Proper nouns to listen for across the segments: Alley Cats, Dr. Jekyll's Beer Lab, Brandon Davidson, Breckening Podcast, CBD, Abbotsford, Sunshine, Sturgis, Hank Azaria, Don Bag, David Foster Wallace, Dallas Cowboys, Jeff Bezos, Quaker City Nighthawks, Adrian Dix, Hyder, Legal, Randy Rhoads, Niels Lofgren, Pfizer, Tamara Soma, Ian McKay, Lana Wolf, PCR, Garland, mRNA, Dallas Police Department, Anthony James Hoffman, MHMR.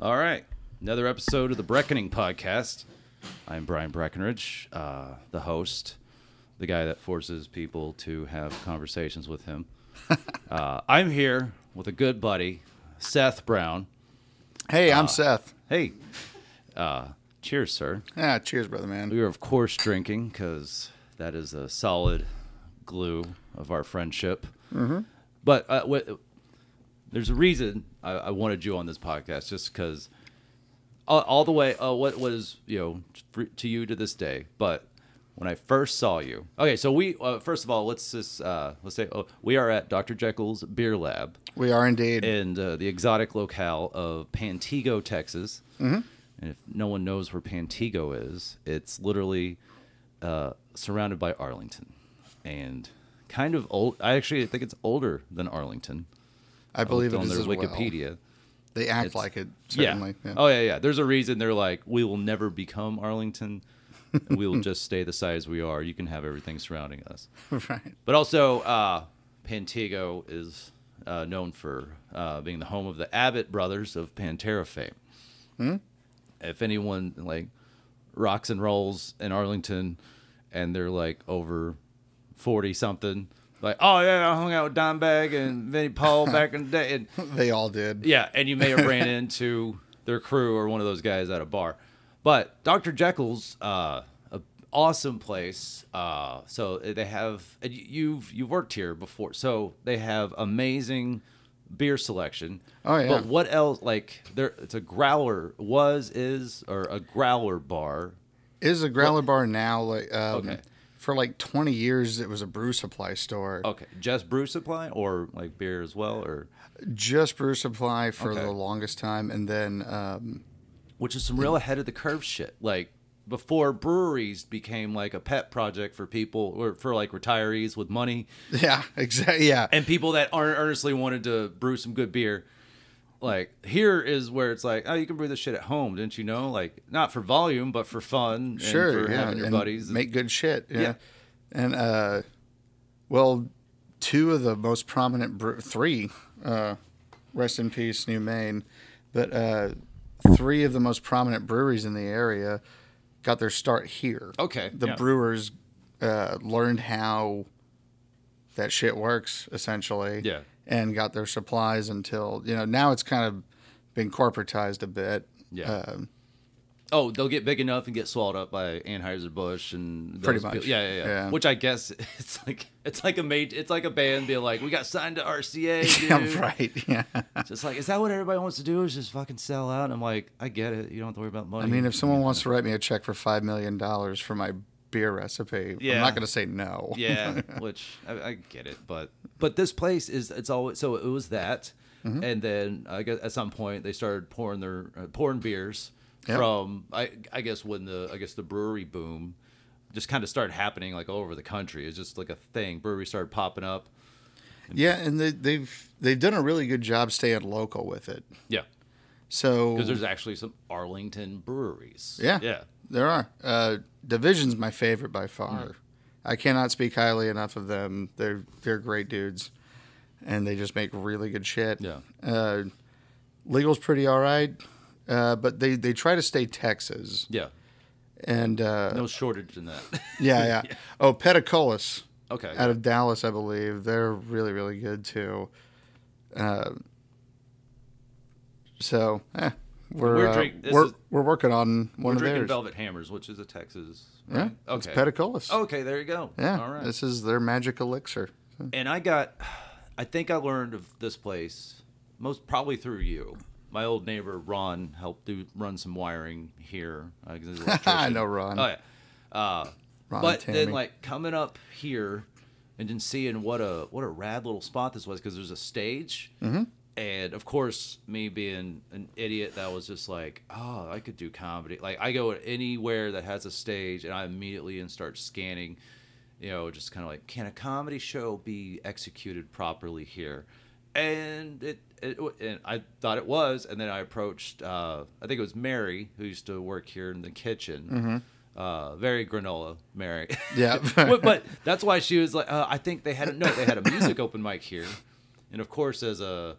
All right. Another episode of the Breckening Podcast. I'm Brian Breckenridge, the host, the guy that forces people to have conversations with him. I'm here with a good buddy, Seth Brown. Hey, I'm Seth. Hey. Cheers, sir. Yeah, cheers, brother man. We are, of course, drinking because that is a solid glue of our friendship. Mm-hmm. But there's a reason I wanted you on this podcast, just because all the way, what is, to you to this day, but when I first saw you, okay, so we, first of all, let's say we are at Dr. Jekyll's Beer Lab. We are indeed. And the exotic locale of Pantego, Texas. Mm-hmm. And if no one knows where Pantego is, it's literally surrounded by Arlington. And kind of old, I actually think it's older than Arlington. I believe it is on their Wikipedia. Well. They act like it, certainly. Yeah. Yeah. Oh, yeah, yeah. There's a reason they're like, we will never become Arlington. We will just stay the size we are. You can have everything surrounding us. Right. But also, Pantego is known for being the home of the Abbott brothers of Pantera fame. Hmm? If anyone like rocks and rolls in Arlington and they're like over 40-something, like, oh, yeah, I hung out with Don Bag and Vinnie Paul back in the day. And, they all did. Yeah, and you may have ran into their crew or one of those guys at a bar. But Dr. Jekyll's an awesome place. So they have, and you've worked here before, so they have amazing beer selection. Oh, yeah. But what else, like, it's a growler, a growler bar. It is a growler bar now, like, okay. For like 20 years, it was a brew supply store. Okay. Just brew supply or like beer as well? Or just brew supply for the longest time. And then... which is some real ahead of the curve shit. Like before breweries became like a pet project for people or for like retirees with money. Yeah, exactly. Yeah. And people that aren't earnestly wanted to brew some good beer. Like here is where it's like, oh, you can brew this shit at home, didn't you know? Like not for volume, but for fun. Sure, and for having your buddies and make good shit. Yeah, yeah. And well, two of the most prominent three, rest in peace, New Maine, but three of the most prominent breweries in the area got their start here. Okay, brewers learned how that shit works essentially. Yeah. And got their supplies until, now it's kind of been corporatized a bit. Yeah. They'll get big enough and get swallowed up by Anheuser-Busch and pretty much. Yeah. Which I guess it's like a band being like, we got signed to RCA. Dude. Yeah, right. Yeah. Just like, is that what everybody wants to do? Is just fucking sell out? And I'm like, I get it. You don't have to worry about money. I mean, if someone wants to write me a check for $5 million for my beer recipe, yeah. I'm not gonna say no. Yeah, which I get it, but this place it's always so. It was that, mm-hmm. And then I guess at some point they started pouring their beers from I guess the brewery boom just kind of started happening like all over the country. It's just like a thing. Breweries started popping up. And they've done a really good job staying local with it. Yeah. So because there's actually some Arlington breweries. Yeah. Yeah. There are. Divisions my favorite by far. Mm. I cannot speak highly enough of them. They're great dudes, and they just make really good shit. Yeah. Legal's pretty all right, but they try to stay Texas. Yeah. And no shortage in that. Yeah. Oh, Peticolas. Okay. Out of Dallas, I believe they're really really good too. We're working on one of theirs. We're drinking Velvet Hammers, which is a Texas. Right? Yeah, okay. It's Peticolas. Okay, there you go. Yeah, all right. This is their magic elixir. And I think I learned of this place most probably through you. My old neighbor Ron helped run some wiring here. I know Ron. Oh yeah. Ron but then like coming up here and then seeing what a rad little spot this was because there's a stage. Mm-hmm. And of course, me being an idiot, that was just like, oh, I could do comedy. Like I go anywhere that has a stage, and I immediately start scanning, just kind of like, can a comedy show be executed properly here? And and I thought it was, and then I approached, I think it was Mary who used to work here in the kitchen. Mm-hmm. Very granola, Mary. Yeah, but that's why she was like, I think they had a music open mic here, and of course as a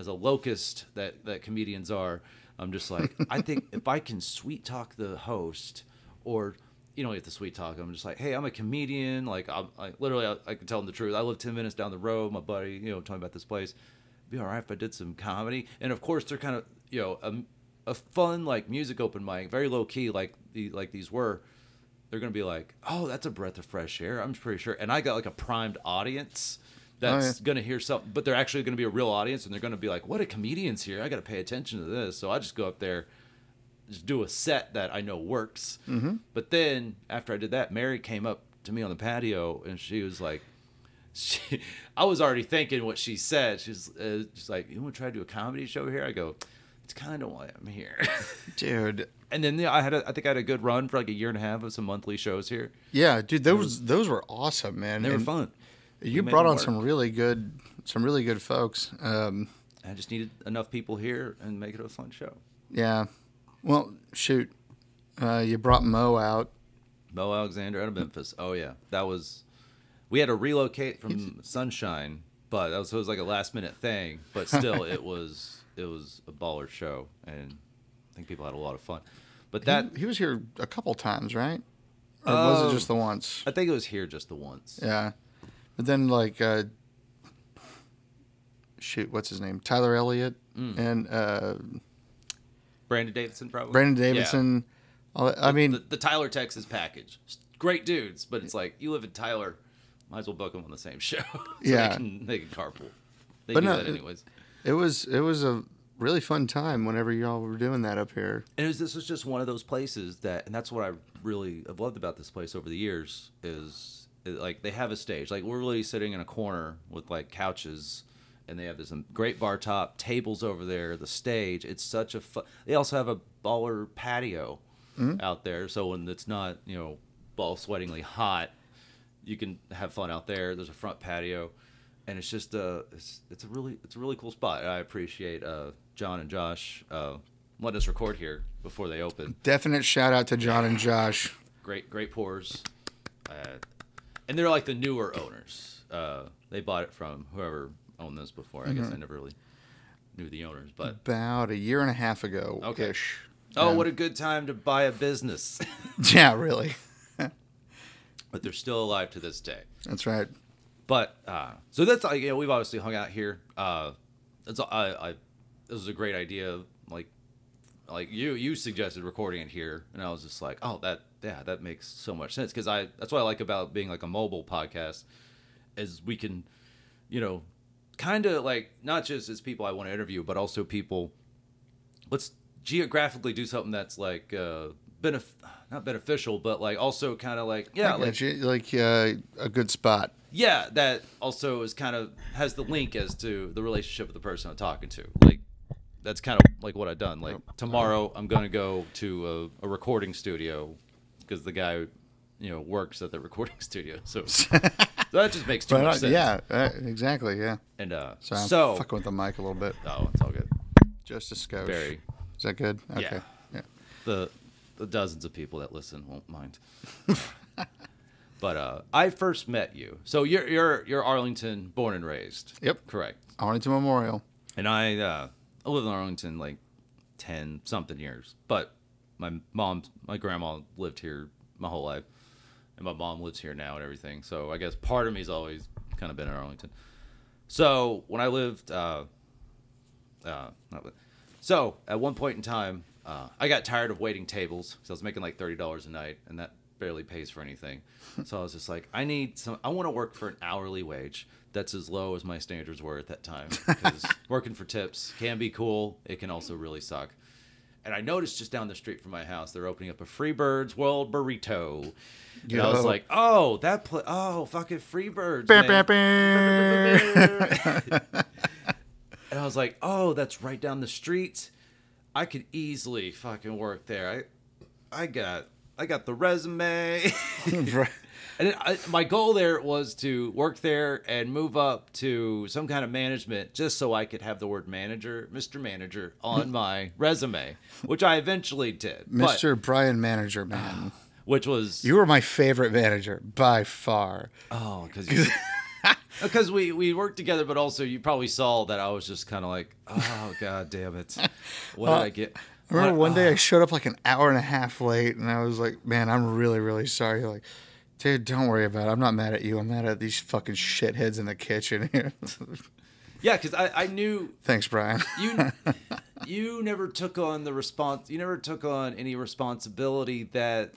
as a locust that comedians are, I'm just like, I think if I can sweet talk the host, or you don't get to sweet talk, I'm just like, hey, I'm a comedian. Like, I literally can tell them the truth. I live 10 minutes down the road. My buddy, talking about this place. It'd be all right if I did some comedy. And of course, they're kind of, a fun music open mic, very low key like these were. They're gonna be like, oh, that's a breath of fresh air. I'm pretty sure. And I got a primed audience that's gonna hear something, but they're actually gonna be a real audience, and they're gonna be like, what a comedian's here. I gotta pay attention to this. So I just go up there, just do a set that I know works. Mm-hmm. But then after I did that, Mary came up to me on the patio, and she was like, I was already thinking what she said. She's like, you want to try to do a comedy show here? I go, it's kind of why I'm here, dude. And then I think I had a good run for a year and a half of some monthly shows here. Yeah, dude, those were awesome, man. They were fun. You brought on some really good folks. I just needed enough people here and make it a fun show. Yeah. Well, shoot, you brought Mo out. Mo Alexander out of Memphis. Oh, yeah. That was... We had to relocate from Sunshine, but so it was like a last-minute thing. But still, it was a baller show, and I think people had a lot of fun. But that... He was here a couple times, right? Or was it just the once? I think it was here just the once. Yeah. But then, what's his name? Tyler Elliott and... Brandon Davidson, probably. All that, the Tyler, Texas package. Great dudes, but it's like, you live in Tyler, might as well book them on the same show. So yeah, they can carpool. They do that anyways. It was a really fun time whenever y'all were doing that up here. And this was just one of those places that, and that's what I really have loved about this place over the years is they have a stage. Like, we're really sitting in a corner with couches. And they have this great bar top, tables over there, the stage. It's such a fun... They also have a baller patio out there. So when it's not, ball-sweatingly hot, you can have fun out there. There's a front patio. And it's just a really cool spot. And I appreciate John and Josh letting us record here before they open. Definite shout-out to John and Josh. Great pours. And they're the newer owners. They bought it from whoever... owned this before. I guess I never really knew the owners, but about a year and a half ago. Okay. Ish. Oh, what a good time to buy a business. Yeah, really. But they're still alive to this day. That's right. But so that's we've obviously hung out here. This was a great idea. You suggested recording it here, and I was just like, oh, that makes so much sense, because that's what I like about being a mobile podcast is we can, kind of not just as people I want to interview, but also people. Let's geographically do something that's not beneficial, but also kind of a good spot. Yeah, that also is kind of has the link as to the relationship with the person I'm talking to. That's kind of what I've done. Tomorrow I'm gonna go to a recording studio because the guy, works at the recording studio, so. So that just makes too much sense. Yeah, exactly, yeah. And so I'm fucking with the mic a little bit. Oh, it's all good. Just a skosh. Very. Is that good? Okay. Yeah. The dozens of people that listen won't mind. But I first met you. So you're Arlington, born and raised. Yep. Correct. Arlington Memorial. And I lived in Arlington 10 something years. But my grandma lived here my whole life. And my mom lives here now and everything. So I guess part of me's always kind of been in Arlington. So when I lived, so at one point in time, I got tired of waiting tables because I was making $30 a night, and that barely pays for anything. So I was just like, I want to work for an hourly wage that's as low as my standards were at that time. Because working for tips can be cool. It can also really suck. And I noticed just down the street from my house, they're opening up a Freebirds World Burrito. And I was like, oh, that place. Oh, fucking Freebirds. And I was like, oh, that's right down the street. I could easily fucking work there. I got the resume. Right. And my goal there was to work there and move up to some kind of management just so I could have the word manager, Mr. Manager, on my resume, which I eventually did. Mr. Brian Manager Man. Which was... You were my favorite manager by far. Oh, because Because we worked together, but also you probably saw that I was just kind of like, oh, God damn it. What did I get? I remember one day I showed up like an hour and a half late, and I was like, man, I'm really, really sorry. You're like, dude, don't worry about it. I'm not mad at you. I'm mad at these fucking shitheads in the kitchen here. Yeah, because I knew... Thanks, Brian. You never took on the response. You never took on any responsibility that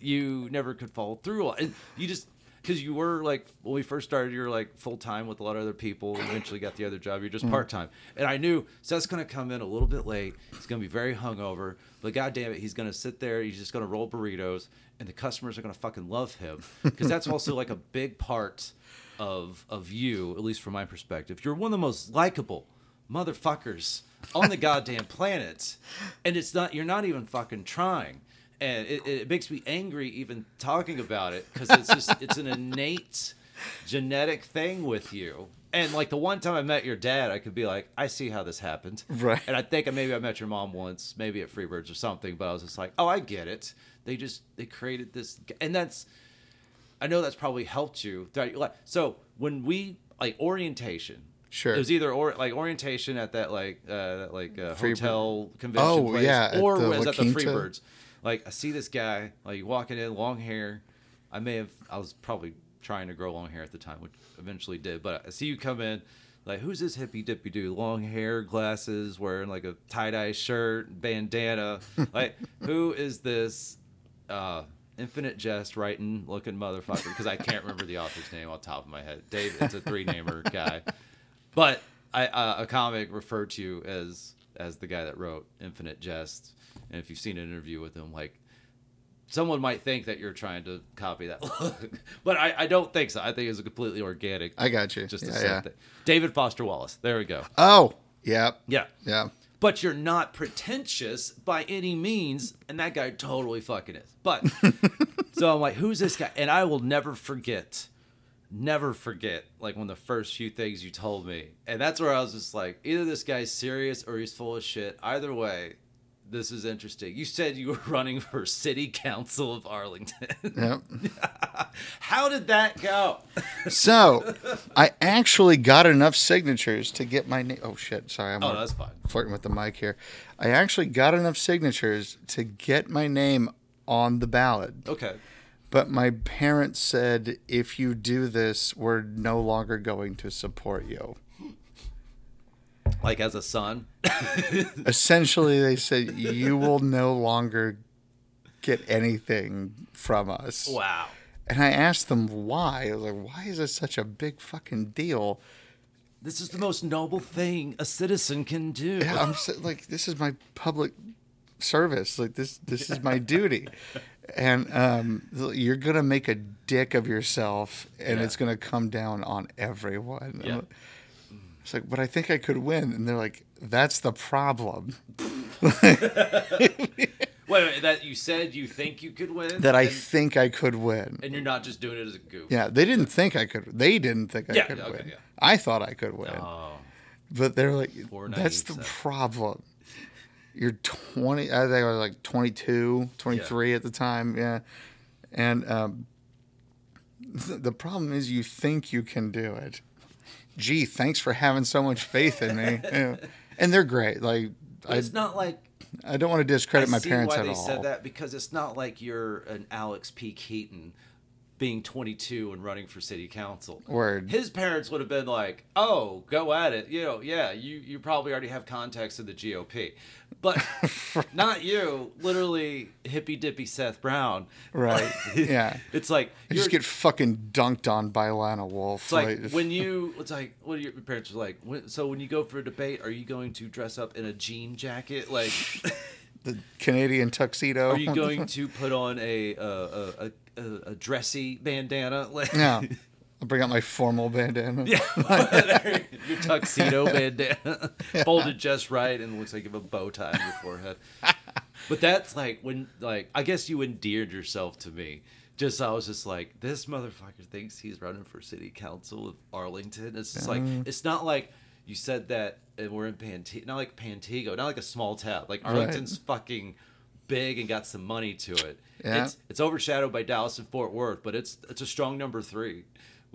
you never could follow through on. And you just... Because you were like, when we first started, you were like full time with a lot of other people. You eventually got the other job. You're just part time. And I knew Seth's going to come in a little bit late. He's going to be very hungover. But God damn it, he's going to sit there. He's just going to roll burritos. And the customers are going to fucking love him. Because that's also like a big part of you, at least from my perspective. You're one of the most likable motherfuckers on the goddamn planet. And it's not, you're not even fucking trying. And it makes me angry even talking about it, because it's just it's an innate genetic thing with you. And like the one time I met your dad, I could be like, I see how this happened. Right. And I think maybe I met your mom once, maybe at Freebirds or something. But I was just like, oh, I get it. They created this. And that's, I know that's probably helped you throughout your life. So when we, like orientation. Sure. It was either orientation at that hotel convention place. Yeah, or it was at the Freebirds. Like, I see this guy, like, walking in, long hair. I was probably trying to grow long hair at the time, which eventually did. But I see you come in, like, who's this hippy-dippy-doo? Long hair, glasses, wearing, like, a tie-dye shirt, bandana. Like, who is this infinite jest writing looking motherfucker? Because I can't remember the author's name off the top of my head. Dave, it's a three-namer guy. But a comic referred to you as the guy that wrote Infinite Jest. And if you've seen an interview with him, like, someone might think that you're trying to copy that look. But I don't think so. I think it's a completely organic. I got you. Just thing. David Foster Wallace. There we go. Oh, yeah. Yeah. Yeah. But you're not pretentious by any means. And that guy totally fucking is. But so I'm like, who's this guy? And I will never forget like one of the first few things you told me. And that's where I was just like, either this guy's serious or he's full of shit. Either way, this is interesting. You said you were running for city council of Arlington. Yep. How did that go? So, I actually got enough signatures to get my name. Oh, shit. Sorry. That's fine. Flirting with the mic here. I actually got enough signatures to get my name on the ballot. Okay. But my parents said, if you do this, we're no longer going to support you. Like as a son? Essentially, they said, you will no longer get anything from us. Wow. And I asked them why. I was like, why is this such a big fucking deal? This is the most noble thing a citizen can do. Yeah, I'm like, this is my public service. Like, this is my duty. And you're going to make a dick of yourself, and it's going to come down on everyone. Yeah. It's like, but I think I could win. And they're like, that's the problem. Wait, that you said you think you could win? That I think I could win. And you're not just doing it as a goof. Yeah, they didn't think I could. They didn't think I could win. Yeah. I thought I could win. Oh. But they're like, that's the problem. You're 20. I think I was like 22, 23 at the time. Yeah. And the problem is you think you can do it. Gee, thanks for having so much faith in me. Yeah. And they're great. Like, it's not like I don't want to discredit my parents at all. I see why they said that, because it's not like you're an Alex P. Keaton being 22 and running for city council. Word. His parents would have been like, "Oh, go at it." You know, yeah, you probably already have contacts in the GOP. But not you, literally hippy dippy Seth Brown. Right. Yeah. It's like you just get fucking dunked on by Lana Wolf. It's like what are your parents like? So when you go for a debate, are you going to dress up in a jean jacket, like the Canadian tuxedo? Are you going to put on a dressy bandana? Yeah. I'll bring out my formal bandana. Yeah, your tuxedo bandana. Yeah. Folded just right and looks like you have a bow tie on your forehead. But that's like when, like, I guess you endeared yourself to me. Just, I was just like, this motherfucker thinks he's running for city council of Arlington. It's just like, it's not like you said that and we're in Pantego, not like Pantego, not like a small town. Like Arlington's fucking big and got some money to it. Yeah. It's overshadowed by Dallas and Fort Worth, but it's a strong number 3.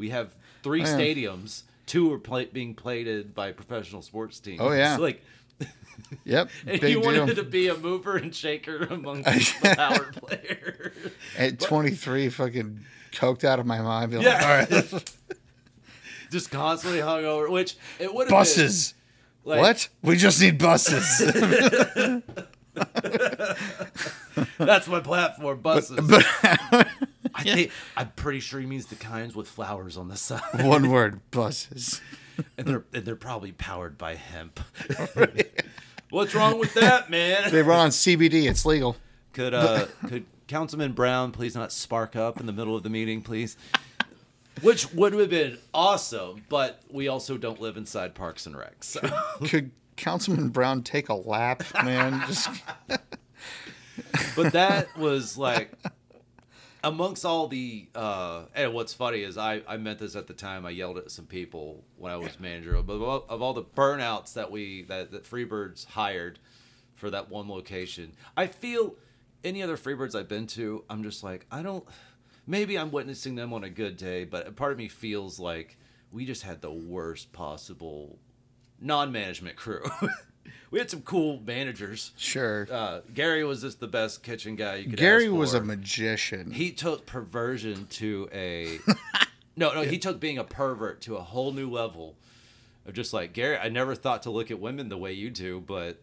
We have three stadiums. Two are being played by professional sports teams. Oh, yeah. It's like... Yep. And he wanted to be a mover and shaker among the power players. At 23, fucking coked out of my mind. Like, yeah. All right. Just constantly hungover, which it would have been. Buses. Like, what? We just need buses. That's my platform, buses. But I think, I'm pretty sure he means the kinds with flowers on the side. One word, buses. And they're probably powered by hemp. What's wrong with that, man? They run on CBD. It's legal. Could Councilman Brown please not spark up in the middle of the meeting, please? Which would have been awesome, but we also don't live inside Parks and Rec. So. Could Councilman Brown take a lap, man? Just... But that was like... Amongst all the, and what's funny is I meant this at the time. I yelled at some people when I was manager. But of all the burnouts that Freebirds hired for that one location, I feel any other Freebirds I've been to, I'm just like, I don't, maybe I'm witnessing them on a good day, but part of me feels like we just had the worst possible non-management crew. We had some cool managers. Sure. Gary was just the best kitchen guy you could ask for. Gary was a magician. He took perversion to a... No, he took being a pervert to a whole new level of just like, Gary, I never thought to look at women the way you do, but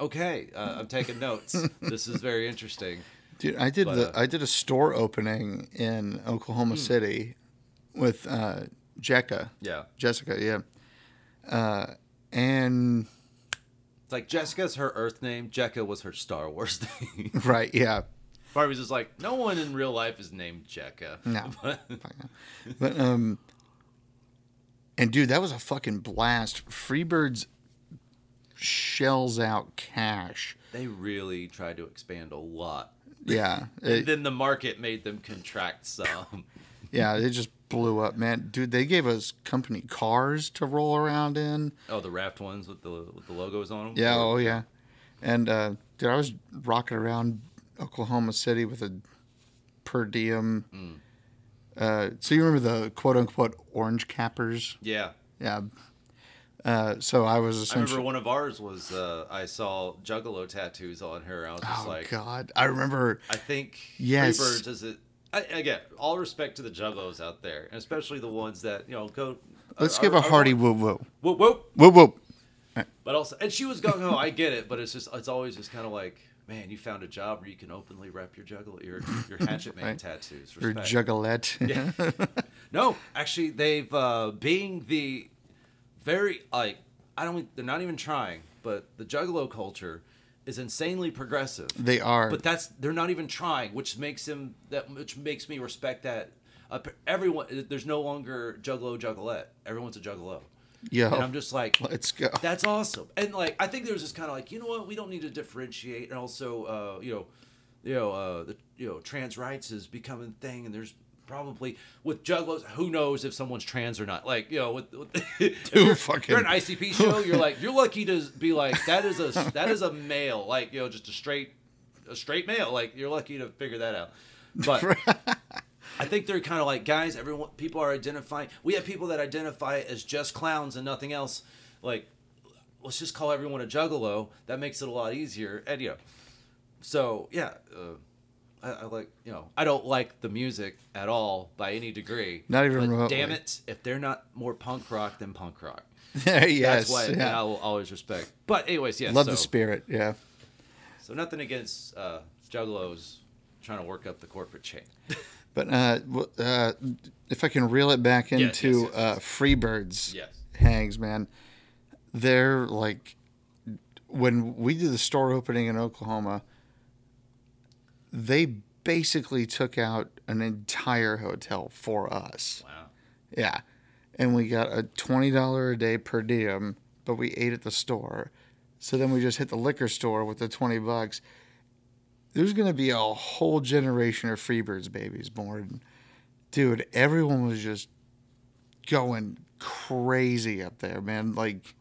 okay, I'm taking notes. This is very interesting. Dude, I did a store opening in Oklahoma City with Jessica. Yeah. Jessica, yeah. And... It's like Jessica's her Earth name. Jekka was her Star Wars name. Right, yeah. Barbie's just like, no one in real life is named Jekka. No. But and dude, that was a fucking blast. Freebirds shells out cash. They really tried to expand a lot. Yeah. And then the market made them contract some. Yeah, they just blew up, man. Dude, they gave us company cars to roll around in. Oh, the raft ones with the logos on them? Yeah, oh yeah. And, dude, I was rocking around Oklahoma City with a per diem. So you remember the quote-unquote orange cappers? Yeah. Yeah. So I was essentially... I remember one of ours was, I saw Juggalo tattoos on her. I was just like... Oh, God. I remember... I think... Yes. Freebirds is it... Again, all respect to the juggalos out there, and especially the ones that, you know, go... Let's give a hearty whoop-whoop. Whoop-whoop. Whoop-whoop. But also... And she was gung-ho, I get it, but it's just... It's always just kind of like, man, you found a job where you can openly rep your juggalo... Your hatchet man right. tattoos. Respect. Your juggalette. Yeah. No, actually, they've... being the very... Like, I don't... They're not even trying, but the juggalo culture... is insanely progressive. They are. But they're not even trying, which makes me respect that. Everyone, there's no longer juggalo, juggalette. Everyone's a juggalo. Yeah. And I'm just like, let's go. That's awesome. And like, I think there's this kind of like, you know what? We don't need to differentiate. And also, trans rights is becoming a thing, and there's probably with juggalos, who knows if someone's trans or not? Like, you know, you're an ICP show, you're like, you're lucky to be like, that is a male, like, you know, just a straight male, like, you're lucky to figure that out. But I think they're kind of like, guys, people are identifying. We have people that identify as just clowns and nothing else. Like, let's just call everyone a juggalo. That makes it a lot easier. And you know, so yeah. I like, you know, I don't like the music at all by any degree. Not even remotely. Damn it, if they're not more punk rock than punk rock. Yes. That's why I will always respect. But anyways, yes. Love the spirit, yeah. So nothing against juggalos trying to work up the corporate chain. But if I can reel it back into Freebirds hangs, man, they're like, when we did the store opening in Oklahoma, they basically took out an entire hotel for us. Wow. Yeah. And we got a $20 a day per diem, but we ate at the store. So then we just hit the liquor store with the $20. There's going to be a whole generation of Freebirds babies born. Dude, everyone was just going crazy up there, man. Like...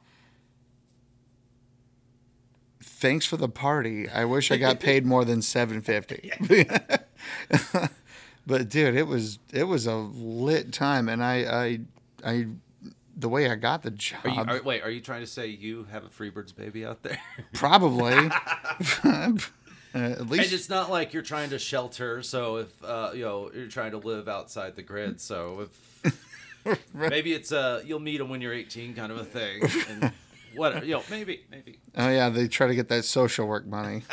Thanks for the party. I wish I got paid more than $7.50. But dude, it was a lit time, and I the way I got the job. Are you trying to say you have a Freebirds baby out there? Probably. At least, and it's not like you're trying to shelter. So if you're trying to live outside the grid, so if maybe it's you'll meet them when you're 18, kind of a thing. And whatever, maybe. Oh yeah, they try to get that social work money.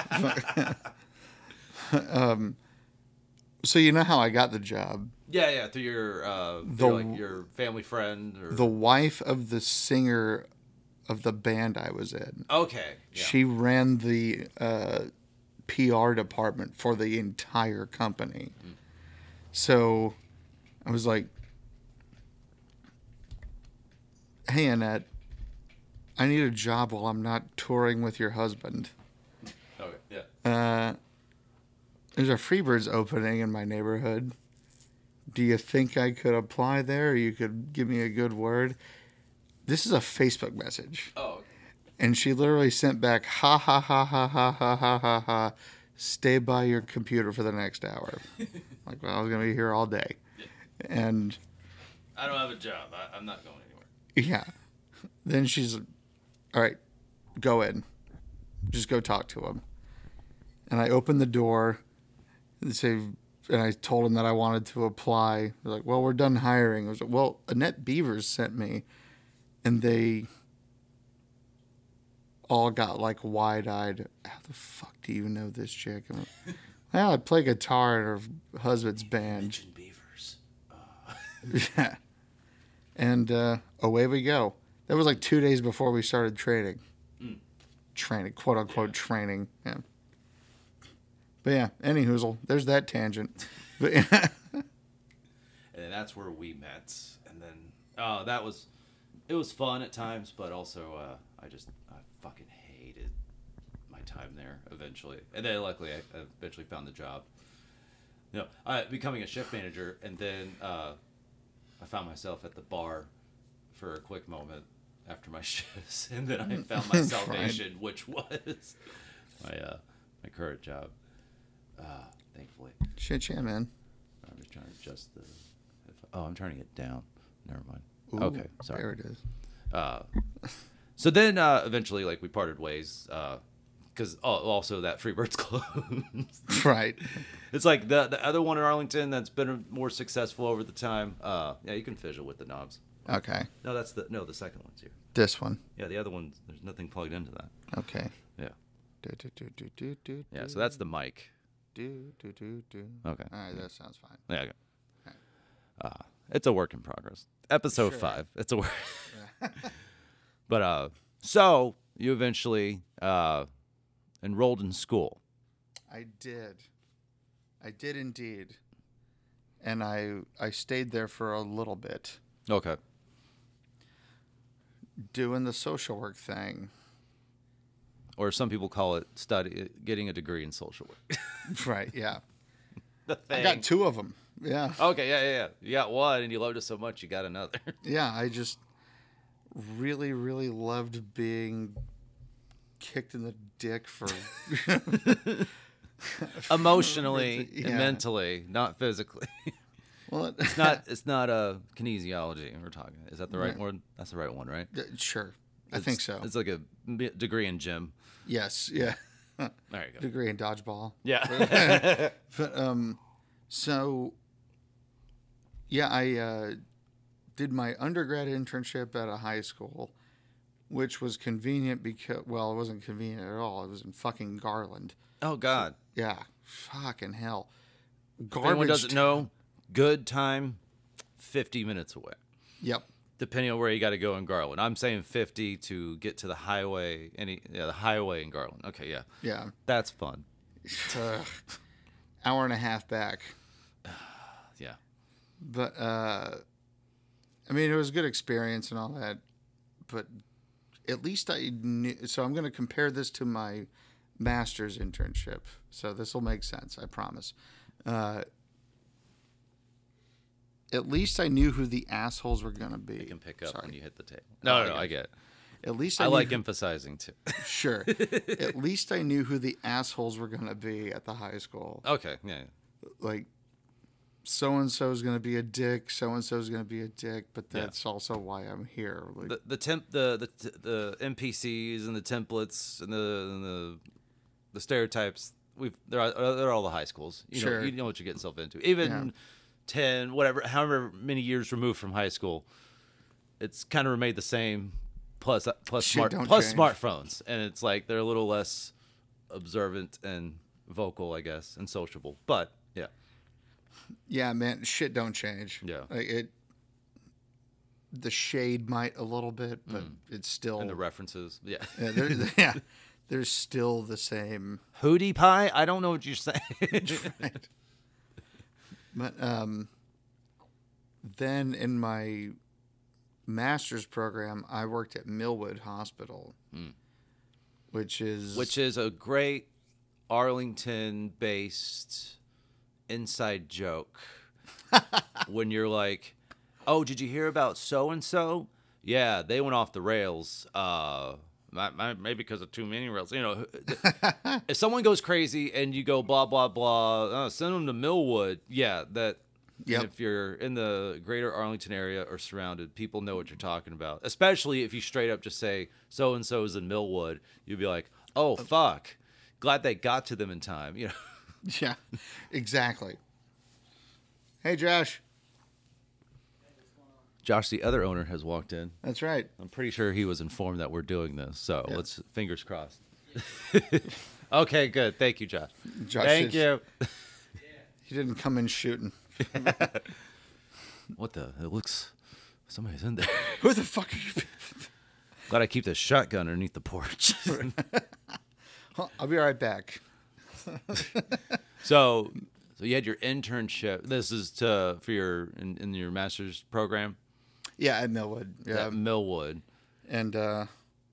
So you know how I got the job? Yeah, through your family friend, or the wife of the singer of the band I was in. Okay, yeah. She ran the PR department for the entire company. Mm-hmm. So I was like, "Hey, Annette, I need a job while I'm not touring with your husband." Okay, yeah. There's a Freebirds opening in my neighborhood. Do you think I could apply there? Or you could give me a good word. This is a Facebook message. Oh. And she literally sent back, ha, ha, ha, ha, ha, ha, ha, ha, ha. Stay by your computer for the next hour. Like, well, I was going to be here all day. Yeah. And I don't have a job. I'm not going anywhere. Yeah. Then she's, all right, go in. Just go talk to him. And I opened the door. And I told him that I wanted to apply. They're like, well, we're done hiring. I was like, well, Annette Beavers sent me. And they all got like wide-eyed. How the fuck do you know this chick? I'm like, well, I play guitar in her husband's band. Mentioned Beavers. Yeah. And away we go. That was like 2 days before we started training. Mm. Training, quote-unquote, yeah. Training. Yeah. But yeah, any hoozle, there's that tangent. But yeah. And then that's where we met. And then, it was fun at times, but also I fucking hated my time there eventually. And then luckily I eventually found the job. Becoming a shift manager. And then I found myself at the bar for a quick moment after my shifts. And then I found my salvation, which was my current job. Thankfully. Shit, yeah, man. I'm just trying to adjust the... I'm trying to get down. Never mind. Ooh, okay, sorry. There it is. So then, eventually, like, we parted ways, because also that Freebirds closed. Right. It's like the other one in Arlington that's been more successful over the time. Yeah, you can fiddle with the knobs. Okay. No, that's the second one's here. This one. Yeah, the other one, there's nothing plugged into that. Okay. Yeah. Yeah, so that's the mic. Okay. All right, that sounds fine. Yeah. Okay. Right. It's a work in progress. Episode 5. It's a work. Yeah. But so you eventually enrolled in school. I did indeed, and I stayed there for a little bit. Okay. Doing the social work thing. Or some people call it getting a degree in social work. Right, yeah. The thing. I got two of them, yeah. Okay, yeah. You got one, and you loved it so much, you got another. Yeah, I just really, really loved being kicked in the dick for... Emotionally and mentally, not physically. Well, it's not a kinesiology we're talking. Is that the right word? That's the right one, right? Sure. I think so. It's like a degree in gym. Yes, yeah. There you go. Degree in dodgeball. Yeah. But so yeah, I did my undergrad internship at a high school, which was convenient because it wasn't convenient at all. It was in fucking Garland. Oh God. Yeah. Fucking hell. Garbage. If anyone doesn't know, good time, 50 minutes away. Yep. Depending on where you got to go in Garland. I'm saying 50 to get to the highway. The highway in Garland. Okay, yeah. Yeah. That's fun. Hour and a half back. Yeah. But, I mean, it was a good experience and all that. But at least I knew. So I'm going to compare this to my master's internship. So this will make sense, I promise. At least I knew who the assholes were going to be. You can pick up when you hit the table. No, I get it. At least I like emphasizing, too. Sure. At least I knew who the assholes were going to be at the high school. Okay, yeah. Like, so-and-so is going to be a dick, so-and-so is going to be a dick, but that's also why I'm here. Like, the NPCs and the templates and the stereotypes, they're all the high schools. You know, you know what you get yourself into. Even 10, whatever, however many years removed from high school, it's kind of remained the same, plus smartphones. And it's like they're a little less observant and vocal, I guess, and sociable. But, yeah. Yeah, man, shit don't change. Yeah, like the shade might a little bit, but it's still, and the references. There's still the same Hootie Pie. I don't know what you're saying. Right. But then in my master's program, I worked at Millwood Hospital, which is a great Arlington-based inside joke. When you're like, oh, did you hear about so-and-so? Yeah, they went off the rails. Maybe because of too many rails. You know, if someone goes crazy and you go blah, blah, blah, send them to Millwood. Yeah, that. Yep. If you're in the greater Arlington area or surrounded, people know what you're talking about. Especially if you straight up just say, so-and-so is in Millwood. You'd be like, oh, fuck. Glad they got to them in time, you know. Yeah, exactly. Hey, Josh. Josh, the other owner, has walked in. That's right. I'm pretty sure he was informed that we're doing this, so let's, fingers crossed. Okay, good. Thank you, Josh. Thank you. He didn't come in shooting. Somebody's in there. Who the fuck are you? Glad I keep the shotgun underneath the porch. I'll be right back. So you had your internship. This is for your your master's program. Yeah, at Millwood. Yeah, at Millwood, and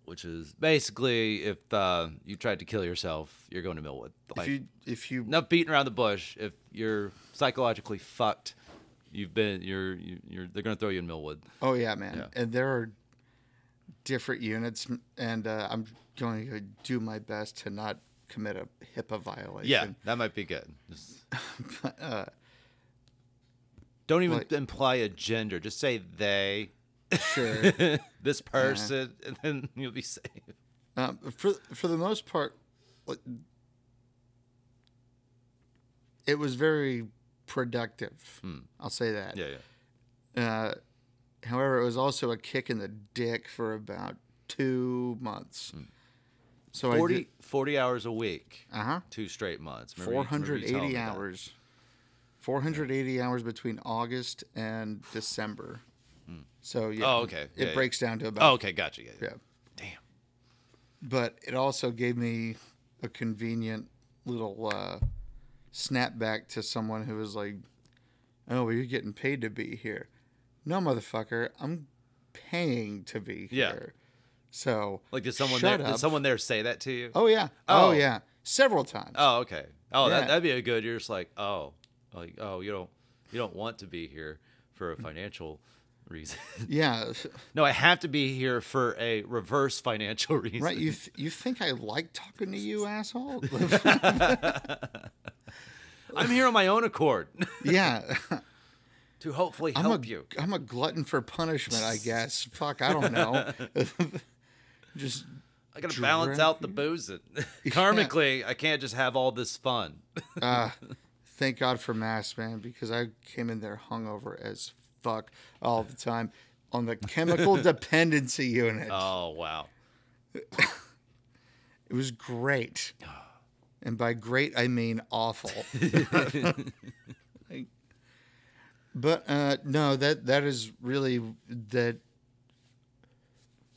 which is basically if you tried to kill yourself, you're going to Millwood. Like, if you not beating around the bush, if you're psychologically fucked, they're going to throw you in Millwood. Oh yeah, man. Yeah. And there are different units, and I'm going to do my best to not commit a HIPAA violation. Yeah, that might be good. But, don't even imply a gender. Just say they. Sure. This person, and then you'll be safe. For the most part, it was very productive. I'll say that. Yeah, yeah. However, it was also a kick in the dick for about 2 months. So 40 hours a week, 2 straight months. 480 hours. 480 hours between August and December. So, yeah. Oh, okay. It breaks down to about... Oh, okay, gotcha. Yeah. Damn. But it also gave me a convenient little snapback to someone who was like, oh, well, you're getting paid to be here. No, motherfucker, I'm paying to be here. So, like, did someone there say that to you? Oh yeah, oh yeah, several times. Oh okay. Oh, yeah. that'd be a good. You're just like, you don't want to be here for a financial reason. Yeah. No, I have to be here for a reverse financial reason. Right. You think I like talking to you, asshole? I'm here on my own accord. Yeah. To hopefully help you. I'm a glutton for punishment, I guess. Fuck, I don't know. Just I gotta balance out the boozing. Karmically, I can't just have all this fun. Thank God for masks, man, because I came in there hungover as fuck all the time on the chemical dependency unit. Oh wow, it was great, and by great I mean awful. But no, that is really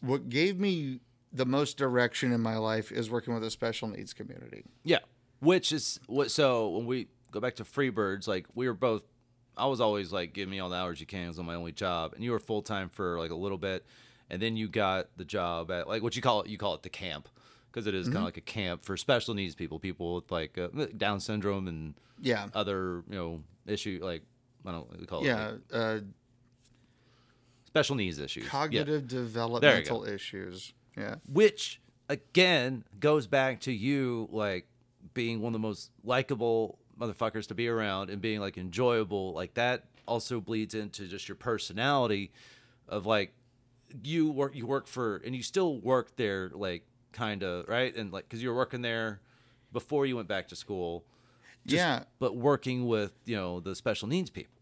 what gave me the most direction in my life is working with a special needs community. Yeah, which is what. So when we go back to Freebirds, like I was always like, give me all the hours you can. It was on my only job, and you were full time for like a little bit, and then you got the job at like what you call it. You call it the camp because it is kind of like a camp for special needs people with like Down syndrome and other issue like. I don't know what we call it. Yeah. Special needs issues. Cognitive developmental issues. Yeah. Which, again, goes back to you, like, being one of the most likable, motherfuckers to be around and being like enjoyable, like that also bleeds into just your personality of like you work for, and you still work there, like kind of, right? And like, because you were working there before you went back to school. Just, yeah. But working with, you know, the special needs people.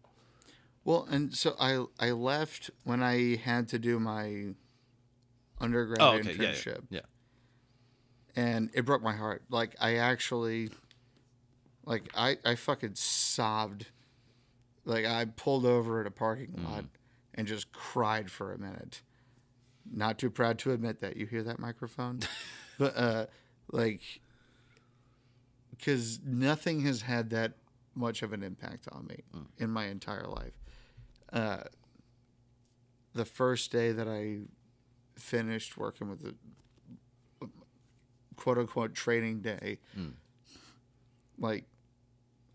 Well, and so I left when I had to do my undergrad internship. Yeah. And it broke my heart. Like, I actually, like, I fucking sobbed. Like, I pulled over at a parking lot and just cried for a minute. Not too proud to admit that. You hear that microphone? But, like, because nothing has had that much of an impact on me in my entire life. The first day that I finished working with the quote-unquote training day, like,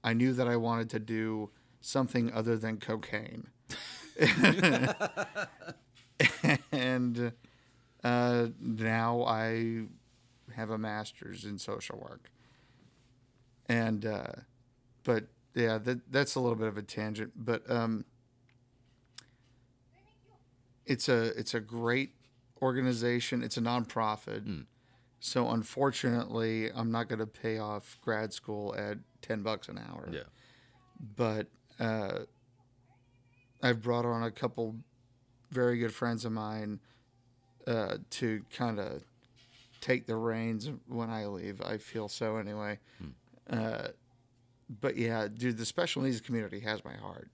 I knew that I wanted to do something other than cocaine. And now I have a master's in social work. And, but yeah, that's a little bit of a tangent, but, it's a great organization. It's a nonprofit. So unfortunately I'm not going to pay off grad school at $10 an hour. Yeah. But, I've brought on a couple very good friends of mine, to kind of take the reins when I leave. I feel so anyway. But yeah, dude, the special needs community has my heart.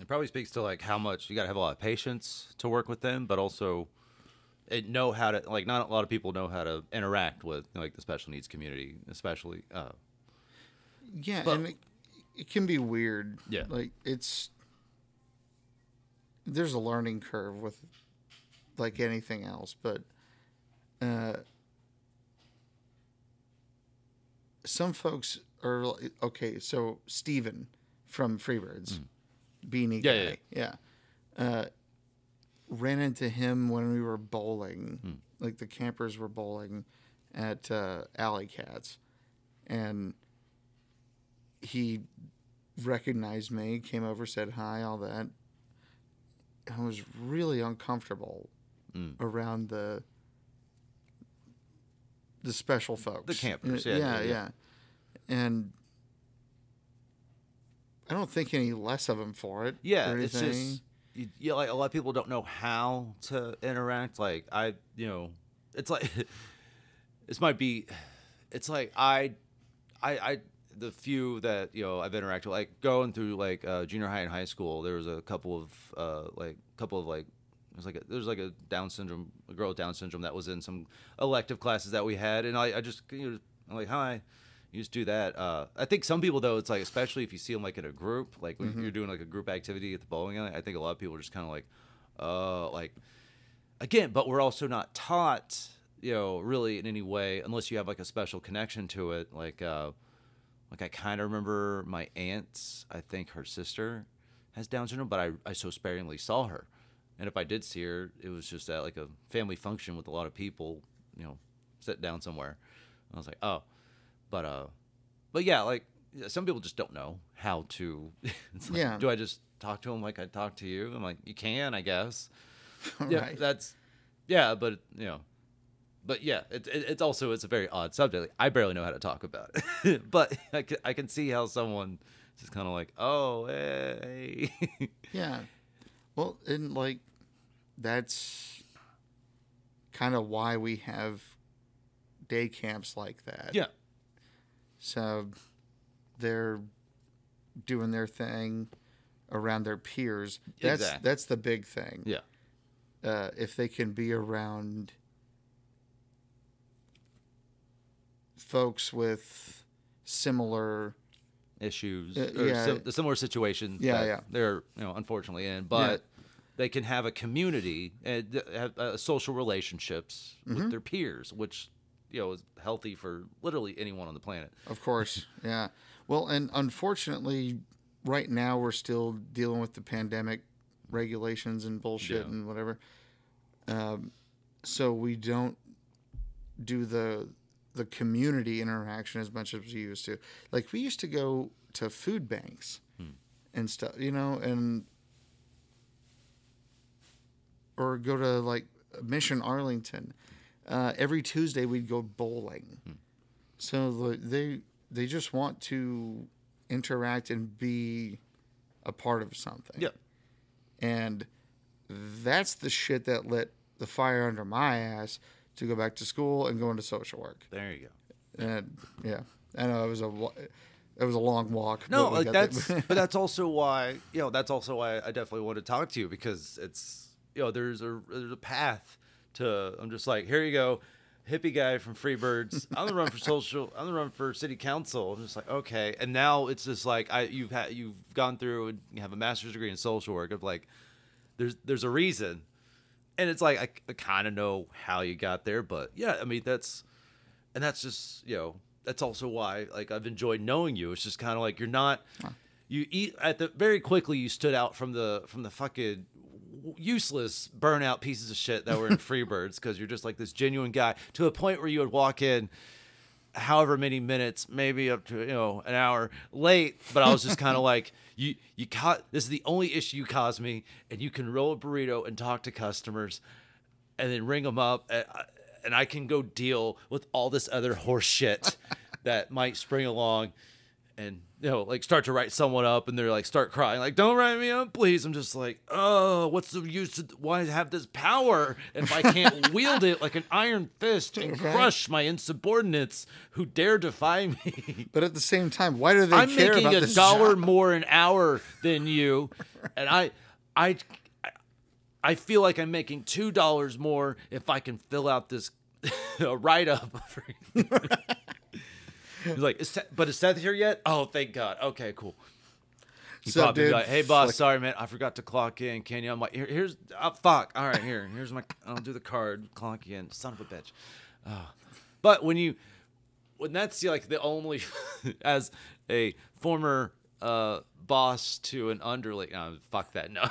It probably speaks to like how much you got to have a lot of patience to work with them, but also it know how to, like, not a lot of people know how to interact with, like, the special needs community, especially. Yeah. But, and it can be weird. Yeah. Like, there's a learning curve with like anything else, but, some folks are like, okay, so Steven from Freebirds, Beanie guy, yeah. Ran into him when we were bowling, like the campers were bowling at Alley Cats, and he recognized me, came over, said hi, all that. I was really uncomfortable around the special folks. The campers, yeah. And I don't think any less of them for it. Yeah, it's just, you know, like, a lot of people don't know how to interact. Like, it's like, I the few that, you know, I've interacted with, like, going through, like, junior high and high school, there was a couple of there's like a girl with Down syndrome that was in some elective classes that we had. And I just, you know, I'm like, hi, you just do that. I think some people, though, it's like, especially if you see them like in a group, like when you're doing like a group activity at the bowling alley, I think a lot of people are just kind of like, again, but we're also not taught, you know, really in any way, unless you have like a special connection to it. Like I kind of remember my aunt, I think her sister has Down syndrome, but I so sparingly saw her. And if I did see her, it was just at like a family function with a lot of people, you know, sit down somewhere. And I was like, oh, but yeah, like some people just don't know how to. It's like, yeah. Do I just talk to them like I talk to you? I'm like, you can, I guess. Yeah, right. But you know, but yeah, it's also, it's a very odd subject. Like, I barely know how to talk about it, but I can see how someone just kind of like, oh, hey, yeah. Well, and like, that's kind of why we have day camps like that. Yeah. So they're doing their thing around their peers. That's the big thing. Yeah. If they can be around folks with similar issues, similar situations they're, you know, unfortunately in, but they can have a community and have social relationships with their peers, which, you know, is healthy for literally anyone on the planet. Of course. Yeah. Well, and unfortunately right now we're still dealing with the pandemic regulations and bullshit and whatever. So we don't do the the community interaction as much as we used to. Like, we used to go to food banks and stuff, you know, and or go to, like, Mission Arlington. Every Tuesday we'd go bowling. So they just want to interact and be a part of something. Yep. And that's the shit that lit the fire under my ass to go back to school and go into social work. There you go. And yeah, I know it was a long walk. No, but like but that's also why, you know, that's also why I definitely want to talk to you, because it's, you know, there's a path to, I'm just like, here you go, hippie guy from Freebirds. I'm the run for city council. I'm just like, okay. And now it's just like, you've gone through and you have a master's degree in social work of like, there's a reason. And it's like, I kind of know how you got there, but yeah, I mean, that's just, you know, that's also why, like, I've enjoyed knowing you. It's just kind of like, very quickly you stood out from the fucking useless burnout pieces of shit that were in Freebirds, because you're just like this genuine guy to a point where you would walk in however many minutes, maybe up to, you know, an hour late, but I was just kind of like, you caught, this is the only issue you caused me, and you can roll a burrito and talk to customers and then ring them up, and I can go deal with all this other horse shit that might spring along. And, you know, like, start to write someone up and they're like, start crying, like, don't write me up, please. I'm just like, oh, what's the use of why have this power if I can't wield it like an iron fist and crush my insubordinates who dare defy me? But at the same time, why do they care about this job? I'm making $1 more an hour than you, and I feel like I'm making $2 more if I can fill out this write-up. He's like, but is Seth here yet? Oh, thank God. Okay, cool. He probably be like, hey, boss, sorry, man. I forgot to clock in. Can you? I'm like, here's, oh, fuck. All right, here's my, I'll do the card. Clock in. Son of a bitch. Oh. But when that's like the only, as a former boss to an underling, fuck that, no.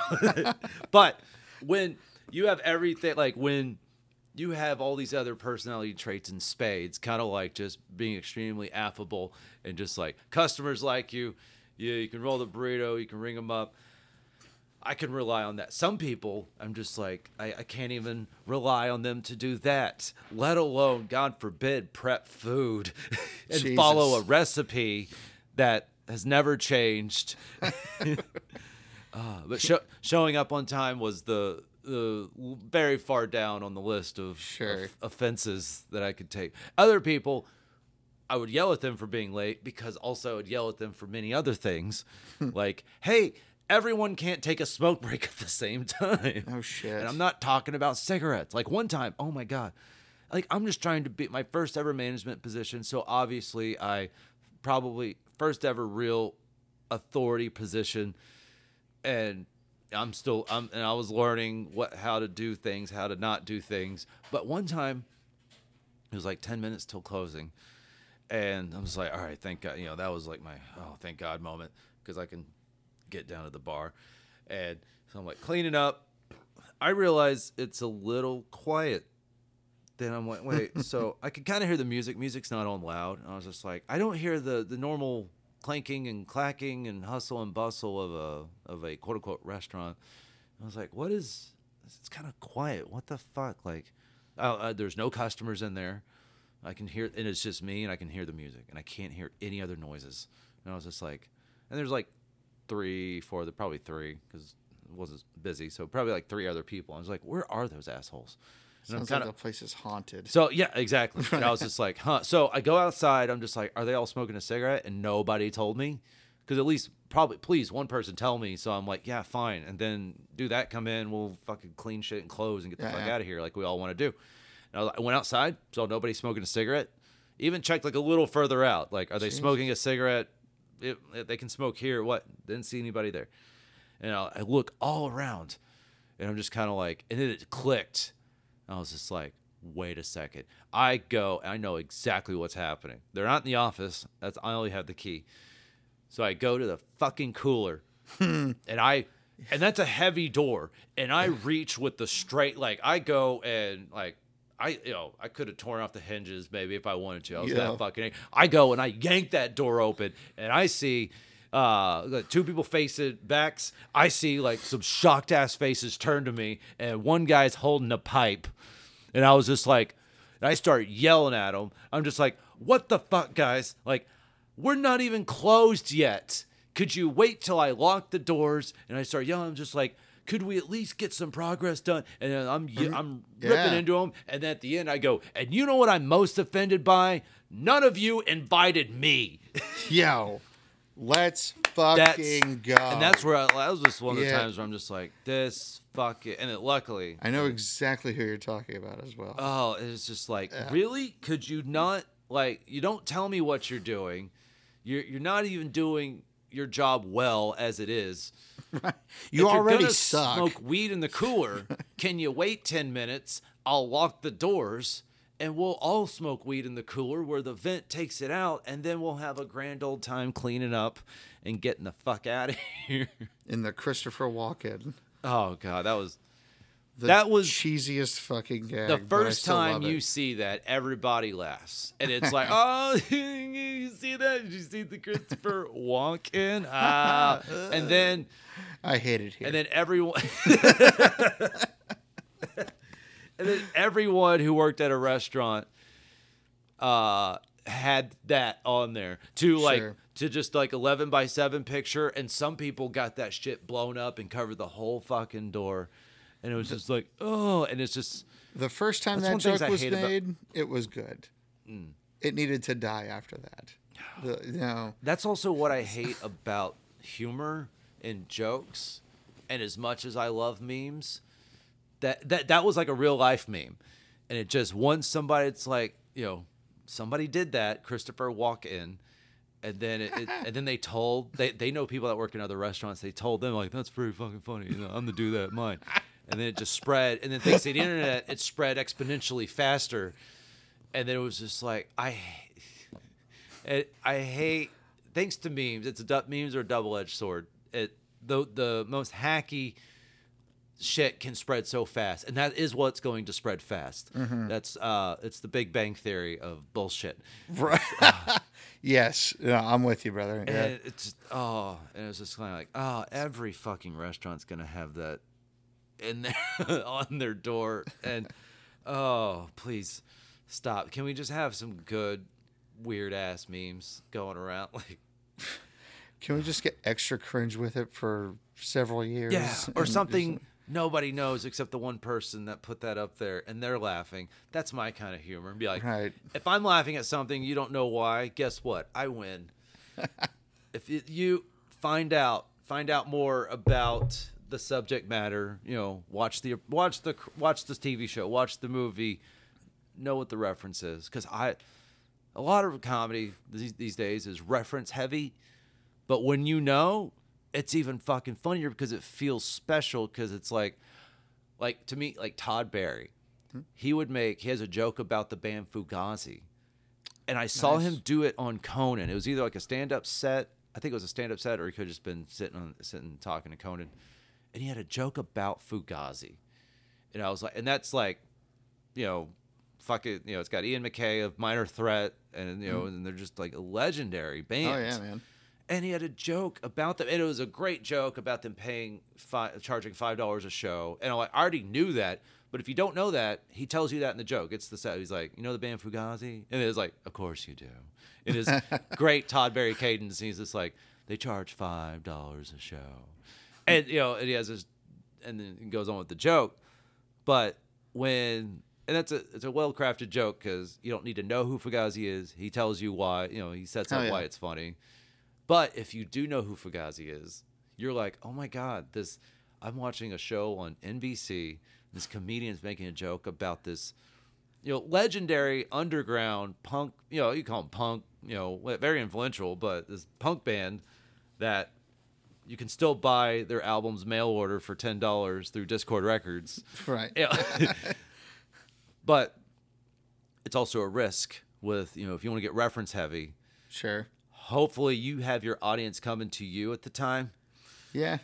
But when you have everything, like when you have all these other personality traits in spades, kind of like just being extremely affable and just like customers like you. Yeah, you can roll the burrito, you can ring them up. I can rely on that. Some people, I'm just like, I can't even rely on them to do that, let alone, God forbid, prep food and Jesus. Follow a recipe that has never changed. But showing up on time was the very far down on the list of offenses that I could take. Other people, I would yell at them for being late, because also I would yell at them for many other things. Like, hey, everyone can't take a smoke break at the same time. Oh, shit. And I'm not talking about cigarettes. Like, one time, oh, my God. Like, I'm just trying to be my first ever management position, so obviously I probably first ever real authority position, and I was learning how to do things, how to not do things. But one time, it was like 10 minutes till closing, and I was like, all right, thank God. You know, that was like my, oh, thank God moment, because I can get down to the bar. And so I'm like cleaning up. I realize it's a little quiet. Then I'm like, wait, so I could kind of hear the music. Music's not on loud. And I was just like, I don't hear the normal clanking and clacking and hustle and bustle of a quote unquote restaurant. And I was like, what is? It's kind of quiet. What the fuck? Like, there's no customers in there. I can hear, and it's just me, and I can hear the music, and I can't hear any other noises. And I was just like, and there's like probably three, because it wasn't busy, so probably like three other people. I was like, where are those assholes? And sounds like the place is haunted. So, yeah, exactly. And I was just like, huh. So I go outside. I'm just like, are they all smoking a cigarette? And nobody told me. Because at least probably, please, one person tell me. So I'm like, yeah, fine. And then do that, come in. We'll fucking clean shit and close and get the fuck out of here like we all want to do. And I went outside. So nobody's smoking a cigarette. Even checked like a little further out. Like, are they smoking a cigarette? They can smoke here. What? Didn't see anybody there. And I look all around. And I'm just kind of like, and then it clicked. I was just like, wait a second. I go, and I know exactly what's happening. They're not in the office. I only have the key. So I go to the fucking cooler, and that's a heavy door. And I reach with the straight, like I go and like I could have torn off the hinges maybe if I wanted to. I was that fucking angry. I go and I yank that door open and I see two people backs. I see like some shocked ass faces turn to me and one guy's holding a pipe. And I was just like, and I start yelling at him. I'm just like, what the fuck, guys? Like, we're not even closed yet. Could you wait till I lock the doors? And I start yelling. I'm just like, could we at least get some progress done? And I'm ripping into him. And at the end, I go, and you know what I'm most offended by? None of you invited me. Yo, let's fucking go. And that's where that was just one of the times where I'm just like, this fucking. And it luckily. I know exactly who you're talking about as well. Oh, it's just like, really? Could you not? Like, you don't tell me what you're doing. You're not even doing your job well as it is. Right. You already suck. Smoke weed in the cooler. Can you wait 10 minutes? I'll lock the doors and we'll all smoke weed in the cooler where the vent takes it out. And then we'll have a grand old time cleaning up and getting the fuck out of here. In the Christopher Walken. Oh, God. That was cheesiest fucking gag. The first time you see that, everybody laughs, and it's like, oh, you see that? Did you see the Christopher Walken? And then I hate it here. And then everyone, who worked at a restaurant, had that on there to just like 11x7 picture, and some people got that shit blown up and covered the whole fucking door. And it was just like, oh, and it's just... The first time that joke was made, it was good. Mm. It needed to die after that. No. That's also what I hate about humor and jokes, and as much as I love memes, that was like a real-life meme. And it just, once somebody, it's like, you know, somebody did that, Christopher Walken, and then they told... They know people that work in other restaurants. They told them, like, that's pretty fucking funny. You know, I'm the dude that mine. And then it just spread. And then thanks to the internet, it spread exponentially faster. And then it was just like, I hate, thanks to memes, memes are a double-edged sword. The most hacky shit can spread so fast. And that is what's going to spread fast. Mm-hmm. That's, it's the Big Bang Theory of bullshit. Right. Yes. No, I'm with you, brother. Yeah. And it was just kind of like, every fucking restaurant's going to have that in there on their door, and please stop. Can we just have some good weird ass memes going around? Like, can we just get extra cringe with it for several years? Yeah, or something nobody knows except the one person that put that up there, and they're laughing. That's my kind of humor. And be like, right. If I'm laughing at something you don't know why, guess what? I win. If you find out more about the subject matter, you know, watch this TV show, watch the movie, know what the reference is. Cause a lot of comedy these days is reference heavy, but when you know, it's even fucking funnier because it feels special. Cause it's like to me, like Todd Barry, he has a joke about the band Fugazi, and I saw him do it on Conan. It was either like a stand-up set. I think it was a stand-up set, or he could have just been sitting talking to Conan. And he had a joke about Fugazi. And I was like, and that's like, you know, fucking, you know, it's got Ian McKay of Minor Threat, and, you know, and they're just like a legendary band. Oh, yeah, man. And he had a joke about them. And it was a great joke about them charging $5 a show. And I already knew that. But if you don't know that, he tells you that in the joke. It's the set. He's like, you know the band Fugazi? And it's like, of course you do. It is great Todd Barry cadence. He's just like, they charge $5 a show. And, you know, and he has this, and then it goes on with the joke. But it's a well-crafted joke, because you don't need to know who Fugazi is. He tells you why, you know, he sets up why it's funny. But if you do know who Fugazi is, you're like, oh my God, I'm watching a show on NBC. This comedian's making a joke about this, you know, legendary underground punk, you know, you call them punk, you know, very influential, but this punk band that, you can still buy their albums mail order for $10 through Discord Records. Right. But it's also a risk with, you know, if you want to get reference heavy. Sure. Hopefully you have your audience coming to you at the time. Yeah.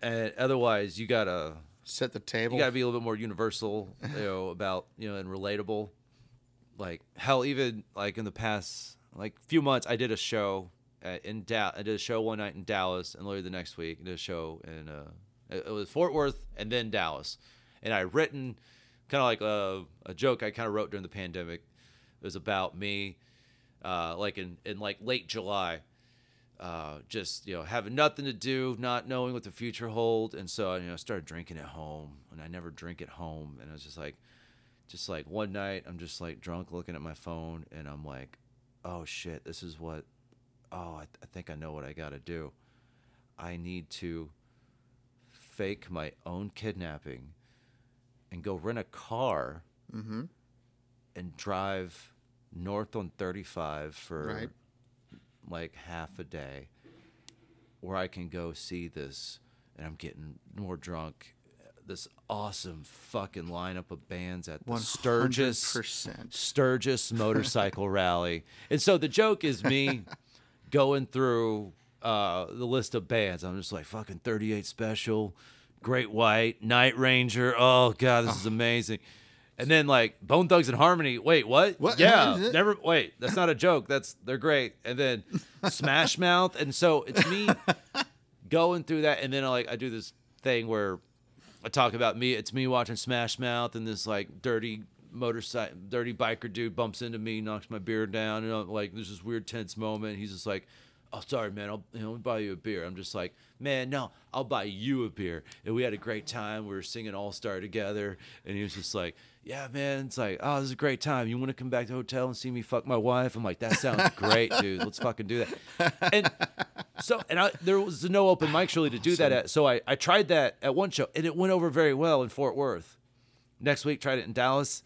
And otherwise you got to set the table. You got to be a little bit more universal, about, and relatable. Like, hell, even like in the past, like few months, I did a show I did a show one night in Dallas, and later the next week, I did a show in it was Fort Worth and then Dallas. And I written kind of like a joke I kind of wrote during the pandemic. It was about me, like in like late July, just having nothing to do, not knowing what the future holds, and so I started drinking at home, and I never drink at home, and I was just like one night I'm just like drunk looking at my phone, and I'm like, oh shit, this is what. Oh, I think I know what I got to do. I need to fake my own kidnapping and go rent a car and drive north on 35 for like half a day where I can go see this. And I'm getting more drunk. This awesome fucking lineup of bands at the 100%. Sturgis motorcycle rally. And so the joke is me... going through the list of bands. I'm just like, fucking 38 Special, Great White, Night Ranger. Oh, God, this is amazing. And then, like, Bone Thugs and Harmony. Wait, what? Yeah. Never. Wait, that's not a joke. They're great. And then Smash Mouth. And so it's me going through that. And then, I do this thing where I talk about me. It's me watching Smash Mouth and this, dirty biker dude bumps into me, knocks my beer down, and I'm like, there's this weird tense moment. He's just like, oh, sorry, man, I'll buy you a beer. I'm just like, man, no, I'll buy you a beer. And we had a great time. We were singing All Star together, and he was just like, yeah, man, it's like, oh, this is a great time. You want to come back to the hotel and see me fuck my wife? I'm like, that sounds great, dude. Let's fucking do that. And so, there was no open mic really to do that at. So I tried that at one show, and it went over very well in Fort Worth. Next week, tried it in Dallas.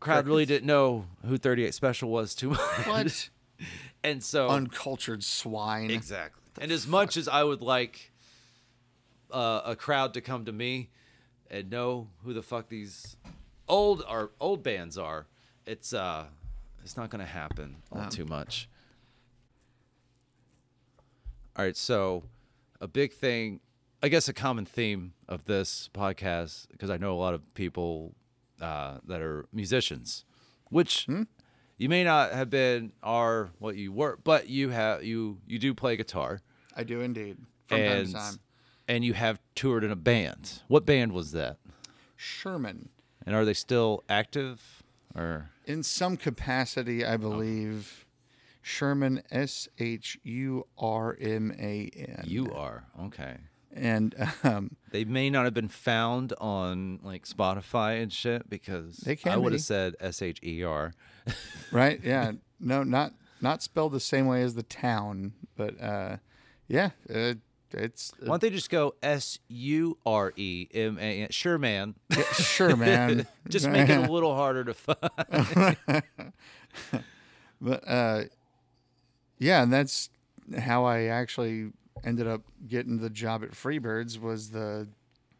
Crowd really didn't know who 38 Special was too much. What? And so uncultured swine. Exactly. And as much as I would like a crowd to come to me and know who the fuck these old bands are, it's not gonna happen too much. All right, so a big thing, I guess a common theme of this podcast, because I know a lot of people that are musicians, which you may not have been or what you were, but you do play guitar. I do indeed, from time to time. And you have toured in a band. What band was that? Sherman. And are they still active? Or in some capacity, I believe. Sherman, Shurman. You are, okay. And they may not have been found on like Spotify and shit, because I would have said SHER. Right? Yeah. No, not spelled the same way as the town, but it's. Why don't they just go SUREMAN? Sure, man. Yeah, sure, man. Just make it a little harder to find. But and that's how I actually ended up getting the job at Freebirds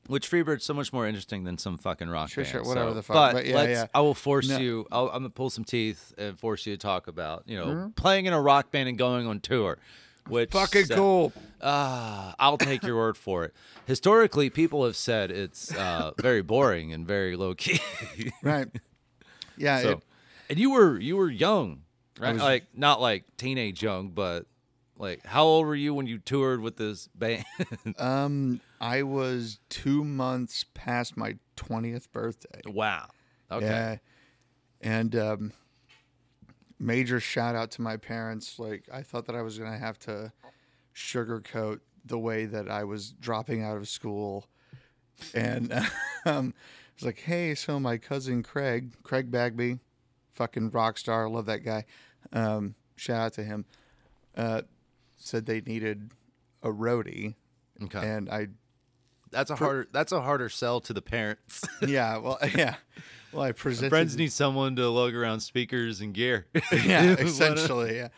Which Freebirds so much more interesting than some fucking rock band. Sure, whatever the fuck. But yeah. I will force you. I'm gonna pull some teeth and force you to talk about playing in a rock band and going on tour, which fucking cool. I'll take your word for it. Historically, people have said it's very boring and very low key. Right. Yeah. So, and you were young, right? I was, not like teenage young, but. How old were you when you toured with this band? I was 2 months past my 20th birthday. Wow. Okay. Yeah. And major shout out to my parents. I thought that I was going to have to sugarcoat the way that I was dropping out of school. And I was like, hey, so my cousin Craig Bagby, fucking rock star, love that guy. Shout out to him. Said they needed a roadie, and that's a harder sell to the parents. Well, I presented. Friends need someone to lug around speakers and gear. Yeah, essentially. Yeah.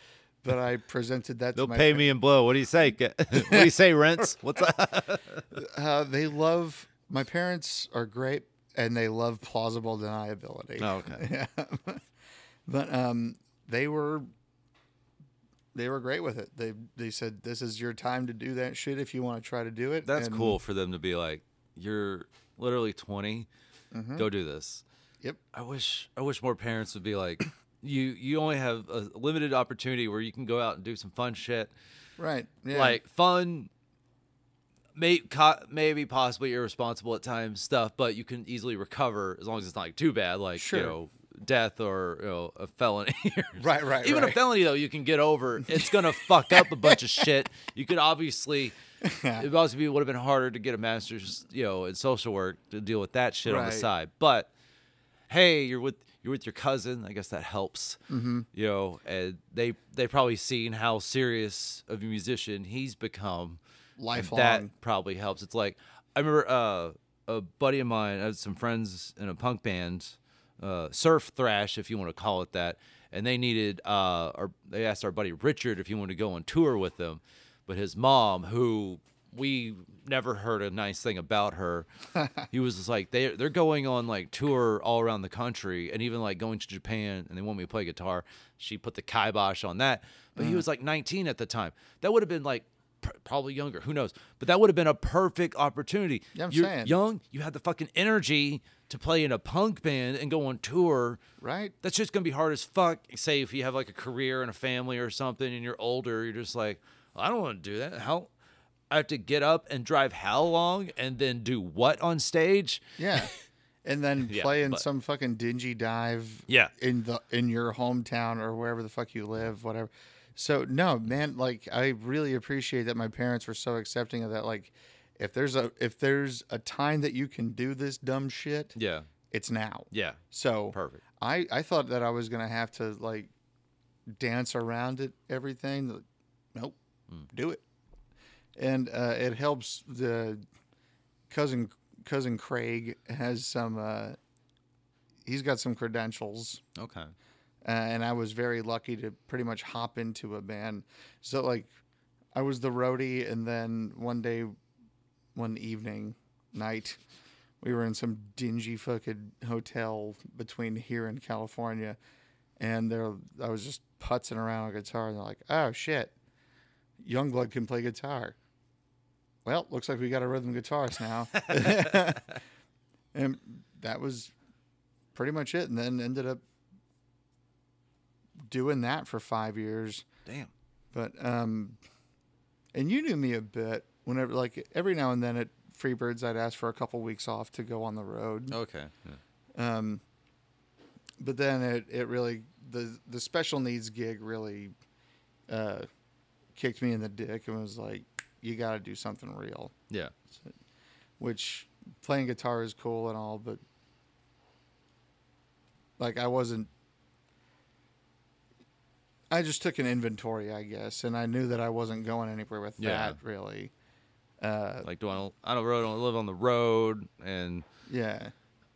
But I presented that. They'll to my pay parents. Me in blow. What do you say? What do you say, Rents? What's up? My parents are great, and they love plausible deniability. Oh, okay. Yeah. But they were. They were great with it. They said, this is your time to do that shit if you want to try to do it. That's cool for them to be like, you're literally 20. Mm-hmm. Go do this. Yep. I wish more parents would be like, you only have a limited opportunity where you can go out and do some fun shit. Right. Yeah. Like fun, maybe possibly irresponsible at times stuff, but you can easily recover as long as it's not like too bad, like, sure, you know, death or, you know, a felony. Right. Even a felony, though, you can get over. It's going to fuck up a bunch of shit. You could obviously, it obviously would have been harder to get a master's, you know, in social work to deal with that shit on the side. But hey, you're with your cousin. I guess that helps. Mm-hmm. You know, and they probably seen how serious of a musician he's become. Lifelong. That probably helps. It's like, I remember a buddy of mine, I had some friends in a punk band, surf thrash, if you want to call it that, and they needed, they asked our buddy Richard if he wanted to go on tour with them, but his mom, who we never heard a nice thing about her, he was just like, they're going on like tour all around the country and even like going to Japan, and they want me to play guitar. She put the kibosh on that, but he was like 19 at the time. That would have been like, probably younger, who knows, but that would have been a perfect opportunity. Yeah, you're saying, young, you had the fucking energy to play in a punk band and go on tour, right? That's just gonna be hard as fuck. Say if you have like a career and a family or something and you're older, you're just like, I don't want to do that. How I have to get up and drive how long and then do what on stage? Yeah. And then play in some fucking dingy dive in your hometown or wherever the fuck you live, whatever. So, no, man, like, I really appreciate that my parents were so accepting of that. Like, if there's a time that you can do this dumb shit, yeah, it's now. Yeah. So perfect. I thought that I was going to have to, like, dance around it, everything. Like, nope. Do it. And it helps. The cousin Craig has some, he's got some credentials. Okay. And I was very lucky to pretty much hop into a band. So, like, I was the roadie, and then one night, we were in some dingy fucking hotel between here and California, and I was just putzing around on guitar, and they're like, oh, shit, Youngblood can play guitar. Well, looks like we got a rhythm guitarist now. And that was pretty much it, and then ended up doing that for 5 years. Damn. But and you knew me a bit. Whenever, like, every now and then at Freebirds, I'd ask for a couple weeks off to go on the road. Okay. Yeah. But then it really, the special needs gig really kicked me in the dick and was like, you got to do something real. Yeah. So, which playing guitar is cool and all, but like I just took an inventory, I guess, and I knew that I wasn't going anywhere with that, really. Like, I don't live on the road, and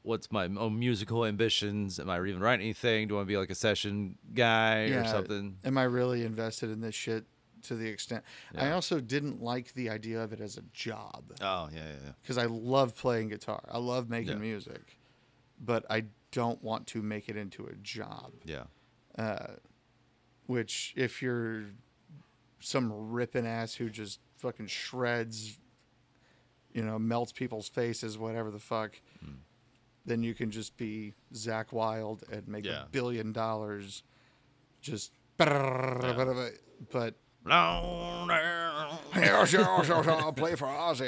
what's my own musical ambitions? Am I even writing anything? Do I want to be like a session guy or something? Am I really invested in this shit to the extent? Yeah. I also didn't like the idea of it as a job. Oh, yeah. Because I love playing guitar. I love making music, but I don't want to make it into a job. Yeah. Which, if you're some ripping ass who just fucking shreds, you know, melts people's faces, whatever the fuck, then you can just be Zakk Wylde and make $1 billion. Just, but I'll play for Ozzy.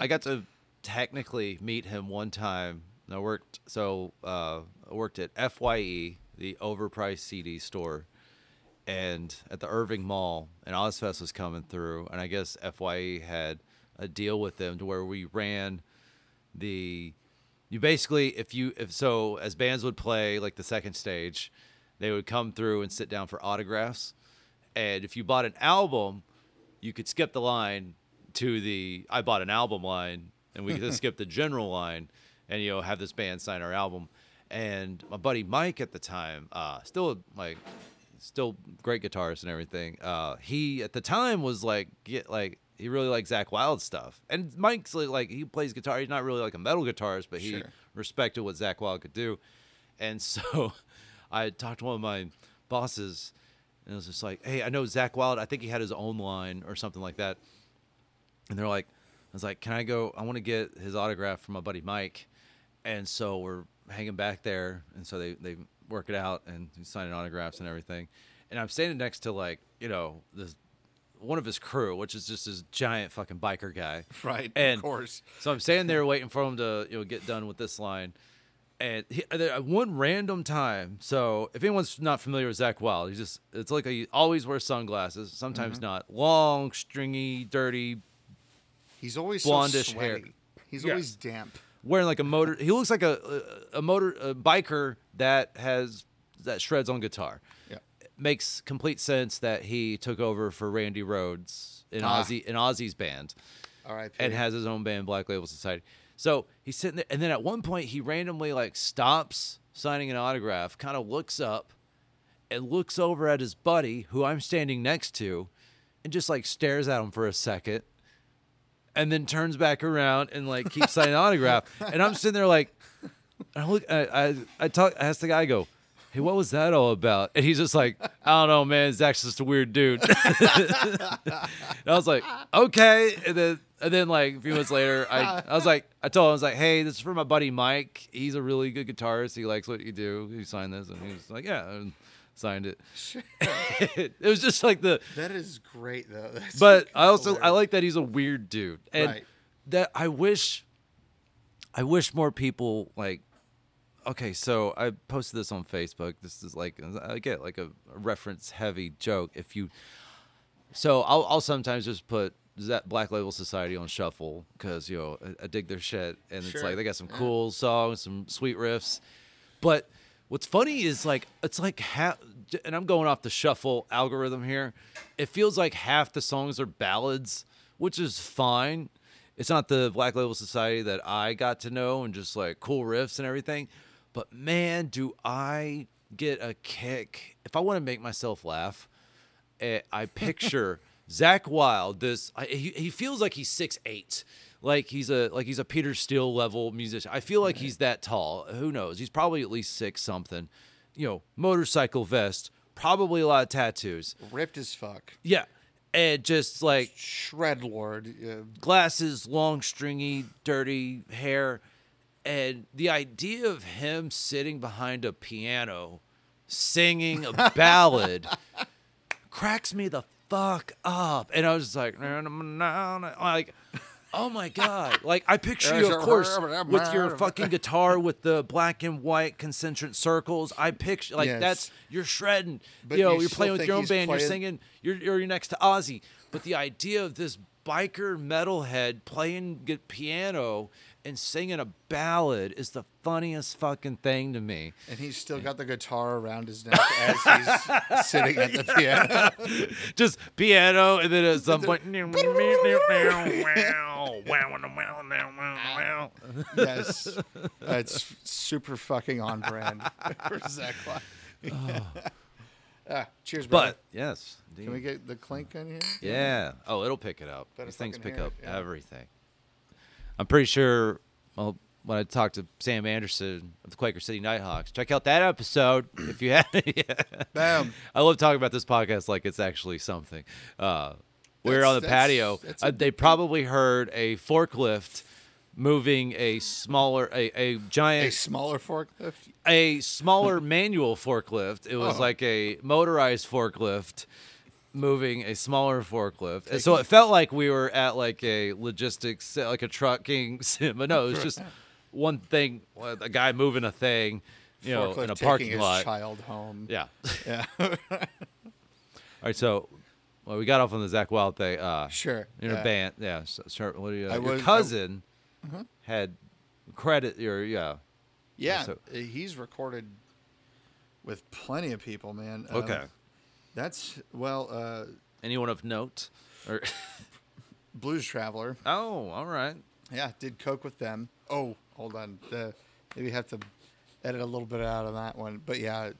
I got to technically meet him one time. I worked at FYE, the overpriced CD store, and at the Irving Mall, and Ozfest was coming through, and I guess FYE had a deal with them to where we ran as bands would play like the second stage, they would come through and sit down for autographs, and if you bought an album, you could skip the line to the I bought an album line, and we could just skip the general line, and, you know, have this band sign our album. And my buddy Mike at the time, still great guitarist and everything. He at the time was like, he really liked Zakk Wylde stuff. And Mike's like he plays guitar. He's not really like a metal guitarist, but he respected what Zakk Wylde could do. And so I talked to one of my bosses, and I was just like, hey, I know Zakk Wylde. I think he had his own line or something like that. And they're like, I was like, can I go? I want to get his autograph from my buddy Mike. And so we're hanging back there. And so they work it out and he's signing autographs and everything. And I'm standing next to, like, you know, this one of his crew, which is just this giant fucking biker guy. Right. And of course. So I'm standing there waiting for him to, you know, get done with this line. And at one random time, so if anyone's not familiar with Zakk Wylde, it's like he always wears sunglasses, sometimes not. Long, stringy, dirty. He's always blondish so hair. He's always damp. Wearing like a motor. He looks like a biker that shreds on guitar. Yeah. Makes complete sense that he took over for Randy Rhoads in Ozzy's band. R.I.P. And has his own band, Black Label Society. So he's sitting there, and then at one point he randomly like stops signing an autograph, kind of looks up and looks over at his buddy who I'm standing next to and just like stares at him for a second and then turns back around and like keeps signing an autograph. And I'm sitting there like, I asked the guy, I go, hey, what was that all about? And he's just like, I don't know, man. Zach's just a weird dude. And I was like, okay. And then like a few months later, I was like, I told him, I was like, hey, this is for my buddy Mike. He's a really good guitarist. He likes what you do. He signed this, and he was like, yeah, and signed it. Sure. It was just like that is great though. That's but I also hilarious. I like that he's a weird dude, and that I wish more people like. Okay, so I posted this on Facebook. This is like I get like a reference heavy joke. If you, so I'll sometimes just put. That Black Label Society on shuffle because, you know, I dig their shit, and it's like they got some cool songs, some sweet riffs. But what's funny is like it's like half, and I'm going off the shuffle algorithm here. It feels like half the songs are ballads, which is fine. It's not the Black Label Society that I got to know and just like cool riffs and everything. But man, do I get a kick if I want to make myself laugh? I picture. Zakk Wylde, he feels like he's 6'8", like he's a Peter Steele level musician. I feel like he's that tall. Who knows? He's probably at least 6 something. You know, motorcycle vest, probably a lot of tattoos, ripped as fuck. Yeah, and just like shred lord, glasses, long stringy, dirty hair, and the idea of him sitting behind a piano, singing a ballad, cracks me the fuck up. And I was just like, oh my God. Like, I picture you, of course, with your fucking guitar with the black and white concentric circles. I picture, like, that's, you're shredding. But you know, you're playing with your own band, you're singing, you're next to Ozzy. But the idea of this biker metalhead playing piano and singing a ballad is the funniest fucking thing to me. And he's still got the guitar around his neck as he's sitting at the piano. Just piano, and then at some point, yes, that's super fucking on brand for Zakk Wylde. Cheers, brother. But yes, indeed. Can we get the clink on here? Yeah. Oh, it'll pick it up. These things pick up everything. I'm pretty sure. Well, when I talked to Sam Anderson of the Quaker City Nighthawks, check out that episode if you haven't. Bam! I love talking about this podcast like it's actually something. We were on the patio. They probably heard a forklift moving a smaller manual forklift. It was like a motorized forklift. Moving a smaller forklift, and so it felt like we were at like a logistics, like a trucking sim. But no, it's just one thing, a guy moving a thing, you know, in a parking lot. His child home. Yeah. All right, so we got off on the Zakk Wylde thing. Sure. Your band, yeah. So, what do you? Your cousin had credit. Yeah. So. He's recorded with plenty of people, man. Okay. That's, well... anyone of note? Or Blues Traveler. Oh, all right. Yeah, did coke with them. Oh, hold on. Maybe have to edit a little bit out of that one. But yeah,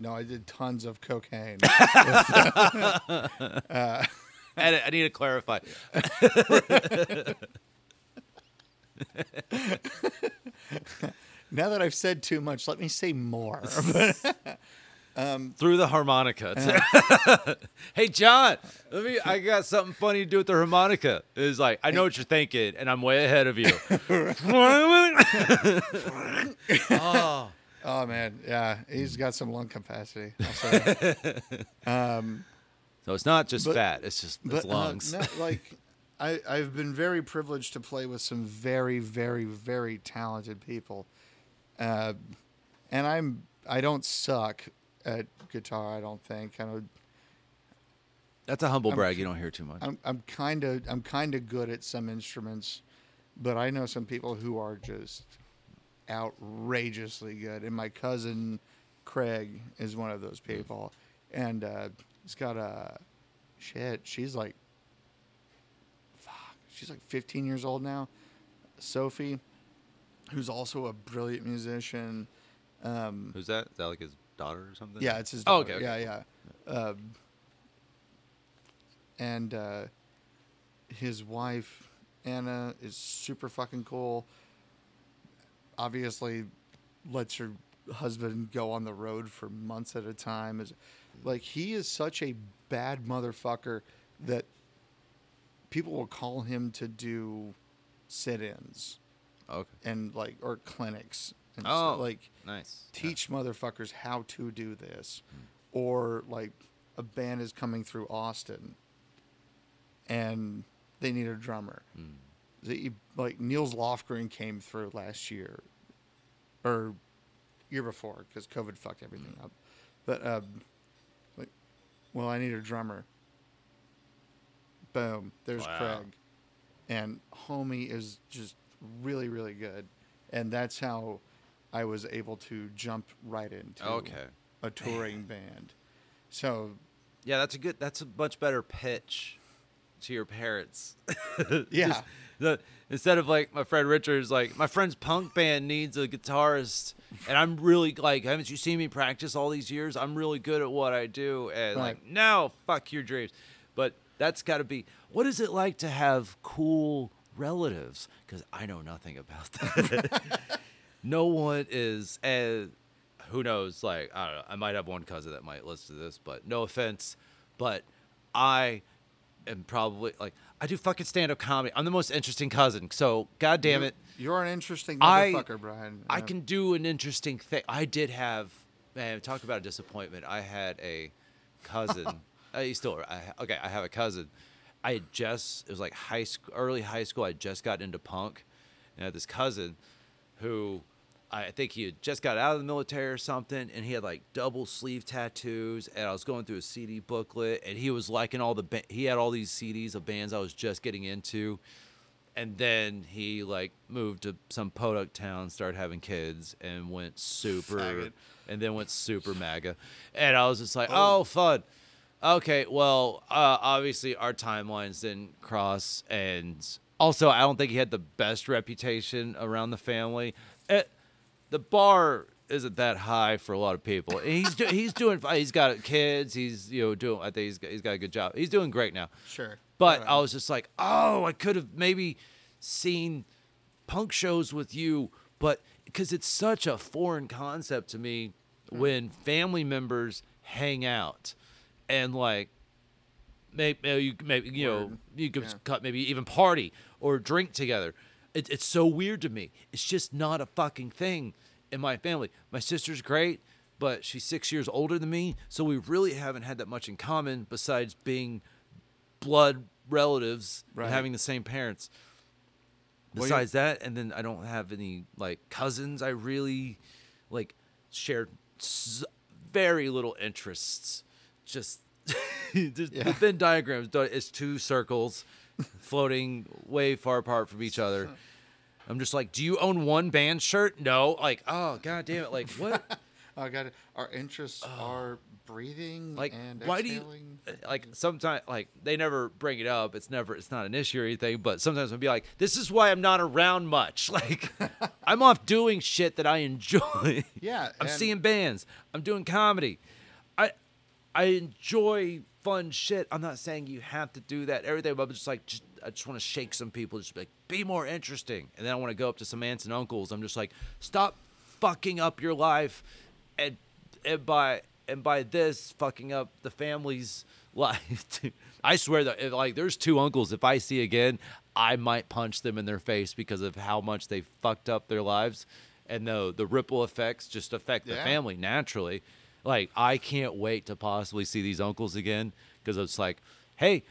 no, I did tons of cocaine. I need to clarify. Now that I've said too much, let me say more. Through the harmonica. Hey, John, I got something funny to do with the harmonica. It's like, I know what you're thinking, and I'm way ahead of you. Oh. Oh, man. Yeah, he's got some lung capacity. So it's not just fat. It's just it's lungs. No, like, I've been very privileged to play with some very, very, very talented people. And I don't suck at guitar, I don't think. That's a humble brag you don't hear too much. I'm kind of good at some instruments, but I know some people who are just outrageously good. And my cousin Craig is one of those people. And he's got a she's like 15 years old now, Sophie, who's also a brilliant musician. Who's that? Is that like his daughter or something? Yeah, it's his daughter. Oh, okay. Yeah. His wife, Anna, is super fucking cool. Obviously lets her husband go on the road for months at a time. Like, he is such a bad motherfucker that people will call him to do sit-ins. Okay. And like, or clinics. And so, like, nice. Teach motherfuckers how to do this. Or, like, a band is coming through Austin and they need a drummer. Like, Niels Lofgren came through last year or year before because COVID fucked everything up. But, I need a drummer. Boom. There's Craig. And homie is just really, really good. And that's how I was able to jump right into a touring band. So, yeah, that's a much better pitch to your parents. Yeah. Instead of like my friend Richard's like, my friend's punk band needs a guitarist, and I'm really like, haven't you seen me practice all these years? I'm really good at what I do, and like, no, fuck your dreams. But that's got to be, what is it like to have cool relatives? Because I know nothing about that. No one is, who knows, like, I don't know, I might have one cousin that might listen to this, but no offense, but I am probably, like, I do fucking stand-up comedy. I'm the most interesting cousin, so god damn it. You're an interesting motherfucker, Brian. I can do an interesting thing. I did have, man, talk about a disappointment. I had a cousin. I have a cousin. It was like early high school. I just got into punk, and I had this cousin who I think he had just got out of the military or something, and he had like double sleeve tattoos. And I was going through a CD booklet, and he was liking he had all these CDs of bands I was just getting into, and then he like moved to some podunk town, started having kids, and went super, and then went super MAGA, and I was just like, oh fun. Okay, well, obviously our timelines didn't cross, and also I don't think he had the best reputation around the family. The bar isn't that high for a lot of people. He's got kids. He's I think he's got a good job. He's doing great now. Sure, but I was just like, I could have maybe seen punk shows with you, but because it's such a foreign concept to me when family members hang out. And like, maybe you could cut, maybe even party or drink together. It's so weird to me. It's just not a fucking thing in my family. My sister's great, but she's 6 years older than me, so we really haven't had that much in common besides being blood relatives and having the same parents. Besides that, and then I don't have any like cousins. I really like shared very little interests. Just the Venn diagrams, it's two circles floating way far apart from each other. I'm just like, do you own one band shirt? No. Like, oh god damn it, like what? Oh god, our interests are breathing, like, and why exhaling. Do you like sometimes like they never bring it up, it's not an issue or anything, but sometimes I'll be like, this is why I'm not around much. Like I'm off doing shit that I enjoy. Yeah. I'm seeing bands, I'm doing comedy. I enjoy fun shit. I'm not saying you have to do that everything, but I'm just like, I just want to shake some people. Just be like, be more interesting. And then I want to go up to some aunts and uncles. I'm just like, stop fucking up your life, and by and by this fucking up the family's life. I swear that like there's two uncles if I see again, I might punch them in their face because of how much they fucked up their lives. And no, the ripple effects just affect the family naturally. Like, I can't wait to possibly see these uncles again because it's like, hey,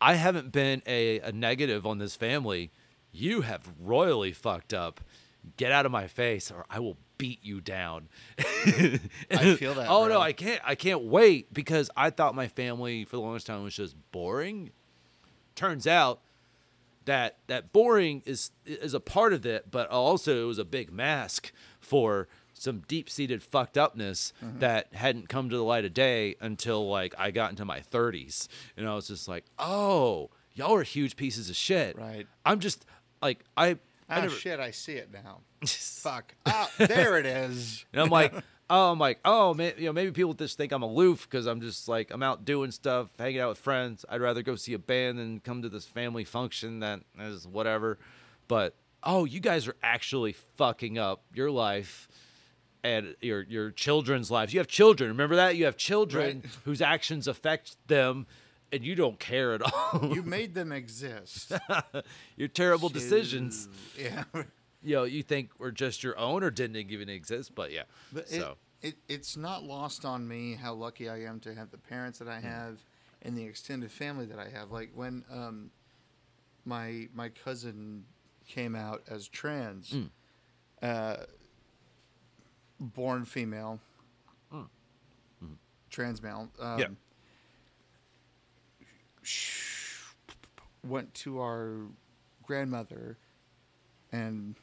I haven't been a negative on this family. You have royally fucked up. Get out of my face or I will beat you down. I feel that. Oh, bro. No, I can't wait because I thought my family for the longest time was just boring. Turns out that boring is a part of it, but also it was a big mask for some deep-seated fucked upness that hadn't come to the light of day until like I got into my 30s, and I was just like, oh, y'all are huge pieces of shit. Right. I'm just like shit, I see it now. Fuck. Oh, there it is. And I'm like, oh man, you know, maybe people just think I'm aloof because I'm just like I'm out doing stuff, hanging out with friends. I'd rather go see a band than come to this family function that is whatever. But oh, you guys are actually fucking up your life and your children's lives. You have children. Remember that? You have children whose actions affect them. And you don't care at all. You made them exist. Your terrible decisions. Yeah. You know, you think were just your own or didn't even exist, but yeah. But so. It's not lost on me how lucky I am to have the parents that I have and the extended family that I have. Like when my cousin came out as trans, born female, trans male. Yeah. Went to our grandmother, and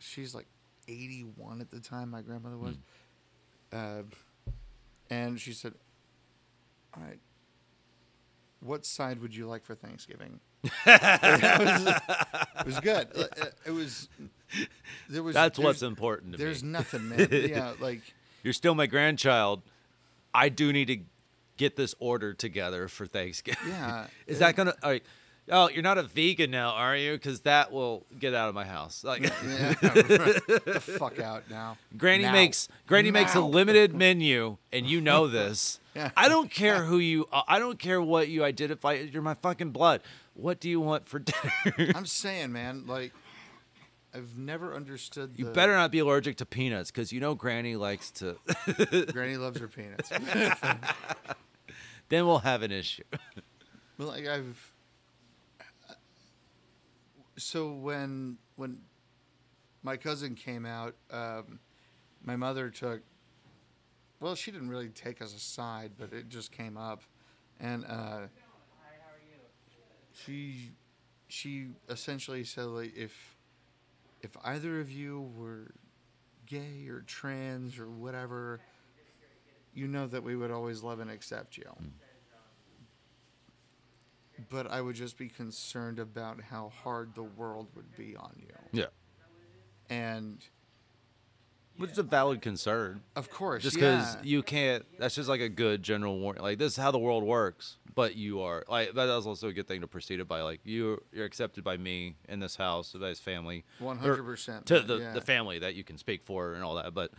she's like 81 at the time, my grandmother was. And she said, all right, what side would you like for Thanksgiving? It was good. That's what's important to me. There's nothing, man. Yeah, like you're still my grandchild. I do need to get this order together for Thanksgiving. Yeah. Is that going to... Oh, you're not a vegan now, are you? Because that will get out of my house. Like, yeah, get the fuck out now. Granny makes a limited menu, and you know this. Yeah. I don't care who you are. I don't care what you identify. You're my fucking blood. What do you want for dinner? I'm saying, man, like... I've never understood. You better not be allergic to peanuts, because you know Granny likes to. Granny loves her peanuts. Then we'll have an issue. Well, like so when my cousin came out, my mother took. Well, she didn't really take us aside, but it just came up, and she essentially said, like, if either of you were gay or trans or whatever, you know that we would always love and accept you. But I would just be concerned about how hard the world would be on you. Yeah. And... Which is a valid concern. Of course, just because you can't... That's just like a good general warning. Like, this is how the world works, but you are... Like, that was also a good thing to proceed it by. Like, you're accepted by me in this house, by this family. 100%. To the family that you can speak for and all that, but...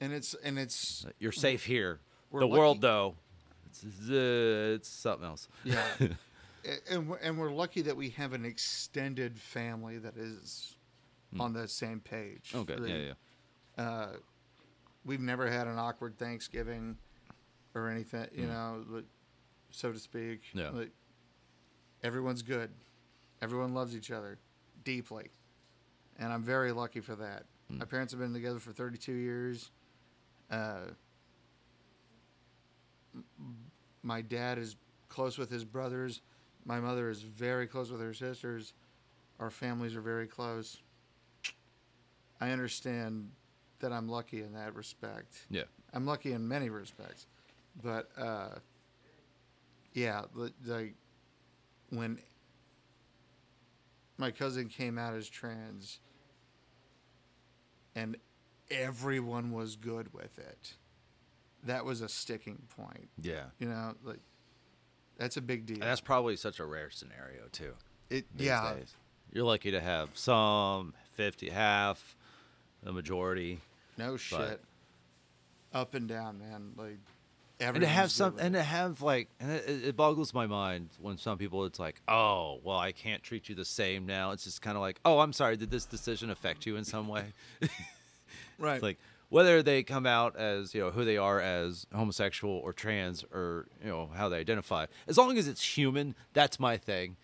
And it's... You're safe here. The lucky. World, though, it's something else. Yeah. and we're lucky that we have an extended family that is on the same page. Okay, yeah. We've never had an awkward Thanksgiving or anything, you know, so to speak. Yeah. Like, everyone's good. Everyone loves each other deeply. And I'm very lucky for that. My parents have been together for 32 years. My dad is close with his brothers. My mother is very close with her sisters. Our families are very close. I understand... that I'm lucky in that respect. Yeah. I'm lucky in many respects. But, like when my cousin came out as trans and everyone was good with it, that was a sticking point. Yeah. You know, like, that's a big deal. And that's probably such a rare scenario, too. These days. You're lucky to have some, 50, half, the majority. No shit. Up and down, man. Like And it boggles my mind when some people, it's like, oh, well, I can't treat you the same now. It's just kind of like, oh, I'm sorry, did this decision affect you in some way? Right. It's like, whether they come out as, you know, who they are as homosexual or trans or, you know, how they identify, as long as it's human, that's my thing.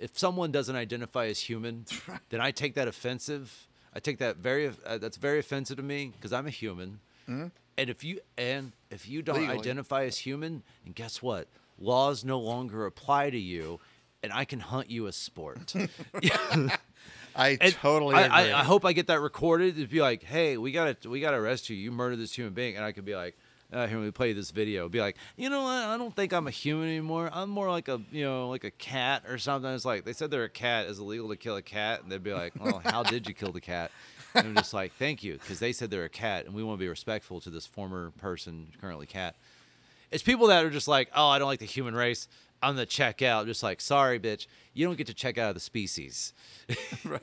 If someone doesn't identify as human, then I take that offensive. I take that that's very offensive to me because I'm a human. Mm-hmm. And if you don't legally identify as human, and guess what? Laws no longer apply to you, and I can hunt you as sport. I totally agree. I hope I get that recorded. It'd be like, hey, we gotta arrest you. You murdered this human being, and I could be like, here, let me play this video. It'd be like, you know what? I don't think I'm a human anymore. I'm more like a cat or something. It's like they said they're a cat. It's illegal to kill a cat, and they'd be like, well, how did you kill the cat? And I'm just like, thank you, because they said they're a cat, and we want to be respectful to this former person, currently cat. It's people that are just like, oh, I don't like the human race. I'm going to check out. Just like, sorry, bitch, you don't get to check out of the species. Right.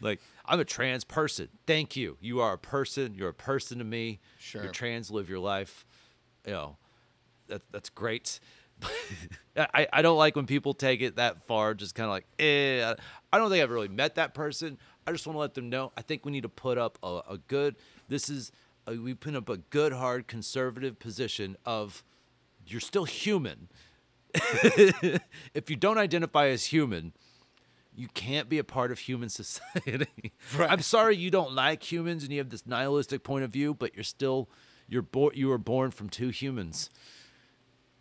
Like, I'm a trans person. Thank you. You are a person. You're a person to me. Sure. You're trans. Live your life. You know, that's great. I don't like when people take it that far, just kind of like, I don't think I've really met that person. I just want to let them know. I think we need to put up a good, hard, conservative position of you're still human. If you don't identify as human, you can't be a part of human society. Right. I'm sorry you don't like humans and you have this nihilistic point of view, but you were born from two humans.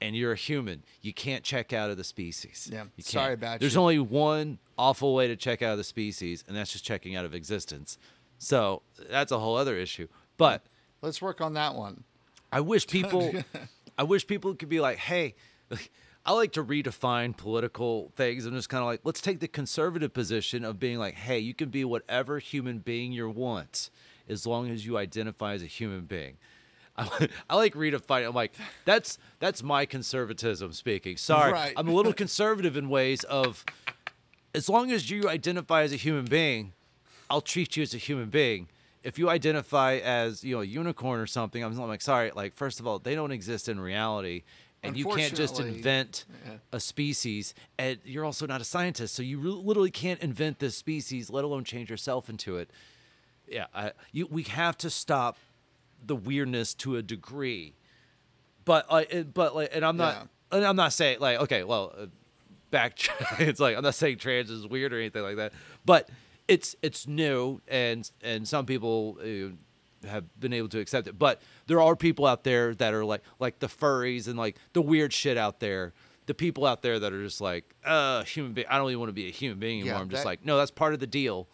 And you're a human. You can't check out of the species. Yeah, sorry about you. There's only one awful way to check out of the species, and that's just checking out of existence. So that's a whole other issue. But let's work on that one. I wish people could be like, hey, I like to redefine political things. I'm just kind of like, let's take the conservative position of being like, hey, you can be whatever human being you want as long as you identify as a human being. I like redefining. I'm like, that's my conservatism speaking. Sorry, right. I'm a little conservative in ways of, as long as you identify as a human being, I'll treat you as a human being. If you identify as, you know, a unicorn or something, I'm like, sorry, like, first of all, they don't exist in reality, and you can't just invent a species, and you're also not a scientist, so you literally can't invent this species, let alone change yourself into it. Yeah, we have to stop the weirdness to a degree, and I'm not saying like, okay, well, backtrack. It's like, I'm not saying trans is weird or anything like that, but it's new, and some people have been able to accept it, but there are people out there that are like the furries and like the weird shit out there, the people out there that are just like, human being, I don't even want to be a human being anymore. I'm just like, no, that's part of the deal.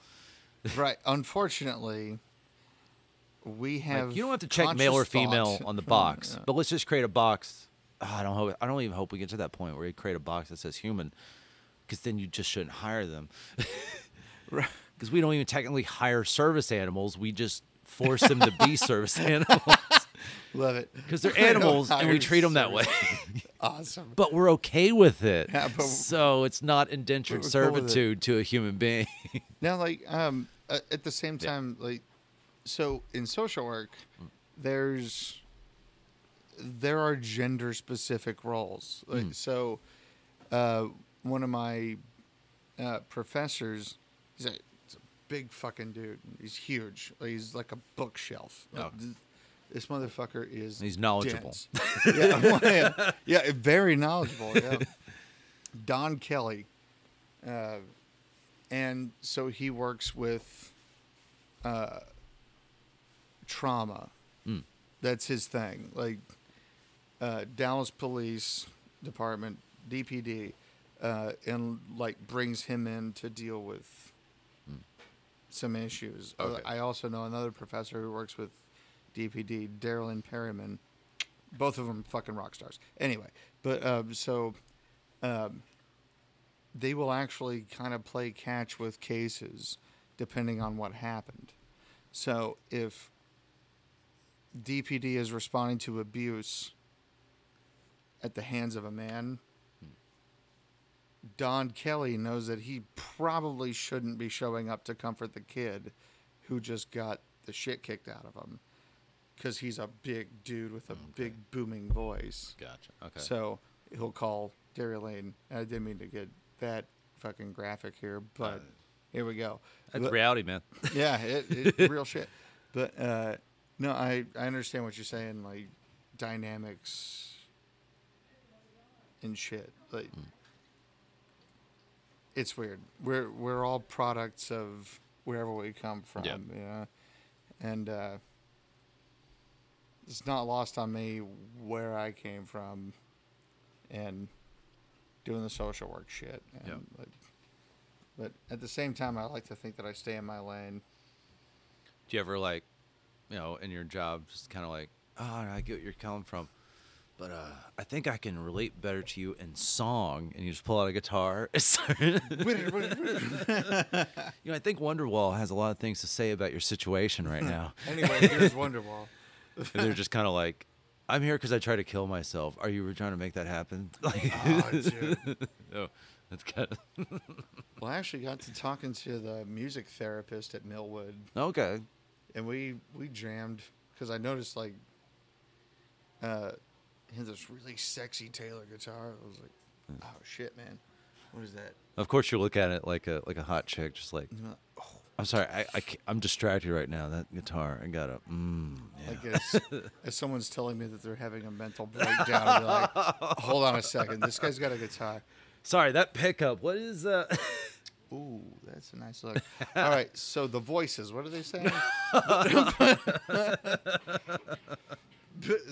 Right. Unfortunately, we have, like, you don't have to check male or female on the box, but let's just create a box. Oh, I don't even hope we get to that point where you create a box that says human, because then you just shouldn't hire them. Right? Because we don't even technically hire service animals; we just force them to be service animals. Love it, because they're animals and we treat them that way. Awesome, but we're okay with it. Yeah, so it's not indentured servitude to a human being. Now, like at the same time, like. So in social work, there are gender specific roles. Like, so one of my professors, he's a big fucking dude. He's huge. He's like a bookshelf. Oh. Like, this motherfucker is. He's knowledgeable. Very knowledgeable. Yeah. Don Kelly, and so he works with. Trauma. That's his thing. Like Dallas Police Department, DPD, and like brings him in to deal with some issues. Okay. I also know another professor who works with DPD, Daryl and Perryman. Both of them fucking rock stars. Anyway, but so they will actually kind of play catch with cases depending on what happened. So if DPD is responding to abuse at the hands of a man, Don Kelly knows that he probably shouldn't be showing up to comfort the kid who just got the shit kicked out of him. because he's a big dude with a big booming voice. Gotcha. Okay. So he'll call Dairy Lane. I didn't mean to get that fucking graphic here, but here we go. That's reality, man. Yeah, it's real shit. But no, I understand what you're saying, like dynamics and shit. Like it's weird. We're all products of wherever we come from, you know? And it's not lost on me where I came from and doing the social work shit. And but at the same time, I like to think that I stay in my lane. Do you ever, like, you know, in your job, just kind of like, oh, I get what you're coming from, but I think I can relate better to you in song, and you just pull out a guitar. You know, I think Wonderwall has a lot of things to say about your situation right now. Anyway, here's Wonderwall. And they're just kind of like, I'm here because I tried to kill myself. Are you trying to make that happen? Like, oh, dude. No, that's kind of... Well, I actually got to talking to the music therapist at Millwood. Okay. And we jammed because I noticed, like, he had this really sexy Taylor guitar. I was like, oh, shit, man. What is that? Of course you look at it like a hot chick, just like... Oh. I'm sorry, I'm distracted right now. That guitar, I got up. I guess as someone's telling me that they're having a mental breakdown, like, hold on a second, this guy's got a guitar. Sorry, that pickup. What is that? Ooh, that's a nice look. All right, so the voices. What are they saying?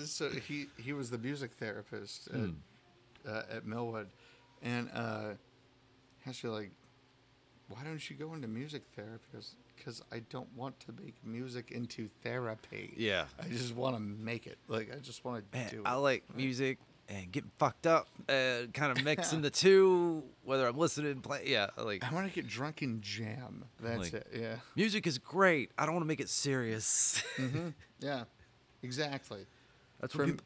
So he was the music therapist at Millwood, and actually, like, why don't you go into music therapy? Because I don't want to make music into therapy. Yeah. I just want to make it. Like, I just want to do it. I like music and getting fucked up and kind of mixing the two, whether I'm listening and playing. Yeah. Like, I want to get drunk and jam. That's like, it. Yeah. Music is great. I don't want to make it serious. Yeah. Exactly. That's when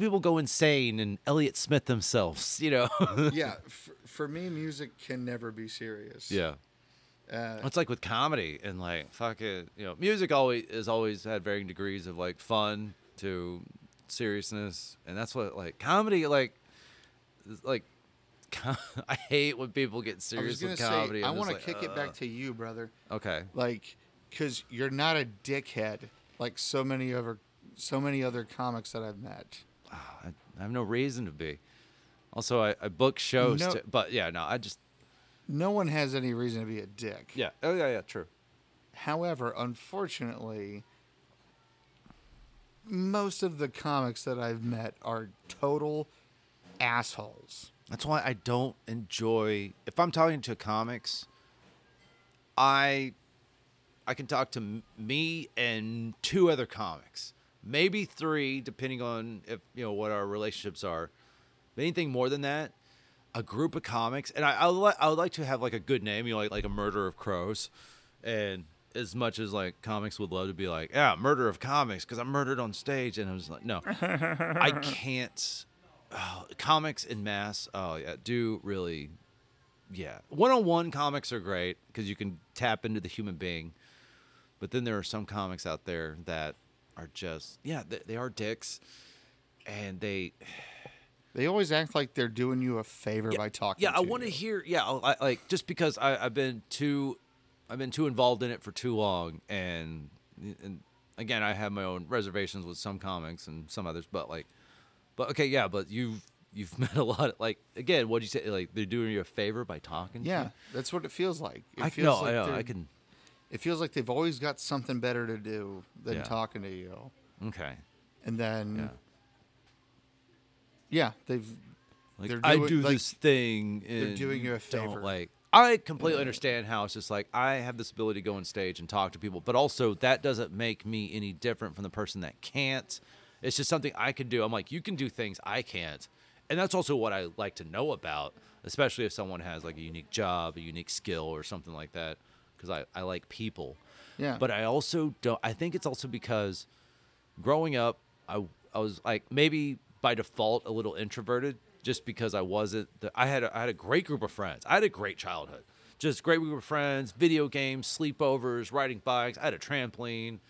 people go insane and Elliott Smith themselves, you know? Yeah. For me, music can never be serious. Yeah. It's like with comedy and, like, fucking, you know, music has always had varying degrees of, like, fun to seriousness. And that's what, like, comedy, like I hate when people get serious with comedy. I want to kick it back to you, brother. Okay. Like, because you're not a dickhead like so many other comics that I've met. Oh, I have no reason to be. Also, I book shows, no one has any reason to be a dick. Yeah. Oh, yeah, true. However, unfortunately, most of the comics that I've met are total assholes. That's why I don't enjoy... If I'm talking to comics, I can talk to me and two other comics. Maybe three, depending on if you know what our relationships are. But anything more than that, a group of comics, and I would like to have like a good name, you know, like a Murder of Crows, and as much as like comics would love to be like, yeah, Murder of Comics, because I murdered on stage, and I was like, no, I can't. Oh, comics in mass, one-on-one comics are great because you can tap into the human being, but then there are some comics out there that are just, they are dicks, and they always act like they're doing you a favor by talking. Yeah, I want to hear. Yeah, just because I've been too involved in it for too long, and again, I have my own reservations with some comics and some others, but you've met a lot. Like, again, what'd you say? Like, they're doing you a favor by talking. Yeah, to you? That's what it feels like. It feels like they've always got something better to do than talking to you. Okay. And then, this thing. They're doing you a favor. Like, I completely understand how it's just like, I have this ability to go on stage and talk to people, but also that doesn't make me any different from the person that can't. It's just something I can do. I'm like, you can do things I can't. And that's also what I like to know about, especially if someone has like a unique job, a unique skill or something like that. Because I like people. Yeah. But I also don't... I think it's also because growing up, I was like maybe by default a little introverted just because I wasn't... I had a great group of friends. I had a great childhood. Just great group of friends, video games, sleepovers, riding bikes. I had a trampoline.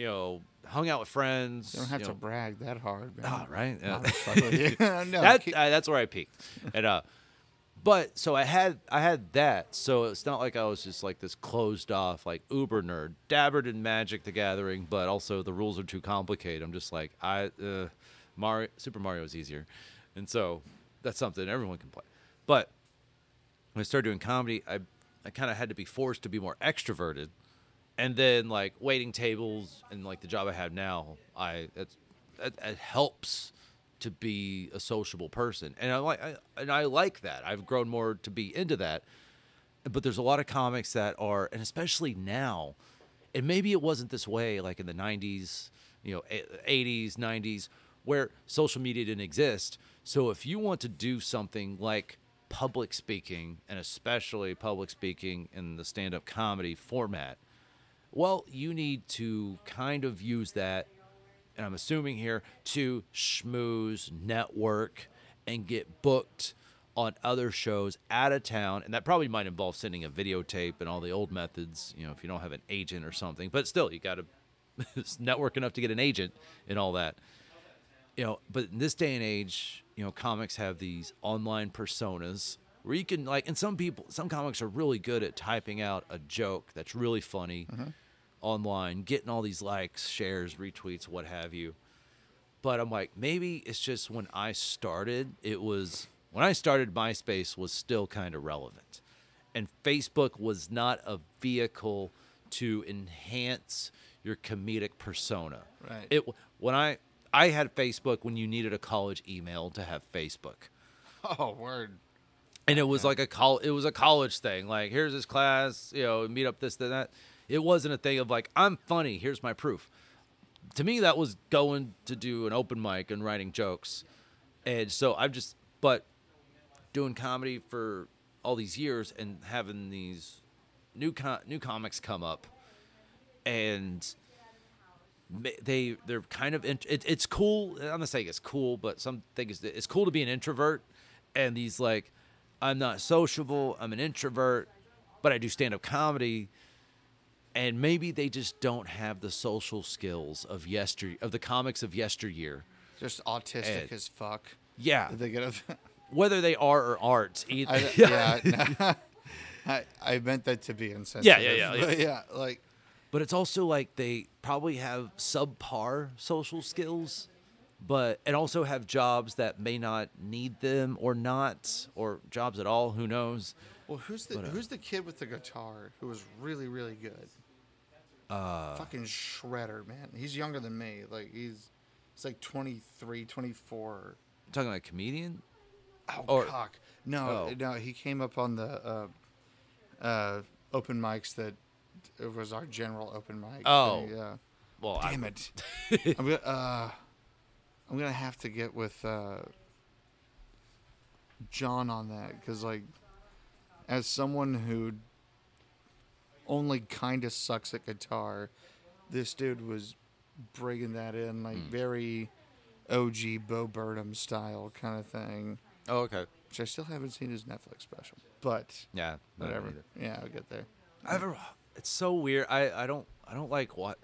you know, hung out with friends. You don't have to brag that hard, man. Oh, right? Yeah. That's where I peaked. And but so I had that. So it's not like I was just like this closed off, like uber nerd, dabbered in Magic the Gathering, but also the rules are too complicated. I'm just like, Super Mario is easier. And so that's something everyone can play. But when I started doing comedy, I kind of had to be forced to be more extroverted. And then, like, waiting tables and, like, the job I have now, it helps to be a sociable person. And I like that. I've grown more to be into that. But there's a lot of comics that are, and especially now, and maybe it wasn't this way, like, in the 90s, you know, 80s, 90s, where social media didn't exist. So if you want to do something like public speaking, and especially public speaking in the stand-up comedy format, well, you need to kind of use that, and I'm assuming here, to schmooze, network, and get booked on other shows out of town. And that probably might involve sending a videotape and all the old methods, you know, if you don't have an agent or something. But still, you got to network enough to get an agent and all that. You know, but in this day and age, you know, comics have these online personas where you can, like, and some comics are really good at typing out a joke that's really funny online, getting all these likes, shares, retweets, what have you. But I'm like, maybe it's just when I started, MySpace was still kind of relevant. And Facebook was not a vehicle to enhance your comedic persona. Right. When I had Facebook when you needed a college email to have Facebook. Oh, word. And it was like a college thing. Like, here's this class, you know, meet up this, then that. It wasn't a thing of like, I'm funny, here's my proof. To me, that was going to do an open mic and writing jokes. And so but doing comedy for all these years and having these new comics come up, and they're kind of, it's cool. I'm not saying it's cool, but some think it's cool to be an introvert, and these like, I'm not sociable, I'm an introvert, but I do stand-up comedy. And maybe they just don't have the social skills of the comics of yesteryear. Just autistic as fuck. Yeah. They get whether they are or aren't. Either. I meant that to be insensitive. Yeah. But but it's also like they probably have subpar social skills. And also have jobs that may not need them or jobs at all. Who knows? Well, who's the kid with the guitar who was really, really good? Fucking shredder, man. He's younger than me. Like he's like 23, 24. You're talking like a comedian? Cock. No, he came up on the open mics that it was our general open mic. Oh, yeah. Well, damn it. I'm going to have to get with John on that because, like, as someone who only kind of sucks at guitar, this dude was bringing that in, like, very OG Bo Burnham style kind of thing. Oh, okay. Which I still haven't seen his Netflix special, but yeah, whatever. Either. Yeah, I'll get there. It's so weird. I don't like what.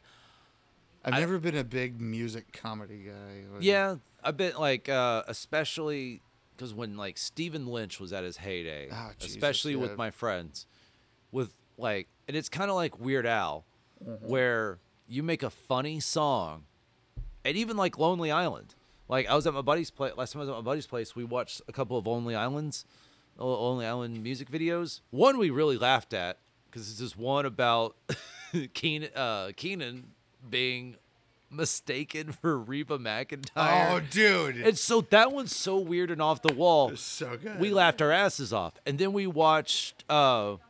I've never been a big music comedy guy. I've been like, especially because when like Stephen Lynch was at his heyday, especially with my friends, with like, and it's kind of like Weird Al, where you make a funny song, and even like Lonely Island. Like I was at my buddy's place last time. We watched a couple of Lonely Island music videos. One we really laughed at because it's this one about Keenan being mistaken for Reba McEntire. Oh, dude. And so that one's so weird and off the wall. It's so good. We laughed our asses off. And then we watched Hanging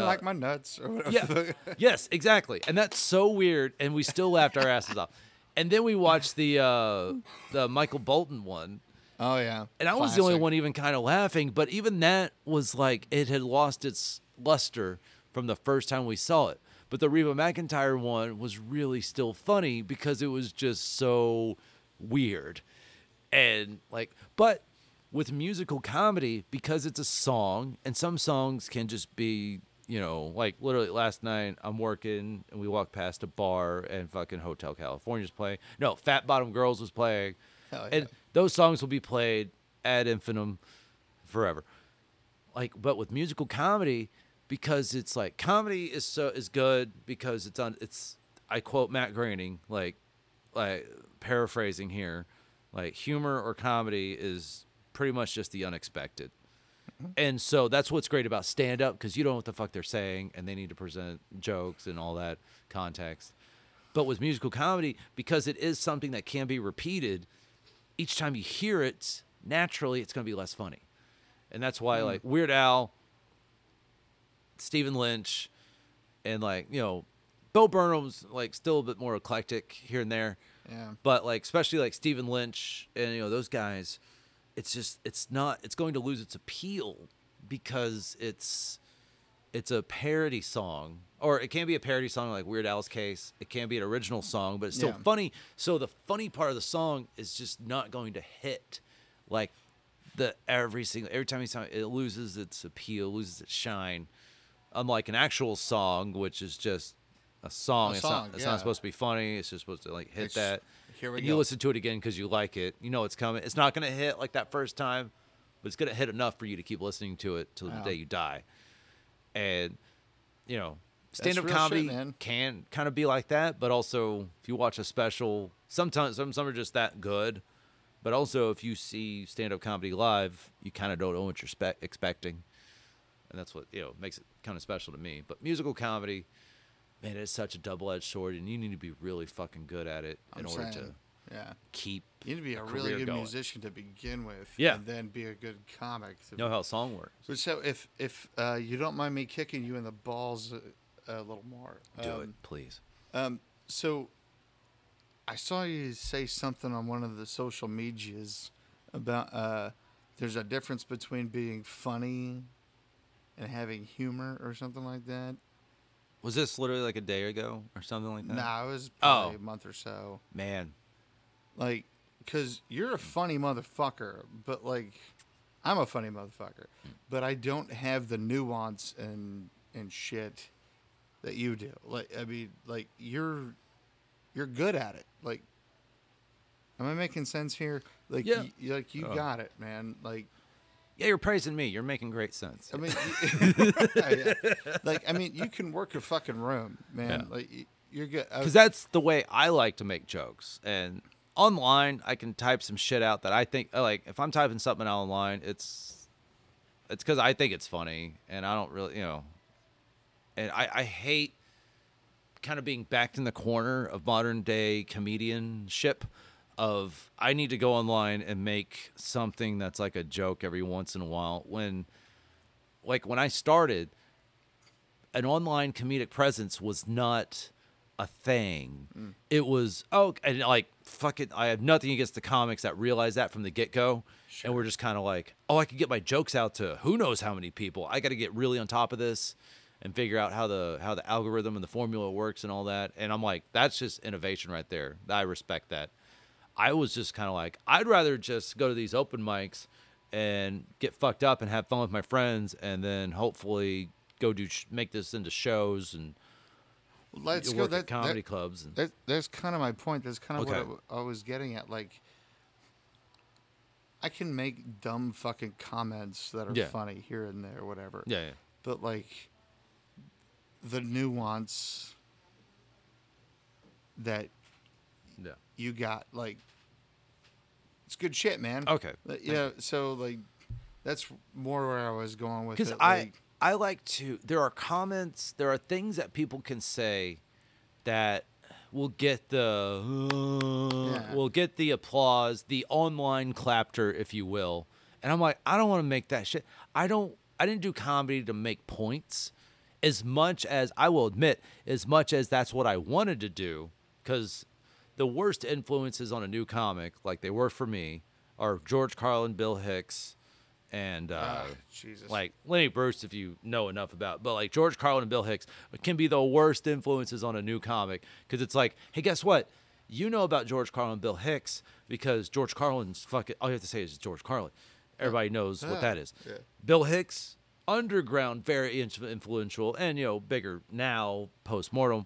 Like My Nuts or whatever. Yeah. Yes, exactly. And that's so weird. And we still laughed our asses off. And then we watched the Michael Bolton one. Oh, yeah. And I was the only one even kind of laughing. But even that was like it had lost its luster from the first time we saw it. But the Reba McEntire one was really still funny because it was just so weird. And like, but with musical comedy, because it's a song, and some songs can just be, you know, like literally last night I'm working and we walked past a bar and fucking Hotel California's playing. No, Fat Bottom Girls was playing. Hell yeah. And those songs will be played ad infinitum forever. Like, but with musical comedy, because it's like comedy is so is good because it's on it's I quote Matt Groening, like paraphrasing here, like humor or comedy is pretty much just the unexpected. And so that's what's great about stand-up, because you don't know what the fuck they're saying, and they need to present jokes and all that context. But with musical comedy, because it is something that can be repeated, each time you hear it, naturally, it's going to be less funny. And that's why, like, Weird Al, Stephen Lynch, and, like, you know, Bo Burnham's, like, still a bit more eclectic here and there. Yeah. But, like, especially, like, Stephen Lynch and, you know, those guys... It's just, it's going to lose its appeal because it's a parody song, or it can be a parody song like Weird Al's case. It can be an original song, but it's still funny. So the funny part of the song is just not going to hit like the every time he's talking, it loses its appeal, loses its shine. Unlike an actual song, which is just a song. It's not supposed to be funny. It's just supposed to like hit that. Here we and go. You listen to it again because you like it. You know it's coming. It's not going to hit like that first time, but it's going to hit enough for you to keep listening to it till the day you die. And, you know, stand-up comedy can kind of be like that, but also if you watch a special, sometimes some are just that good, but also if you see stand-up comedy live, you kind of don't know what you're expecting. And that's what, you know, makes it kind of special to me. But musical comedy... Man, it's such a double-edged sword, and you need to be really fucking good at it in order to keep. You need to be a really good musician to begin with, and then be a good comic. Know how song works. So, if you don't mind me kicking you in the balls a little more, do it, please. So, I saw you say something on one of the social medias about there's a difference between being funny and having humor, or something like that. Was this literally like a day ago or something like that? Nah, it was probably a month or so. Man. Like, because you're a funny motherfucker, but like, I'm a funny motherfucker, but I don't have the nuance and shit that you do. Like, I mean, like, you're good at it. Like, am I making sense here? Like, you got it, man. Like. Yeah, you're praising me. You're making great sense. I mean, you can work a fucking room, man. Yeah. Like, you're good. Because that's the way I like to make jokes. And online, I can type some shit out that I think, like, if I'm typing something out online, it's because I think it's funny, and I don't really, you know. And I hate kind of being backed in the corner of modern day comedianship. Of I need to go online and make something that's like a joke every once in a while. When I started, an online comedic presence was not a thing. Mm. It was, I have nothing against the comics that realized that from the get-go. Sure. And we're just kind of like, oh, I can get my jokes out to who knows how many people. I got to get really on top of this and figure out how the algorithm and the formula works and all that. And I'm like, that's just innovation right there. I respect that. I was just kind of like, I'd rather just go to these open mics and get fucked up and have fun with my friends and then hopefully go make this into shows and at comedy clubs. And... That's kind of my point. That's kind of what I was getting at. Like, I can make dumb fucking comments that are funny here and there, whatever. Yeah, yeah. But, like, the nuance that... Yeah. You got, like, it's good shit, man. Okay. Yeah, so, like, that's more where I was going with it. Because I like to, there are comments, there are things that people can say that will get the, applause, the online clapter, if you will. And I'm like, I don't want to make that shit. I didn't do comedy to make points as much as that's what I wanted to do, because... The worst influences on a new comic, like they were for me, are George Carlin, Bill Hicks, and like Lenny Bruce, if you know enough about. But like George Carlin and Bill Hicks can be the worst influences on a new comic, because it's like, hey, guess what? You know about George Carlin and Bill Hicks because George Carlin's fucking. All you have to say is George Carlin. Everybody knows what that is. Yeah. Bill Hicks. underground, very influential, and, you know, bigger now, post-mortem.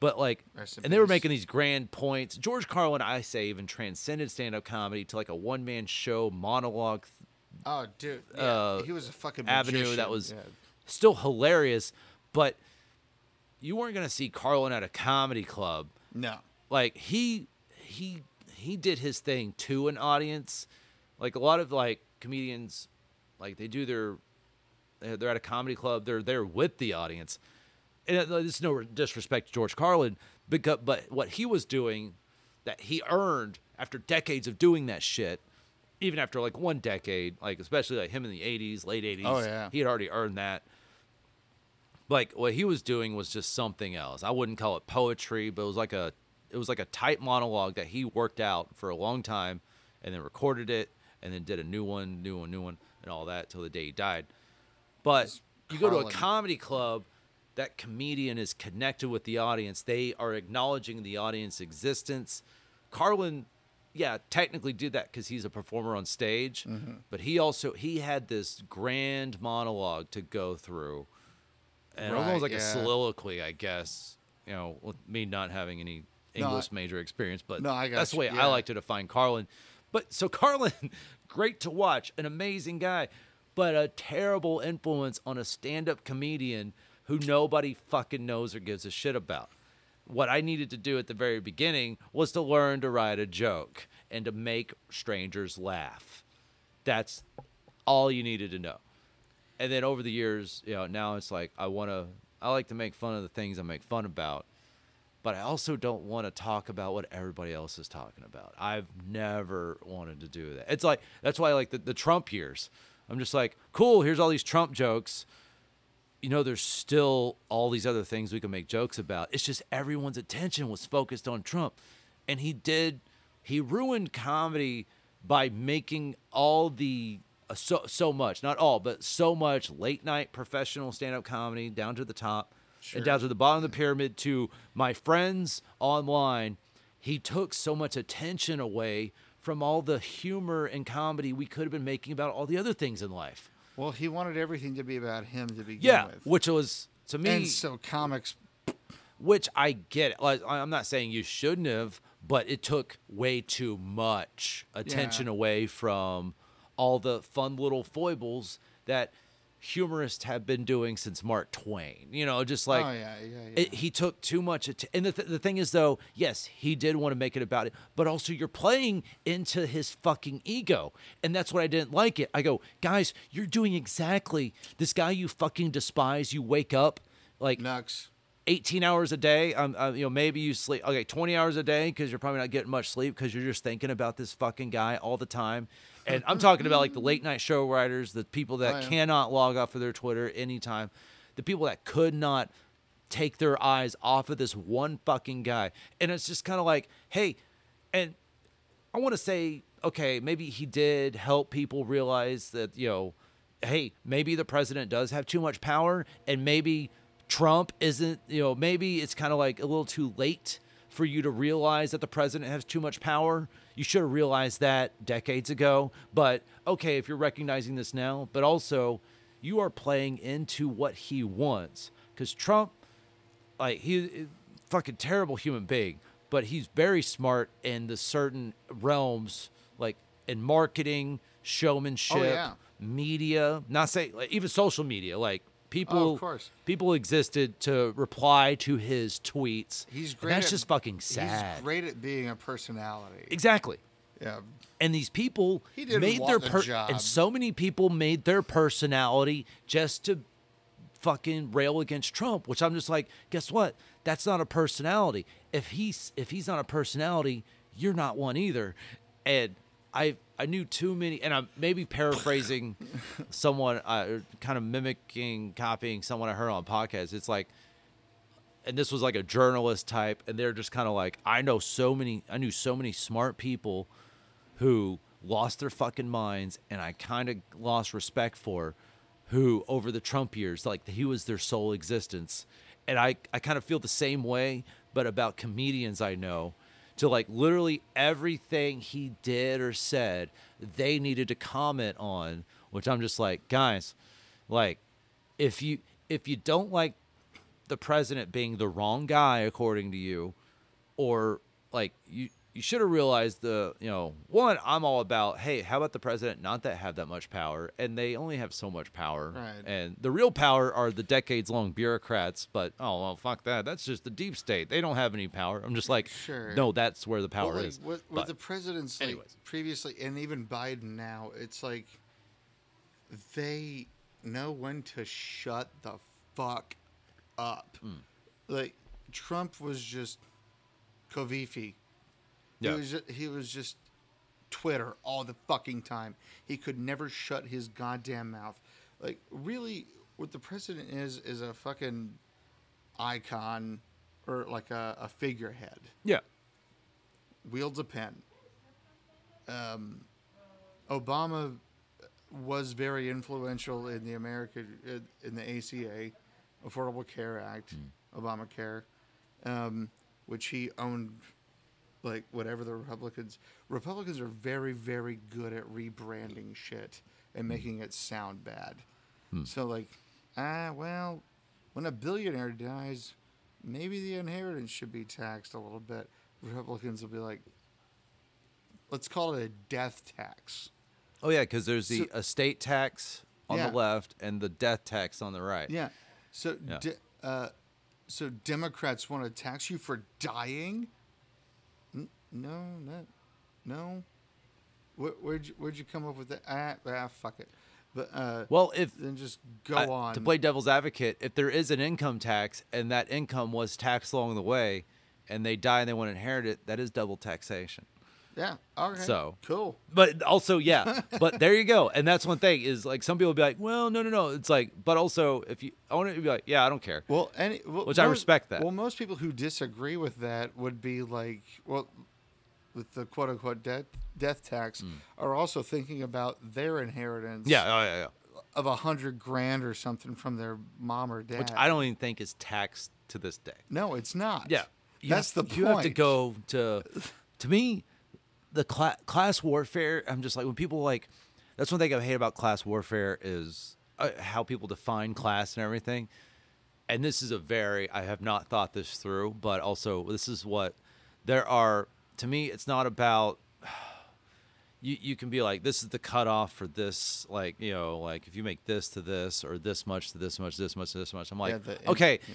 But, like, and they were making these grand points. George Carlin, I say, even transcended stand-up comedy to, like, a one-man show monologue. Oh, dude. Yeah. He was a fucking magician. That was still hilarious, but you weren't going to see Carlin at a comedy club. No. Like, he did his thing to an audience. Like, a lot of, like, comedians, like, they do their – they're at a comedy club. They're there with the audience. And it's no disrespect to George Carlin, but what he was doing that he earned after decades of doing that shit, even after like one decade, like especially like him in the 80s, late 80s, oh, yeah. He had already earned that. Like what he was doing was just something else. I wouldn't call it poetry, but it was like a tight monologue that he worked out for a long time and then recorded it and then did a new one, and all that till the day he died. But you go to a comedy club, that comedian is connected with the audience. They are acknowledging the audience's existence. Carlin, yeah, technically did that because he's a performer on stage, mm-hmm. but he had this grand monologue to go through, and almost like a soliloquy, I guess. You know, with me not having any English major experience, but that's the way I like to define Carlin. But so Carlin, great to watch, an amazing guy, but a terrible influence on a stand-up comedian who nobody fucking knows or gives a shit about. What I needed to do at the very beginning was to learn to write a joke and to make strangers laugh. That's all you needed to know. And then over the years, you know, now it's like I like to make fun of the things I make fun about, but I also don't want to talk about what everybody else is talking about. I've never wanted to do that. It's like, that's why I like the Trump years. I'm just like, cool, here's all these Trump jokes. You know, there's still all these other things we can make jokes about. It's just everyone's attention was focused on Trump. And he ruined comedy by making all the, so much, not all, but so much late night professional stand-up comedy down to the top and down to the bottom of the pyramid to my friends online. He took so much attention away from all the humor and comedy we could have been making about all the other things in life. Well, he wanted everything to be about him to begin with. Yeah, which was, to me... And so comics... Which I get. Like, I'm not saying you shouldn't have, but it took way too much attention away from all the fun little foibles that humorists have been doing since Mark Twain. You know, just like... He took too much... And the thing is, though, yes, he did want to make it about it, but also you're playing into his fucking ego. And that's what I didn't like it. I go, guys, you're doing exactly... This guy you fucking despise, you wake up like... Nux. 18 hours a day. You know, maybe you sleep... Okay, 20 hours a day because you're probably not getting much sleep because you're just thinking about this fucking guy all the time. And I'm talking about like the late night show writers, the people that cannot log off of their Twitter anytime, the people that could not take their eyes off of this one fucking guy. And it's just kind of like, hey, and I want to say, okay, maybe he did help people realize that, you know, hey, maybe the president does have too much power and maybe Trump isn't, you know, maybe it's kind of like a little too late for you to realize that the president has too much power. You should have realized that decades ago. But, okay, if you're recognizing this now, but also you are playing into what he wants. Because Trump, like, he's a fucking terrible human being, but he's very smart in the certain realms, like in marketing, showmanship, media, not saying, like, even social media, like, People existed to reply to his tweets. He's great. And that's just fucking sad. He's great at being a personality. Exactly. Yeah. And these people job. And so many people made their personality just to fucking rail against Trump, which I'm just like, guess what? That's not a personality. If he's not a personality, you're not one either. And I knew too many, and I'm maybe paraphrasing someone, kind of mimicking, copying someone I heard on a podcast. It's like, and this was like a journalist type, and they're just kind of like, I knew so many smart people who lost their fucking minds, and I kind of lost respect for who over the Trump years, like he was their sole existence. And I kind of feel the same way, but about comedians I know. To like literally everything he did or said, they needed to comment on, which I'm just like, guys, Like, if you don't like the president being the wrong guy, according to you, or like you should have realized one, I'm all about, hey, how about the president not that have that much power? And they only have so much power. Right. And the real power are the decades-long bureaucrats. But, oh, well, fuck that. That's just the deep state. They don't have any power. I'm just like, sure. No, that's where the power is. With the presidents previously, and even Biden now, it's like they know when to shut the fuck up. Mm. Like, Trump was just Covifi. Yeah. He was just Twitter all the fucking time. He could never shut his goddamn mouth. Like, really, what the president is a fucking icon or like a figurehead. Yeah. Wields a pen. Obama was very influential in the ACA, Affordable Care Act, Obamacare, which he owned. Like, whatever the Republicans are very, very good at rebranding shit and making it sound bad. Hmm. So, like, well, when a billionaire dies, maybe the inheritance should be taxed a little bit. Republicans will be like, let's call it a death tax. Oh, yeah, because there's the estate tax on the left and the death tax on the right. Yeah. So Democrats want to tax you for dying? No. Where'd you come up with that? Fuck it. But well, if then just go on to play devil's advocate. If there is an income tax and that income was taxed along the way, and they die and they want to inherit it, that is double taxation. Yeah. Okay. So cool. But also, yeah. But there you go. And that's one thing is like some people will be like, well, no. It's like, but also if you own it, you'd be like, yeah, I don't care. Which I respect that. Well, most people who disagree with that would be like, well, with the quote unquote death tax are also thinking about their inheritance. Yeah. Oh, yeah. Of $100,000 or something from their mom or dad, which I don't even think is taxed to this day. No, it's not. Yeah. That's the point. You have to go to me. The class warfare, I'm just like, when people like, that's one thing I hate about class warfare is how people define class and everything. And this is I have not thought this through, but also this is what there are, to me, it's not about, you can be like, this is the cutoff for this, like, you know, like if you make this to this or this much to this much, this much to this much. I'm like,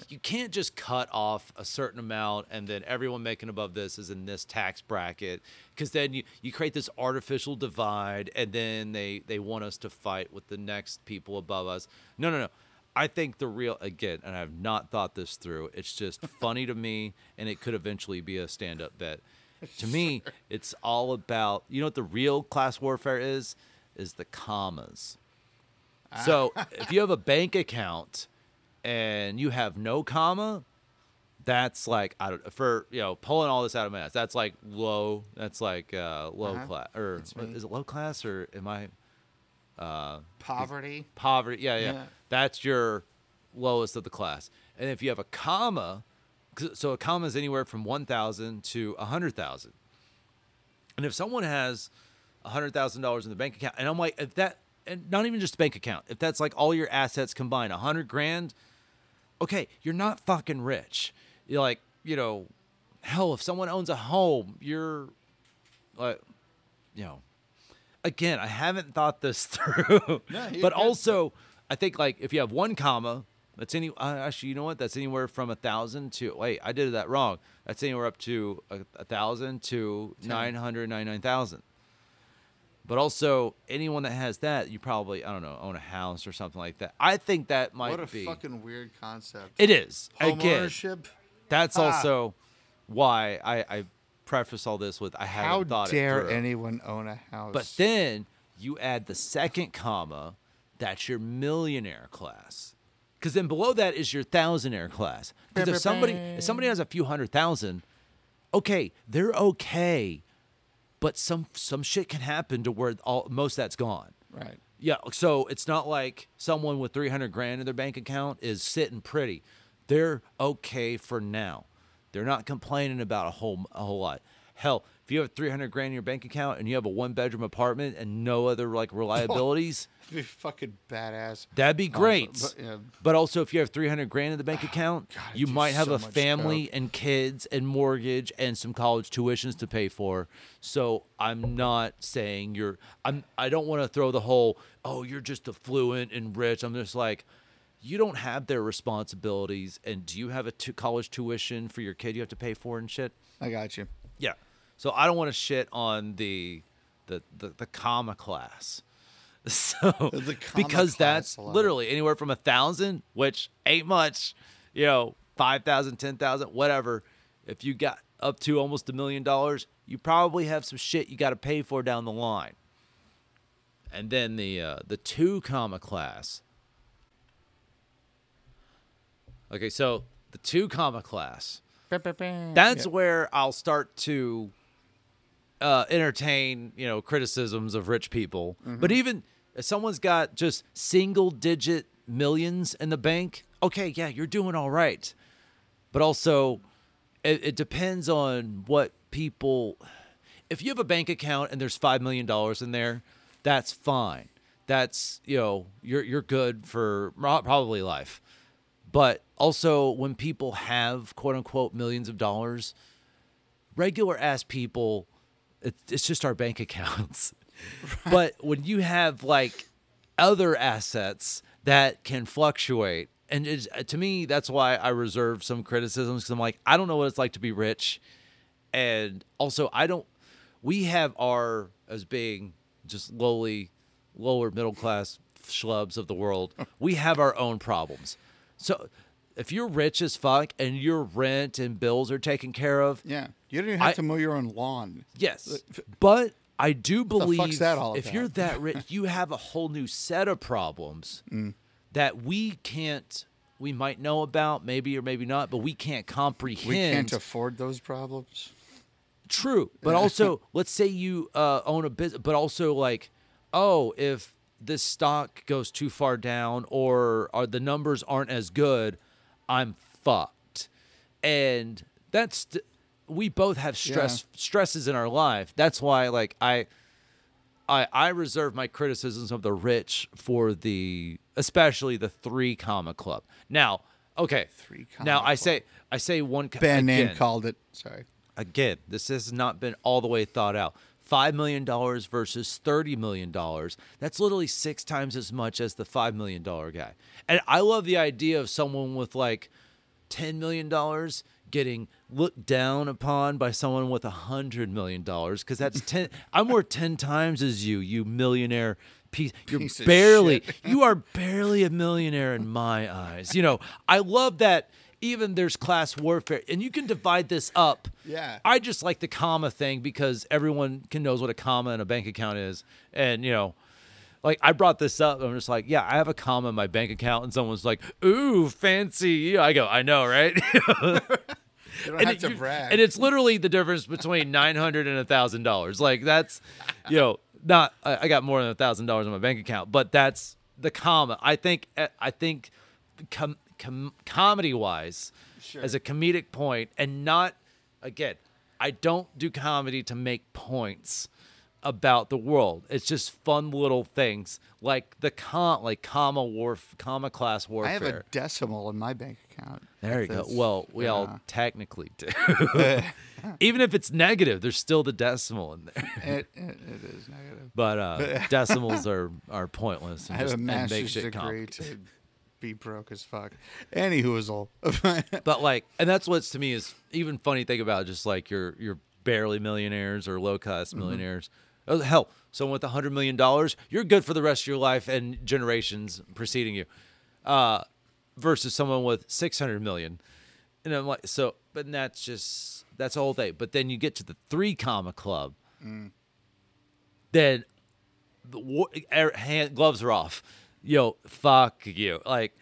you can't just cut off a certain amount and then everyone making above this is in this tax bracket, because then you create this artificial divide and then they want us to fight with the next people above us. No. I think and I have not thought this through, it's just funny to me, and it could eventually be a stand-up bit. To me, it's all about, you know what the real class warfare is the commas. So if you have a bank account and you have no comma, that's like, pulling all this out of my ass, that's like low, low class, or is it low class, or am I? Poverty. Poverty, yeah. That's your lowest of the class. And if you have a comma, so a comma is anywhere from 1,000 to 100,000. And if someone has $100,000 in the bank account, and I'm like, if that, and not even just a bank account, if that's like all your assets combined, $100,000, okay, you're not fucking rich. You're like, you know, hell, if someone owns a home, you're like, you know, again, I haven't thought this through, but also I think like if you have one comma, that's actually, you know what? That's anywhere from 1,000 to, wait, I did that wrong. That's anywhere up to 1,000 to 999,000. But also, anyone that has that, you probably, I don't know, own a house or something like that. I think that might be. What a fucking weird concept. It is. Homeownership. That's also why I preface all this with I haven't thought it through. How dare anyone own a house? But then you add the second comma, that's your millionaire class. Because then below that is your thousandaire class. Because if somebody has a few hundred thousand, okay, they're okay, but some shit can happen to where most of that's gone. Right. Yeah. So it's not like someone with $300,000 in their bank account is sitting pretty. They're okay for now. They're not complaining about a whole lot. Hell, if you have $300,000 in your bank account and you have a one-bedroom apartment and no other like reliabilities, that'd be fucking badass. That'd be great. But also, if you have $300,000 in the bank account, God, you might have so a family and kids and mortgage and some college tuitions to pay for. So I'm not saying you're. I don't want to throw the whole, oh, you're just affluent and rich. I'm just like, you don't have their responsibilities, and do you have a college tuition for your kid you have to pay for and shit? I got you. Yeah. So I don't want to shit on the comma class. So comma because class that's literally anywhere from 1,000, which ain't much, 5,000, 10,000, whatever. If you got up to almost $1 million, you probably have some shit you got to pay for down the line. And then the 2 comma class. Okay, so the 2 comma class. That's where I'll start to entertain, criticisms of rich people. Mm-hmm. But even if someone's got just single-digit millions in the bank, okay, yeah, you're doing all right. But also, it depends on what people. If you have a bank account and there's $5 million in there, that's fine. That's you're good for probably life. But also, when people have quote unquote millions of dollars, regular ass people, it's just our bank accounts. Right. But when you have like other assets that can fluctuate, and to me, that's why I reserve some criticisms, because I'm like, I don't know what it's like to be rich. And also, we have our, as being just lower middle class schlubs of the world, we have our own problems. So if you're rich as fuck and your rent and bills are taken care of. Yeah. You don't even have to mow your own lawn. Yes. But I do believe if you're that rich, you have a whole new set of problems that we might know about maybe or maybe not, but we can't comprehend. We can't afford those problems. True. But also, let's say you own a business, but also like, oh, if this stock goes too far down or the numbers aren't as good, I'm fucked. And that's we both have stresses in our life. That's why like I reserve my criticisms of the rich for especially the 3 comma club. Now, okay. 3 comma now club. I say 1 comma. Band name called it. Sorry. Again, this has not been all the way thought out. $5 million versus $30 million. That's literally 6 times as much as the $5 million guy. And I love the idea of someone with like $10 million getting looked down upon by someone with $100 million. Because that's 10. I'm worth 10 times as you, you millionaire piece. You are barely a millionaire in my eyes. I love that. Even there's class warfare, and you can divide this up. Yeah, I just like the comma thing because everyone knows what a comma in a bank account is, and like I brought this up. I'm just like, yeah, I have a comma in my bank account, and someone's like, ooh, fancy. I go, I know, right? You don't have to brag. And it's literally the difference between $900 and $1,000. Like that's, not. I got more than $1,000 in my bank account, but that's the comma. I think. Comedy wise, sure. As a comedic point, and not again, I don't do comedy to make points about the world. It's just fun little things like comma class warfare. I have a decimal in my bank account. There you go. Well, we all technically do. Even if it's negative, there's still the decimal in there. It is negative. But decimals are pointless. I have a master's degree to be broke as fuck. Any whoozle. But like, and that's what's to me is even funny thing about just like your barely millionaires or low cost millionaires. Mm-hmm. Hell, someone with $100 million, you're good for the rest of your life and generations preceding you, versus someone with 600 million. And I'm like, so, but that's the whole thing. But then you get to the 3 comma club, then the gloves are off. Fuck you. Like,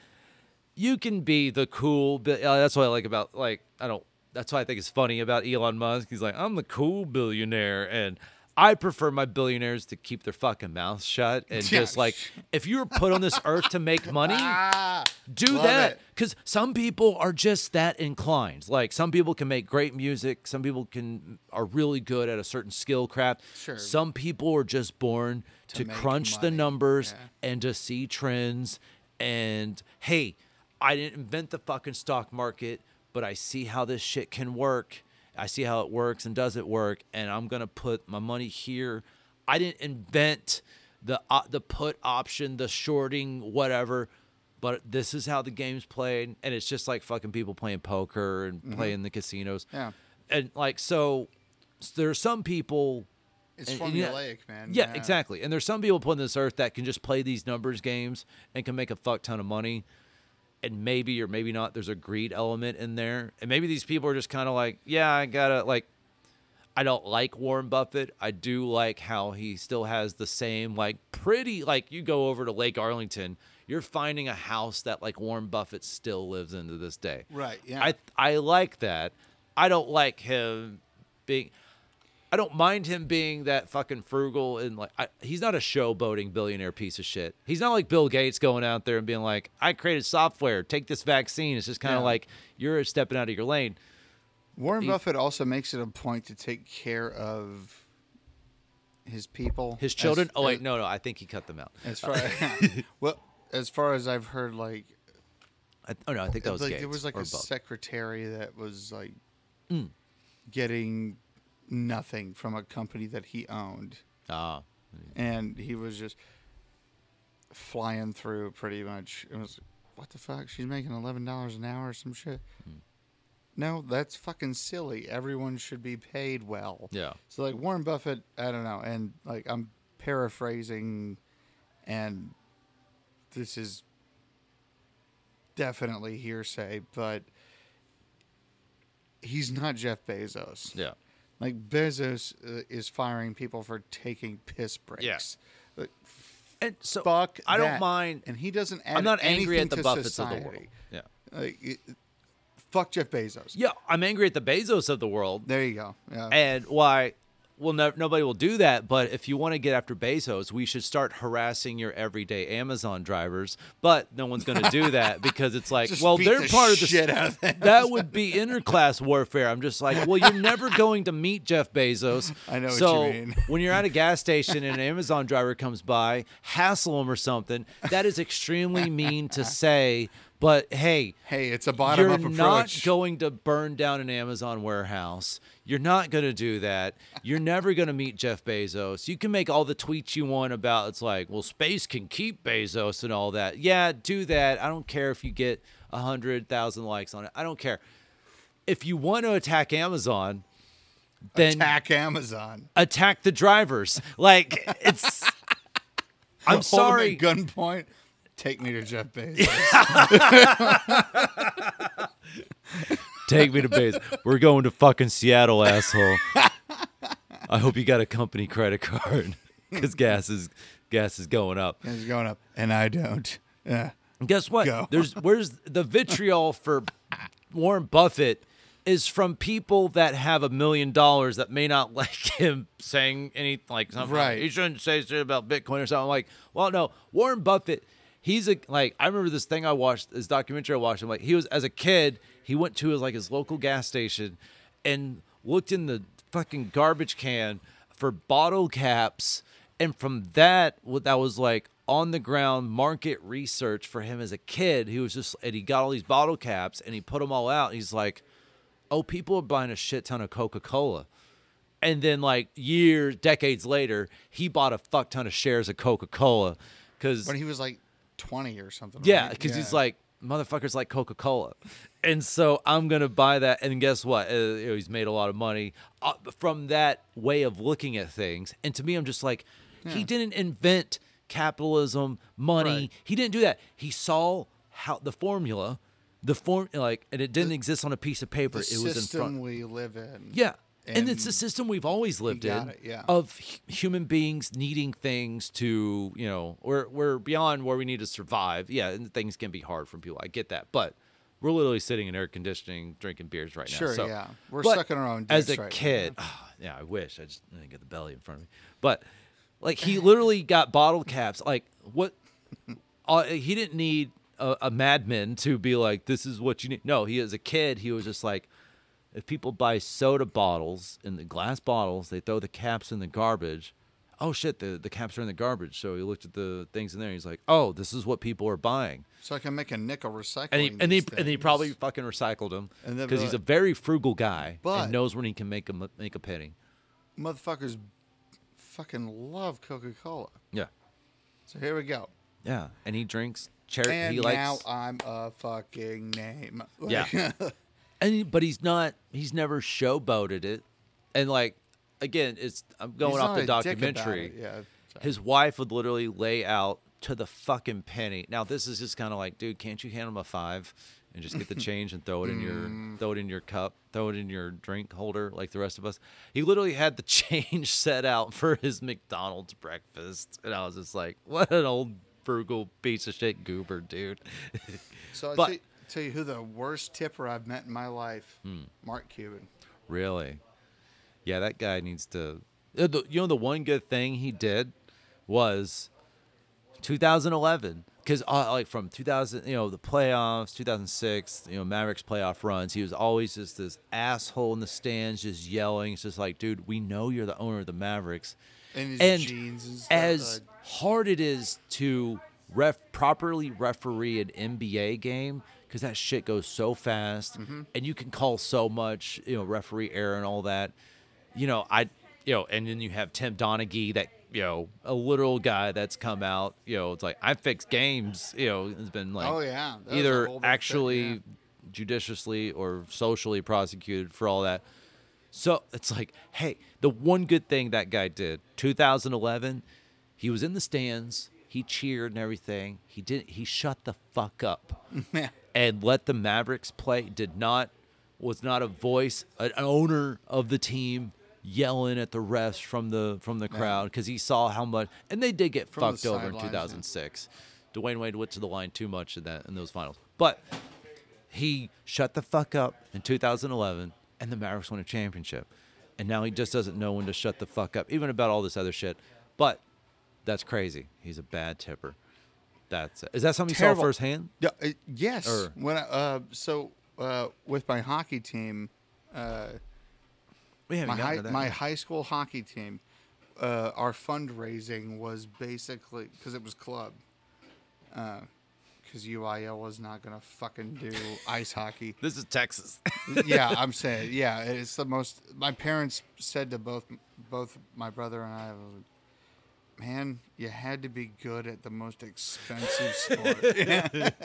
you can be the cool. That's what I like about, like, I don't. That's why I think it's funny about Elon Musk. He's like, I'm the cool billionaire, and I prefer my billionaires to keep their fucking mouths shut and just like, if you were put on this earth to make money, do that. Because some people are just that inclined. Like, some people can make great music. Some people are really good at a certain skill craft. Sure. Some people are just born to crunch money. The numbers and to see trends. And, hey, I didn't invent the fucking stock market, but I see how this shit can work. I see how it works and doesn't work, and I'm going to put my money here. I didn't invent the put option, the shorting, whatever, but this is how the game's played, and it's just like fucking people playing poker and playing the casinos. Yeah. And, like, so there are some people... It's formulaic, man. Yeah, exactly. And there's some people on this earth that can just play these numbers games and can make a fuck ton of money. And maybe or maybe not, there's a greed element in there. And maybe these people are just kind of like, yeah, I gotta, like, I don't like Warren Buffett. I do like how he still has the same, like, pretty, like, you go over to Lake Arlington, you're finding a house that, like, Warren Buffett still lives in to this day. Right, yeah. I like that. I don't like him being... I don't mind him being that fucking frugal and like he's not a showboating billionaire piece of shit. He's not like Bill Gates going out there and being like, I created software, take this vaccine. It's just kind of like you're stepping out of your lane. Warren Buffett also makes it a point to take care of his people. His children? I think he cut them out. As far as far as I've heard, like I think that was like, Gates. There was like a secretary that was like getting nothing from a company that he owned. And he was just flying through pretty much. It was, what the fuck? She's making $11 an hour or some shit. No, that's fucking silly. Everyone should be paid well. Yeah. So, like, Warren Buffett, I don't know. And, like, I'm paraphrasing, and this is definitely hearsay, but he's not Jeff Bezos. Yeah. Like, Bezos is firing people for taking piss breaks. Yeah. Like, and so fuck I don't that. Mind. And he doesn't add anything to society. I'm not angry at the Buffetts of the world. Yeah. Like, fuck Jeff Bezos. Yeah, I'm angry at the Bezos of the world. There you go. Yeah. And why... Well, nobody will do that, but if you want to get after Bezos, we should start harassing your everyday Amazon drivers. But no one's going to do that because it's like, well, they're part of the shit out of Amazon. That would be interclass warfare. I'm just like, well, you're never going to meet Jeff Bezos. I know what you mean. When you're at a gas station and an Amazon driver comes by, hassle him or something. That is extremely mean to say. But hey, it's a bottom-up approach. You're not going to burn down an Amazon warehouse. You're not going to do that. You're never going to meet Jeff Bezos. You can make all the tweets you want about it's like, well, space can keep Bezos and all that. Yeah, do that. I don't care if you get 100,000 likes on it. I don't care. If you want to attack Amazon, then attack Amazon. Attack the drivers. Like, it's I'm sorry. Hold him at gunpoint. Take me to Jeff Bezos. Take me to Bezos. We're going to fucking Seattle, asshole. I hope you got a company credit card because gas is going up. It's going up, and I don't. Yeah. Guess what? Go. Where's the vitriol for Warren Buffett is from people that have $1 million that may not like him saying anything like something. Right. He shouldn't say shit about Bitcoin or something. I'm like, well, no, Warren Buffett. He's I remember this thing I watched, this documentary I watched. I'm like, he was, as a kid, he went to his local gas station and looked in the fucking garbage can for bottle caps. And from that was like on the ground market research for him as a kid. He was and he got all these bottle caps and he put them all out. And he's like, oh, people are buying a shit ton of Coca-Cola. And then like decades later, he bought a fuck ton of shares of Coca-Cola. When he was like 20 or something. Yeah, because he's like, motherfuckers like Coca-Cola. And so I'm going to buy that. And guess what? He's made a lot of money from that way of looking at things. And to me, I'm just like, he didn't invent capitalism, money. Right. He didn't do that. He saw how the formula, and it didn't exist on a piece of paper. It was in front. The system we live in. Yeah. And it's the system we've always lived in of human beings needing things to, we're beyond where we need to survive. Yeah, and things can be hard for people. I get that. But we're literally sitting in air conditioning, drinking beers right now. Sure, yeah. We're stuck in our own dicks right now. As a kid, yeah, I wish. I just didn't get the belly in front of me. But, like, he literally got bottle caps. Like, what? He didn't need a madman to be like, this is what you need. No, he, as a kid, he was just like, if people buy soda bottles in the glass bottles, they throw the caps in the garbage. Oh, shit, the caps are in the garbage. So he looked at the things in there. He's like, oh, this is what people are buying. So I can make a nickel recycling and he probably fucking recycled them because he's a very frugal guy and knows when he can make a penny. Motherfuckers fucking love Coca-Cola. Yeah. So here we go. Yeah, and he drinks cherry. And now I'm a fucking name. Like, yeah. But he's not. He's never showboated it, and like. Again, I'm going off the documentary. Yeah, his wife would literally lay out to the fucking penny. Now this is just kind of like, dude, can't you hand him a $5 and just get the change and throw it in your cup, throw it in your drink holder like the rest of us? He literally had the change set out for his McDonald's breakfast, and I was just like, what an old frugal piece of shit goober, dude. So I tell you who the worst tipper I've met in my life, Mark Cuban. Really. Yeah, that guy needs to... You know, the one good thing he did was 2011. Because, like, from 2000, you know, the playoffs, 2006, you know, Mavericks playoff runs, he was always just this asshole in the stands just yelling. It's just like, dude, we know you're the owner of the Mavericks. And his jeans and stuff. As hard it is to properly referee an NBA game... because that shit goes so fast, and you can call so much, you know, referee error and all that. You know, and then you have Tim Donaghy, that, you know, a literal guy that's come out, you know, it's like, I fix games, you know, it's been like, oh, yeah. Either actually judiciously or socially prosecuted for all that. So it's like, hey, the one good thing that guy did, 2011, he was in the stands, he cheered and everything. He shut the fuck up. And let the Mavericks play. Was not a voice, an owner of the team yelling at the refs from the crowd, because he saw how much, and they did get fucked over in 2006. Yeah. Dwayne Wade went to the line too much in those finals, but he shut the fuck up in 2011, and the Mavericks won a championship. And now he just doesn't know when to shut the fuck up, even about all this other shit. But that's crazy. He's a bad tipper. Is that something Terrible. You saw firsthand? Yes. When with my hockey team, my high school hockey team, our fundraising was basically, because it was club, because UIL was not going to fucking do ice hockey. This is Texas. Yeah, I'm saying. Yeah, it's the most. My parents said to both my brother and I. Man, you had to be good at the most expensive sport. It's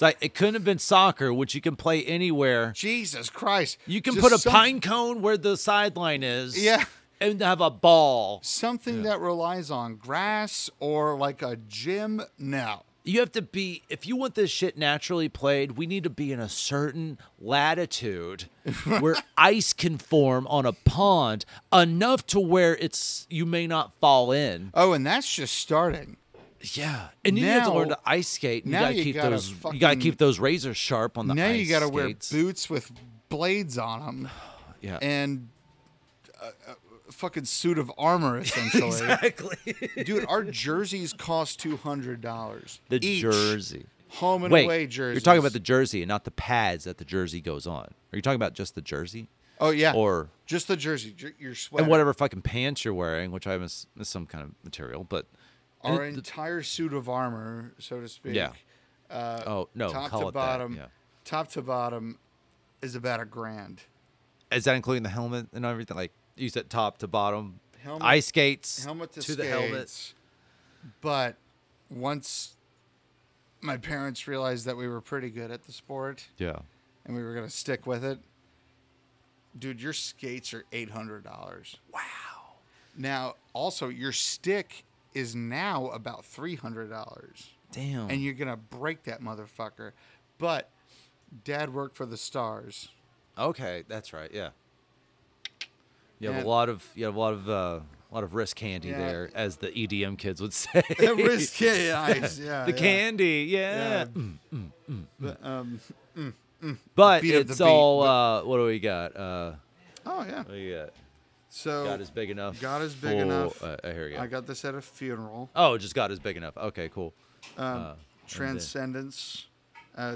like, it couldn't have been soccer, which you can play anywhere. Jesus Christ. You can put a pine cone where the sideline is. Yeah. And have a ball. Something that relies on grass or like a gym. No. You have to be, if you want this shit naturally played, we need to be in a certain latitude where ice can form on a pond enough to where you may not fall in. Oh, and that's just starting. Yeah. And you have to learn to ice skate. And you gotta keep those razors sharp on the ice. Now you gotta wear boots with blades on them. Yeah. And fucking suit of armor, essentially. Exactly. Dude, our jerseys cost $200. The each jersey. Home and away jerseys. You're talking about the jersey and not the pads that the jersey goes on. Are you talking about just the jersey? Oh, yeah. Or just the jersey, your sweater. And whatever fucking pants you're wearing, which I miss is some kind of material, but... Our entire suit of armor, so to speak. Yeah. Top to bottom is about $1,000. Is that including the helmet and everything? Like, you said top to bottom, ice skates to the helmet. But once my parents realized that we were pretty good at the sport, yeah, and we were going to stick with it, dude, your skates are $800. Wow. Now, also, your stick is now about $300. Damn. And you're going to break that motherfucker. But Dad worked for the Stars. Okay, that's right, yeah. You have a lot of wrist candy there, as the EDM kids would say. Wrist candy, candy, yeah. But it's all. What do we got? Oh yeah. What do you got? So God is big enough. God is big enough. Here we go. I got this at a funeral. Oh, just God is big enough. Okay, cool. Transcendence,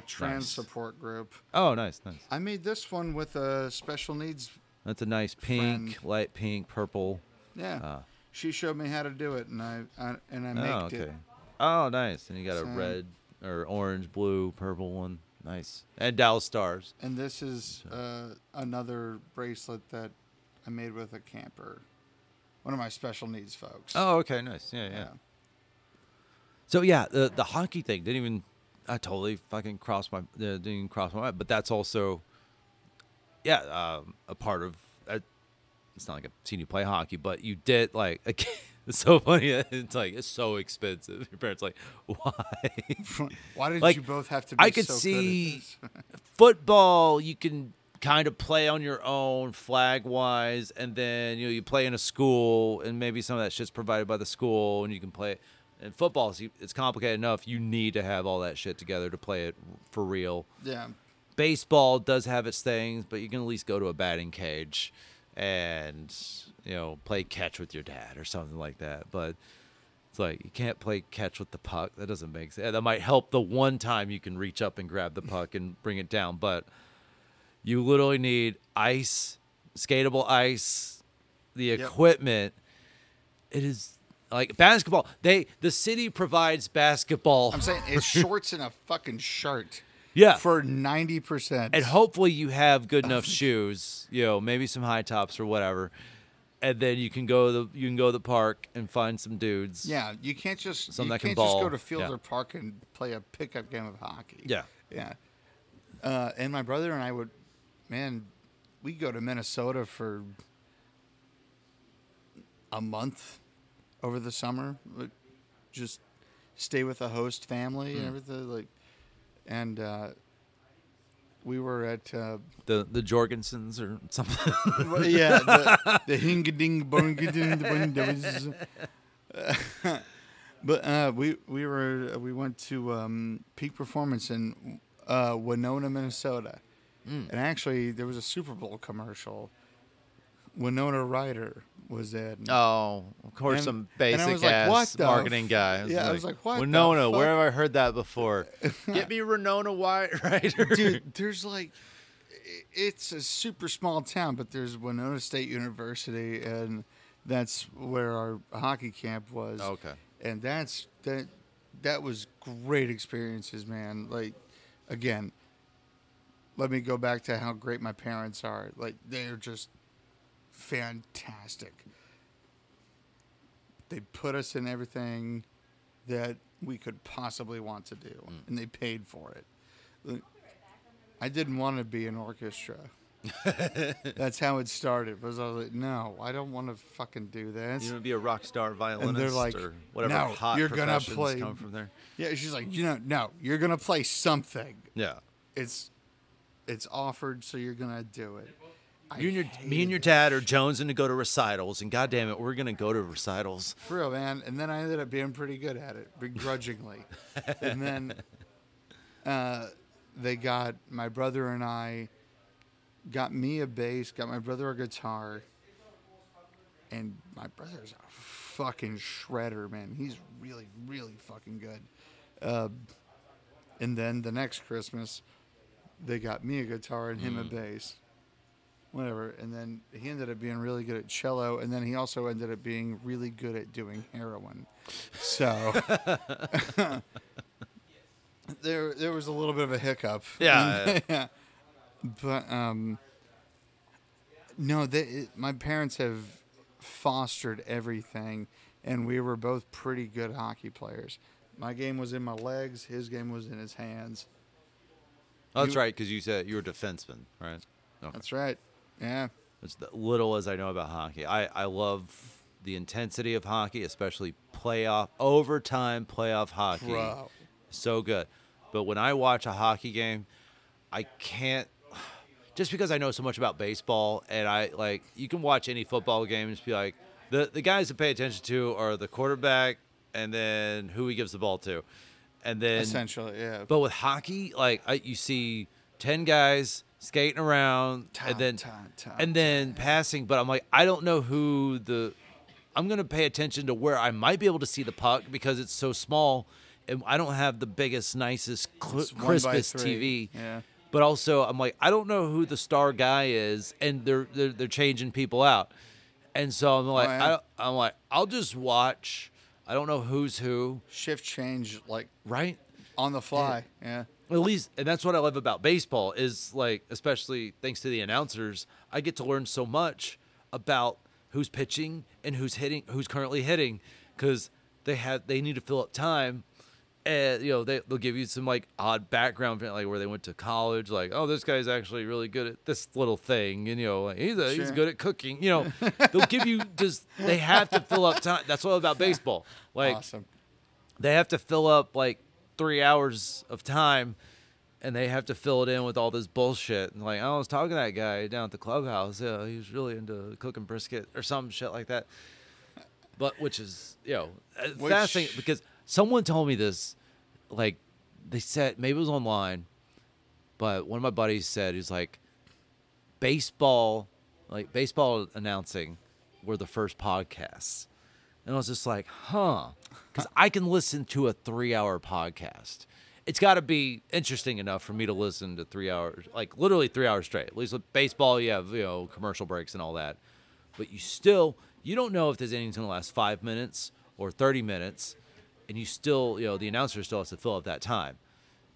trans support group. Oh, nice, nice. I made this one with a special needs. That's a nice pink, light pink, purple. Yeah. She showed me how to do it, and I made it. Oh, nice. And you got a red or orange, blue, purple one. Nice. And Dallas Stars. And this is another bracelet that I made with a camper, one of my special needs folks. Oh, okay, nice. Yeah. So yeah, the hockey thing didn't even. I totally fucking didn't even cross my mind. But that's also, a part of. It's not like I've seen you play hockey, but you did like it's so funny. It's like it's so expensive. Your parents are like, why? Why did you both have to be so good at this? I could see football. You can kind of play on your own flag wise, and then you play in a school, and maybe some of that shit's provided by the school, and you can play. And football, it's complicated enough. You need to have all that shit together to play it for real. Yeah. Baseball does have its things, but you can at least go to a batting cage and, play catch with your dad or something like that. But it's like you can't play catch with the puck. That doesn't make sense. That might help the one time you can reach up and grab the puck and bring it down. But you literally need ice, skatable ice, the equipment. Yep. It is... Like basketball, the city provides basketball. I'm saying it's shorts and a fucking shirt. Yeah, for 90%. And hopefully you have good enough shoes. Maybe some high tops or whatever, and then you can go to the park and find some dudes. Yeah, you can't just go to Fielder Park and play a pickup game of hockey. Yeah. And my brother and I we go to Minnesota for a month. Over the summer, just stay with a host family and everything. And we were at the Jorgensons or something. Yeah, the hingading bongading. But we went to Peak Performance in Winona, Minnesota, and actually there was a Super Bowl commercial. Winona Ryder was in. Oh, of course, some basic ass marketing guy. I was like, what? Winona, where have I heard that before? Get me Winona Ryder. Dude, there's it's a super small town, but there's Winona State University, and that's where our hockey camp was. Okay. And that was great experiences, man. Again, let me go back to how great my parents are. They're just fantastic. They put us in everything that we could possibly want to do, and they paid for it. I didn't want to be an orchestra. That's how it started. Was I was like, no, I don't want to fucking do this. You want to be a rock star violinist, and they're like, or whatever. No, hot you're gonna play. Come from there. Yeah, she's like, no, you're gonna play something. Yeah, it's offered, so you're gonna do it. Me and your dad are jonesing to go to recitals, and goddamn it, we're gonna go to recitals. For real, man. And then I ended up being pretty good at it, begrudgingly. And then they got my brother and I, got me a bass, got my brother a guitar, and my brother's a fucking shredder, man. He's really, really fucking good. And then the next Christmas, they got me a guitar and him a bass. Whatever, and then he ended up being really good at cello, and then he also ended up being really good at doing heroin. So there was a little bit of a hiccup. Yeah, yeah. But no, my parents have fostered everything, and we were both pretty good hockey players. My game was in my legs; his game was in his hands. Oh, that's right, because you said you were a defenseman, right? Okay. That's right. Yeah. As little as I know about hockey. I love the intensity of hockey, especially overtime playoff hockey. Bro. So good. But when I watch a hockey game, I can't, just because I know so much about baseball, and you can watch any football game and just be like, the guys to pay attention to are the quarterback and then who he gives the ball to. And then essentially, yeah. But with hockey, you see 10 guys skating around, and then passing. But I'm like, I don't know who the. I'm going to pay attention to where I might be able to see the puck because it's so small, and I don't have the biggest, nicest, crispest TV. Yeah. But also, I'm like, I don't know who the star guy is, and they're changing people out, and so I'm like, I'll just watch. I don't know who's who. Shift change, like right on the fly. Yeah. At least, and that's what I love about baseball is like, especially thanks to the announcers, I get to learn so much about who's pitching and who's hitting, who's currently hitting, because they need to fill up time. And, you know, they'll give you some, like, odd background, like, where they went to college. Like, oh, this guy's actually really good at this little thing. And, you know, like, he's good at cooking. You know, they'll give you just – they have to fill up time. That's all about baseball. Like, awesome. They have to fill up, like, 3 hours of time, and they have to fill it in with all this bullshit. And, like, I was talking to that guy down at the clubhouse. Yeah, he was really into cooking brisket or some shit like that. But which is, you know, fascinating because – someone told me this, like, they said, maybe it was online, but one of my buddies said, he's like, baseball announcing were the first podcasts. And I was just like, huh, because I can listen to a 3-hour podcast. It's got to be interesting enough for me to listen to 3 hours, like literally 3 hours straight. At least with baseball, you have, you know, commercial breaks and all that. But you don't know if this inning's going to last 5 minutes or 30 minutes. And you still, you know, the announcer still has to fill up that time.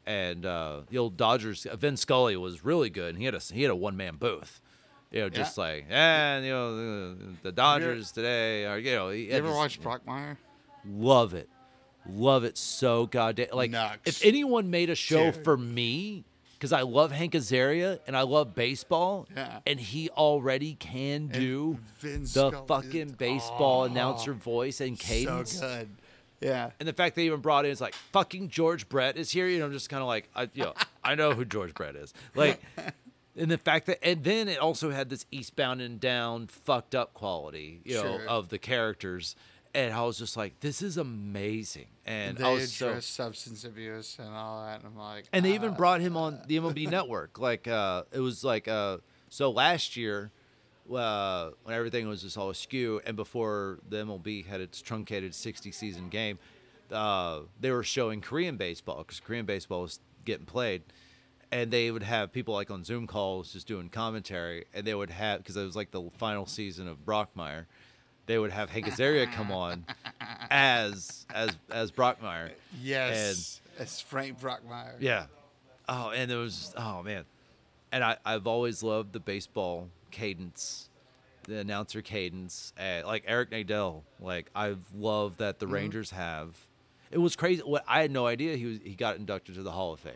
And the old Dodgers, Vin Scully was really good. And he had a one-man booth. You know, just like, and, you know, the Dodgers today are, you know. You ever watch Brockmire? Love it. Love it so goddamn. Like, Nux. If anyone made a show for me, because I love Hank Azaria and I love baseball, and he already can do the fucking baseball announcer voice and cadence. So good. Yeah, and the fact they even brought in is like fucking George Brett is here. You know, I'm just kind of like, I know who George Brett is. Like, and the fact that, and then it also had this eastbound and down fucked up quality, you know, of the characters, and I was just like, this is amazing. And they addressed substance abuse and all that, and I'm like, and they even brought him on the MLB Network. Like, it was like, so last year. When everything was just all askew, and before the MLB had its truncated 60-season game, they were showing Korean baseball because Korean baseball was getting played, and they would have people like on Zoom calls just doing commentary, and they would have, because it was like the final season of Brockmire, they would have Hank Azaria come on as Brockmire. Yes, and, as Frank Brockmire. Yeah. Oh, and it was oh man, and I've always loved the baseball. Cadence, the announcer cadence, like Eric Nadell. Like I've loved that the Rangers have. It was crazy. What I had no idea he got inducted to the Hall of Fame.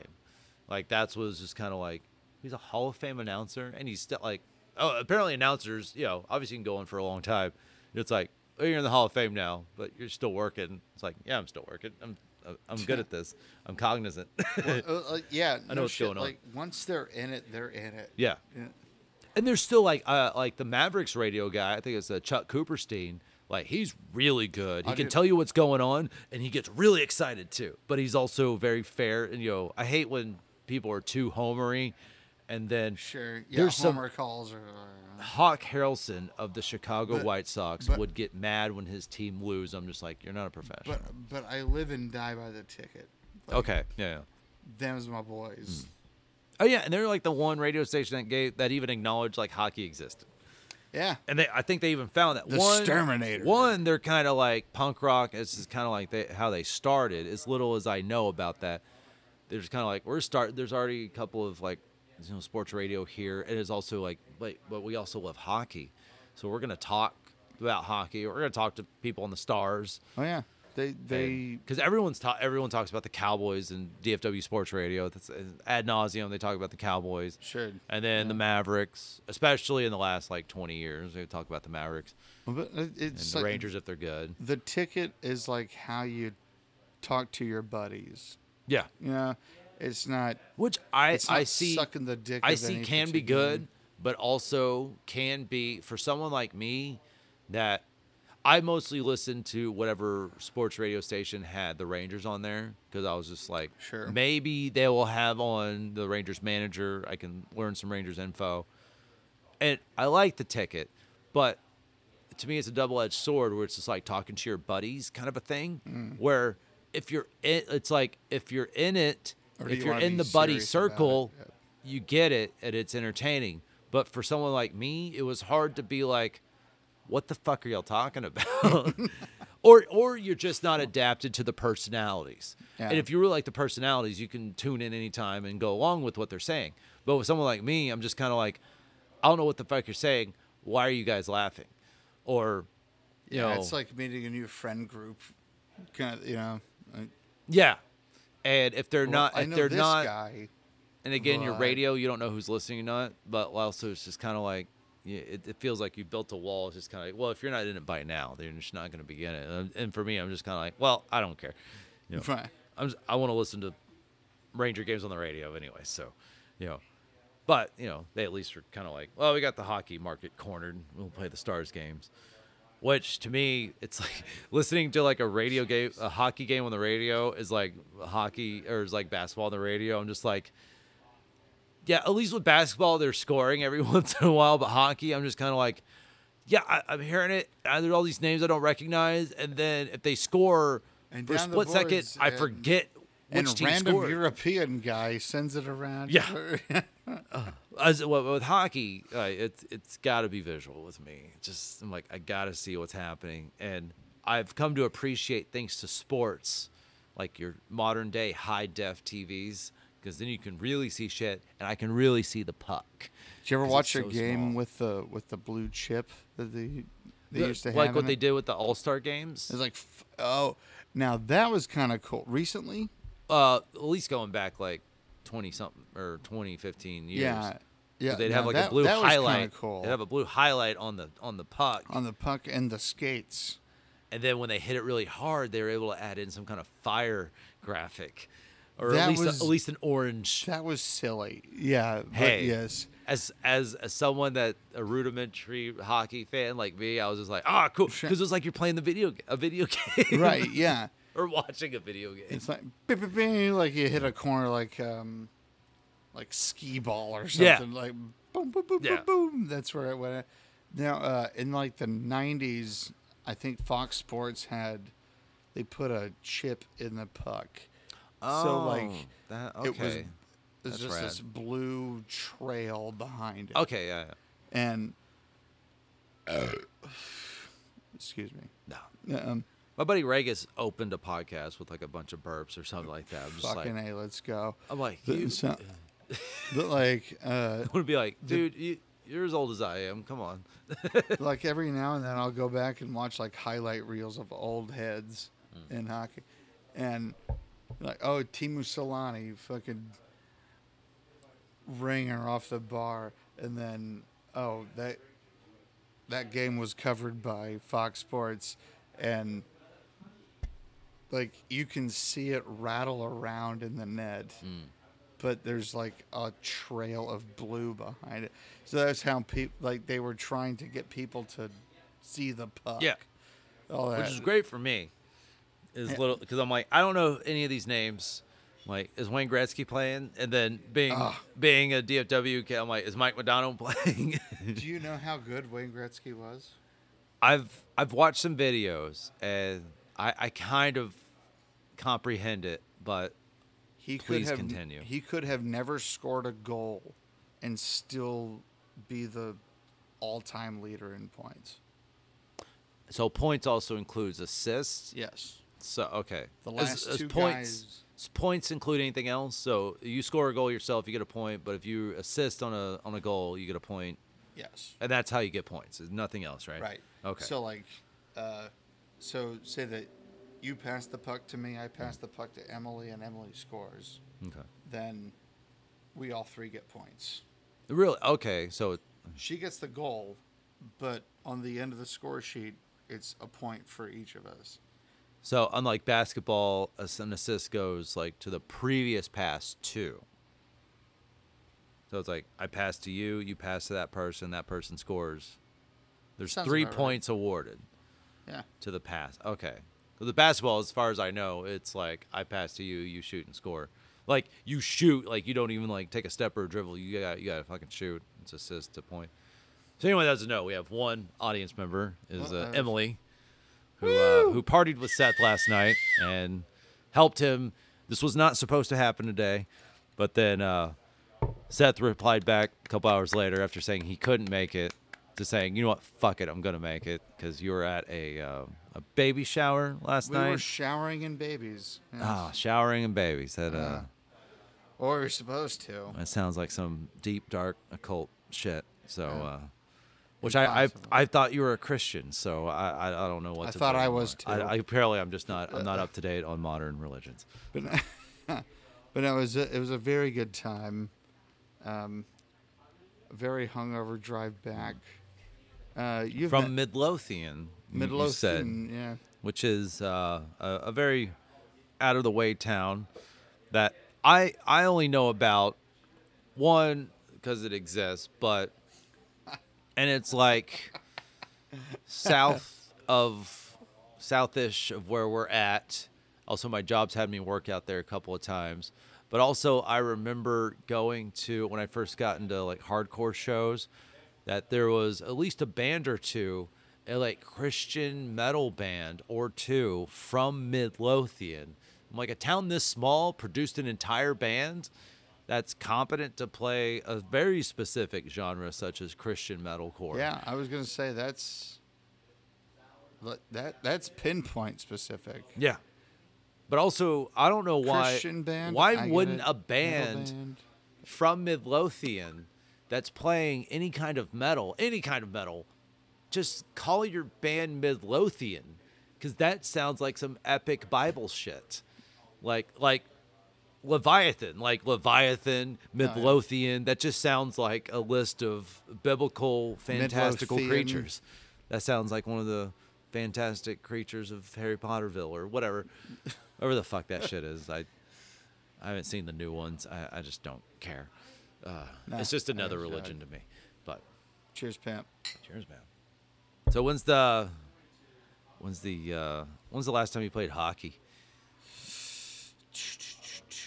Like that's what was just kind of like he's a Hall of Fame announcer, and he's still like apparently announcers, you know, obviously can go on for a long time. It's like you're in the Hall of Fame now, but you're still working. It's like I'm still working. I'm good at this. I'm cognizant. Well, I know what's going on. Like once they're in it, they're in it. Yeah. And there's still like the Mavericks radio guy. I think it's Chuck Cooperstein. Like he's really good. He can tell you what's going on, and he gets really excited too. But he's also very fair. And you know, I hate when people are too homery. And then there's Homer some calls. Hawk Harrelson of the Chicago White Sox would get mad when his team lose. I'm just like, you're not a professional. But I live and die by the ticket. Like, okay. Them's my boys. Mm. Oh yeah, and they're like the one radio station that even acknowledged like hockey existed. Yeah, and I think they even found that the Exterminator. One, they're kind of like punk rock. This is kind of like how they started. As little as I know about that, they're just kind of like There's already a couple of like, you know, sports radio here, and it's also like, but we also love hockey, so we're gonna talk about hockey. We're gonna talk to people on the Stars. Oh yeah. They because everyone talks about the Cowboys and DFW Sports Radio. That's ad nauseum. They talk about the Cowboys, and then the Mavericks, especially in the last like 20 years, they talk about the Mavericks. But it's and the like, Rangers if they're good. The ticket is like how you talk to your buddies. Yeah, yeah, you know, it's not which I see sucking the dick. I see can be good, but also can be for someone like me that. I mostly listened to whatever sports radio station had the Rangers on there, because I was just like, sure, maybe they will have on the Rangers manager. I can learn some Rangers info. And I like the ticket, but to me, it's a double-edged sword where it's just like talking to your buddies kind of a thing, where if you're in, it's like if you're in it, or if you're in the buddy circle, you get it and it's entertaining. But for someone like me, it was hard to be like, what the fuck are y'all talking about? or you're just not adapted to the personalities. Yeah. And if you really like the personalities, you can tune in anytime and go along with what they're saying. But with someone like me, I'm just kind of like, I don't know what the fuck you're saying. Why are you guys laughing? Or, you know. It's like meeting a new friend group. Kind of, you know. Like, yeah. And if they're not. If I know they're this not, guy. And again, your radio, you don't know who's listening or not. But also, it's just kind of like. Yeah, it feels like you built a wall. It's just kind of like, well, if you're not in it by now, then you're just not going to be in it. And for me, I'm just kind of like, well, I don't care. You know, right. I want to listen to Ranger games on the radio anyway. So, you know, but you know, they at least are kind of like, well, we got the hockey market cornered. We'll play the Stars games, which to me, it's like listening to like a radio game, a hockey game on the radio is like hockey or is like basketball on the radio. I'm just like. Yeah, at least with basketball, they're scoring every once in a while. But hockey, I'm just kind of like, yeah, I'm hearing it. There's all these names I don't recognize. And then if they score and for a split second, I forget which team scored. And a random European guy sends it around. Yeah. With hockey, it's got to be visual with me. Just I'm like, I got to see what's happening. And I've come to appreciate, thanks to sports, like your modern-day high-def TVs. Because then you can really see shit, and I can really see the puck. Did you ever watch a game with the blue chip that they used to have? Like what they did with the All-Star games? It's like, oh, now that was kind of cool. Recently? At least going back like 20-something or 2015 years. Yeah. They'd have like a blue highlight. That was kind of cool. They'd have a blue highlight on the puck. On the puck and the skates. And then when they hit it really hard, they were able to add in some kind of fire graphic. Or at least an orange. That was silly. Yeah. Hey, but yes. As someone that a rudimentary hockey fan like me, I was just like, ah, cool, because it was like you're playing a video game, right? Yeah. Or watching a video game. It's like, like you hit a corner, like skee ball or something, like boom, boom, boom, boom, boom. That's where it went. Now, in like the '90s, I think Fox Sports they put a chip in the puck. So, like, it was just rad. This blue trail behind it. Okay, yeah. And, excuse me. No. My buddy Regis opened a podcast with, like, a bunch of burps or something like that. I'm just fucking like, hey, let's go. I'm like, I would be like, dude, you're as old as I am. Come on. Like, every now and then I'll go back and watch, like, highlight reels of old heads in hockey. And... like, oh, Teemu Selanne fucking ring her off the bar. And then, oh, that game was covered by Fox Sports. And, like, you can see it rattle around in the net. Mm. But there's, like, a trail of blue behind it. So that's how they were trying to get people to see the puck. Yeah, all that. Which is great for me. Is little because I'm like, I don't know any of these names. I'm like, is Wayne Gretzky playing? And then being a DFW kid, I'm like, is Mike Modano playing? Do you know how good Wayne Gretzky was? I've watched some videos and I kind of comprehend it, but continue. He could have never scored a goal and still be the all-time leader in points. So points also includes assists. Yes. So, okay. The last two points, guys. Points include anything else. So you score a goal yourself, you get a point. But if you assist on a goal, you get a point. Yes. And that's how you get points. There's nothing else, right? Right. Okay. So, like, say that you pass the puck to me, I pass the puck to Emily, and Emily scores. Okay. Then we all three get points. Really? Okay. So she gets the goal, but on the end of the score sheet, it's a point for each of us. So, unlike basketball, an assist goes, like, to the previous pass, too. So, it's like, I pass to you, you pass to that person scores. There's 3 points awarded. Yeah. To the pass. Okay. So the basketball, as far as I know, it's like I pass to you, you shoot and score. Like you shoot, like you don't even like take a step or a dribble. You gotta fucking shoot. It's assist to point. So anyone that doesn't know, we have one audience member is Emily, who partied with Seth last night and helped him. This was not supposed to happen today, but then Seth replied back a couple hours later after saying he couldn't make it, to saying, you know what, fuck it, I'm gonna make it, because you were at a baby shower last night. We were showering in babies. Yes. Ah, showering in babies. That or you're supposed to. That sounds like some deep, dark, occult shit. So, yeah. Which I thought you were a Christian, so I don't know what to do. I thought I was too. Apparently I'm just not. I'm not up to date on modern religions. But it was a very good time. Very hungover drive back. You've from Midlothian. Midlothian, you said, yeah. Which is a very out of the way town that I only know about one because it exists, but and it's like southish of where we're at. Also, my job's had me work out there a couple of times. But also, I remember going to, when I first got into like hardcore shows, that there was at least a band or two, a like Christian metal band or two from Midlothian. I'm like, a town this small produced an entire band that's competent to play a very specific genre such as Christian metalcore. Yeah, I was gonna say that's pinpoint specific. Yeah. But also, I don't know why. Christian band? Why wouldn't a band from Midlothian that's playing any kind of metal, just call your band Midlothian? Because that sounds like some epic Bible shit. Like Leviathan, Midlothian. Yeah. That just sounds like a list of biblical fantastical creatures. That sounds like one of the fantastic creatures of Harry Potterville or whatever. Whatever the fuck that shit is. I haven't seen the new ones. I just don't care. It's just another religion to me. But Cheers, pimp. So when's the last time you played hockey?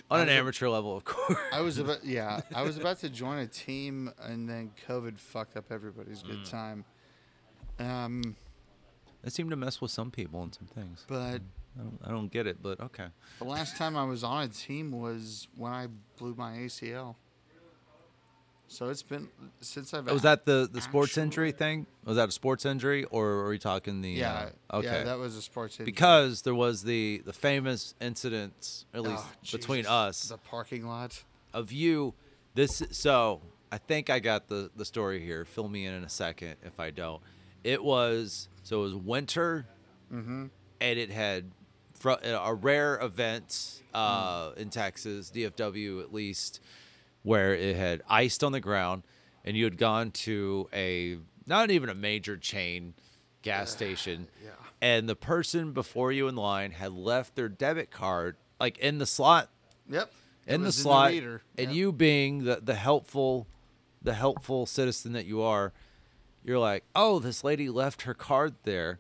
On an amateur level, of course. I was about to join a team, and then COVID fucked up everybody's good time. That seemed to mess with some people and some things. But I don't get it, but okay. The last time I was on a team was when I blew my ACL. So it's been since I've. Was that the sports injury thing? Was that a sports injury, or are we talking the? Yeah. Okay. Yeah, that was a sports injury. Because there was the famous incident, at least between us, the parking lot of you. This. So I think I got the story here. Fill me in a second if I don't. It was winter. Mm-hmm. And it had a rare event in Texas, DFW at least, where it had iced on the ground, and you had gone to a not even a major chain gas station, and the person before you in line had left their debit card like in the slot. Yep, in the slot. And you, being the helpful citizen that you are, you're like, oh, this lady left her card there.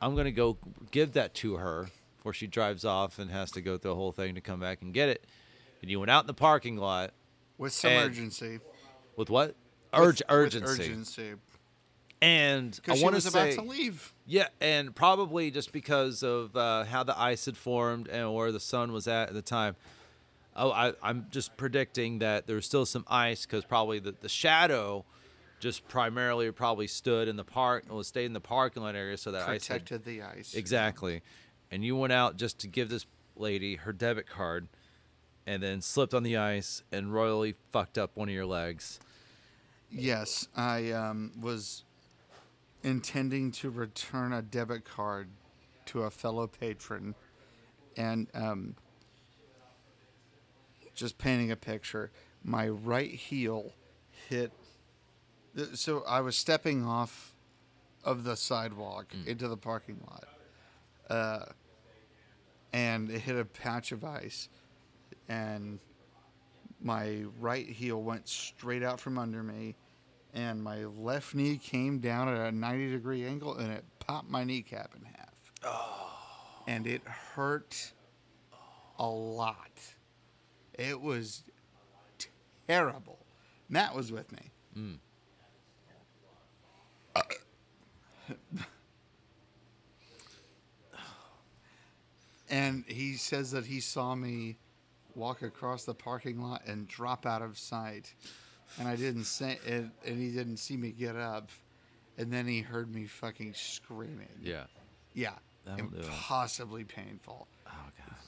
I'm going to go give that to her before she drives off and has to go through the whole thing to come back and get it. And you went out in the parking lot. With some urgency. With what? Urgency. And I want to say. Because she was about to leave. Yeah, and probably just because of how the ice had formed and where the sun was at the time. Oh, I'm just predicting that there was still some ice because probably the shadow just probably stood in the park, well, stayed in the parking lot area so that protected the ice. Exactly. And you went out just to give this lady her debit card and then slipped on the ice and royally fucked up one of your legs. Yes, I was intending to return a debit card to a fellow patron and just painting a picture. My right heel hit. So I was stepping off of the sidewalk into the parking lot, and it hit a patch of ice, and my right heel went straight out from under me, and my left knee came down at a 90-degree angle, and it popped my kneecap in half. Oh. And it hurt a lot. It was terrible. Matt was with me. Mm. And he says that he saw me walk across the parking lot and drop out of sight. And I didn't say it, and he didn't see me get up. And then he heard me fucking screaming. Yeah. Yeah. Impossibly painful. Oh, God.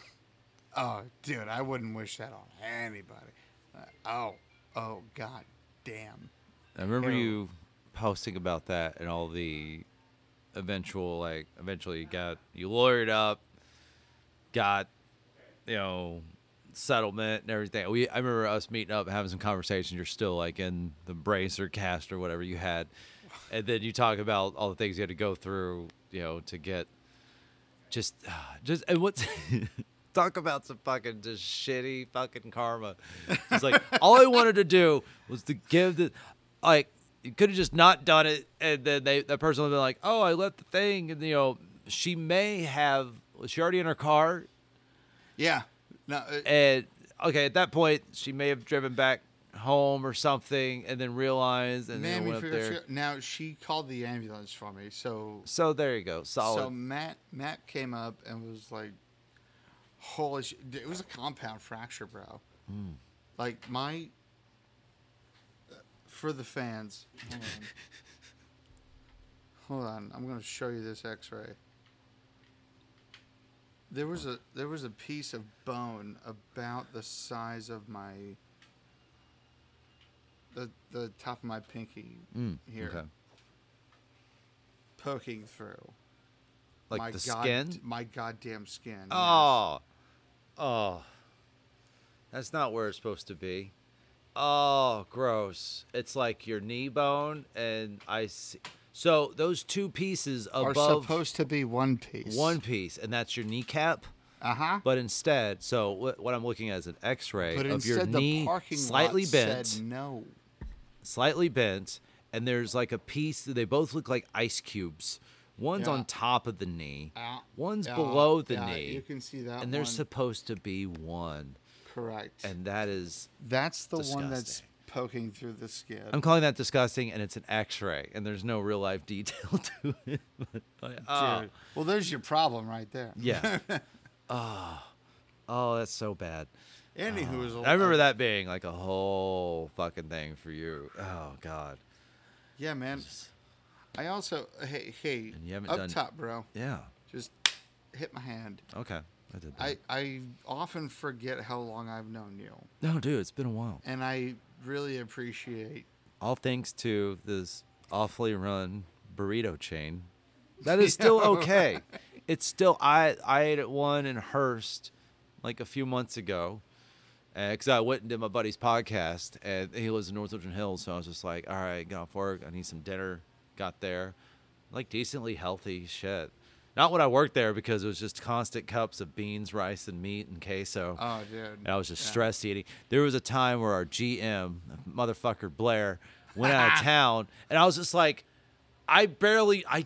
Oh, dude, I wouldn't wish that on anybody. Oh, God damn. I remember you posting about that and all the eventually you lawyered up, got, settlement and everything. I remember us meeting up, having some conversations. You're still in the brace or cast or whatever you had. And then you talk about all the things you had to go through, to get and what's talk about some fucking just shitty fucking karma. It's all I wanted to do was to give the, you could have just not done it. And then that person would have been like, oh, I left the thing. And, was she already in her car? Yeah. No, and okay, at that point, she may have driven back home or something, and then realized, and then went up there. Now she called the ambulance for me, so there you go, solid. So Matt came up and was like, "Holy shit!" It was a compound fracture, bro. Mm. For the fans. Hold on, I'm gonna show you this X-ray. There was a piece of bone about the size of my the top of my pinky here, okay, poking through, skin, my goddamn skin. Oh, yes. Oh, that's not where it's supposed to be. Oh, gross! It's your knee bone, and I see. So those two pieces above are supposed to be one piece. One piece, and that's your kneecap. Uh-huh. But instead, what I'm looking at is an X-ray of your knee, slightly bent. Said no. Slightly bent, and there's a piece. They both look like ice cubes. One's on top of the knee. One's below the knee. You can see that. And there's supposed to be one. Correct. And that's the disgusting one that's poking through the skin. I'm calling that disgusting, and it's an X-ray, and there's no real life detail to it. Dude. Well, there's your problem right there. Yeah. Oh, that's so bad. I remember that being a whole fucking thing for you. Oh God. Yeah, man. I also hey. And you haven't done top, bro. Yeah. Just hit my hand. Okay. I did that. I often forget how long I've known you. No, dude, it's been a while. And I really appreciate all thanks to this awfully run burrito chain that is still okay. It's still I ate at one in Hearst a few months ago because I went and did my buddy's podcast, and he lives in Northwestern Hills, so I was just like, all right, got off work, I need some dinner. Got there decently healthy shit. Not when I worked there, because it was just constant cups of beans, rice, and meat and queso. Oh, dude. And I was just stress eating. There was a time where our GM, motherfucker Blair, went out of town, and I was just like, I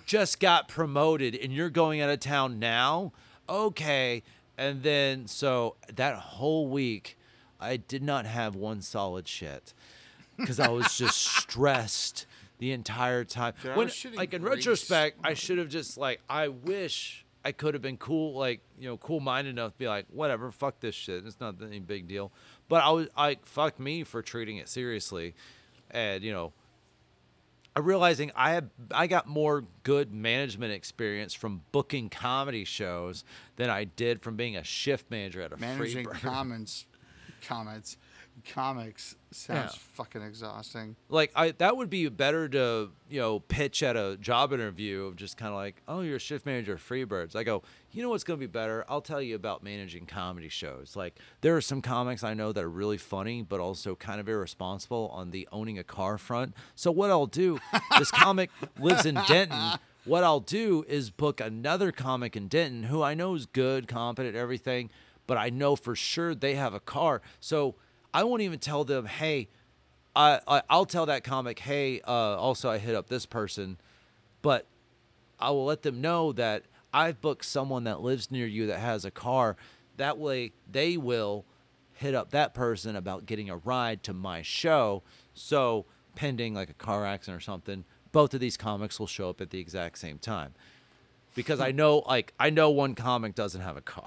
just got promoted, and you're going out of town now? Okay. And then, so that whole week, I did not have one solid shit, because I was just stressed the entire time. Dude, in retrospect, I should have just I wish I could have been cool, cool minded enough to be like, whatever, fuck this shit, it's not any big deal. But I was fuck me for treating it seriously, and I'm realizing I got more good management experience from booking comedy shows than I did from being a shift manager at a managing Freebirds. Comics sounds fucking exhausting. That would be better to, pitch at a job interview of just kind of oh, you're a shift manager at Freebirds. I go, you know what's going to be better? I'll tell you about managing comedy shows. There are some comics I know that are really funny, but also kind of irresponsible on the owning a car front. So what I'll do, this comic lives in Denton. What I'll do is book another comic in Denton who I know is good, competent, everything, but I know for sure they have a car. So I won't even tell them, hey, I'll tell that comic, hey, also I hit up this person, but I will let them know that I've booked someone that lives near you that has a car. That way they will hit up that person about getting a ride to my show. So pending like a car accident or something, both of these comics will show up at the exact same time. Because I know one comic doesn't have a car.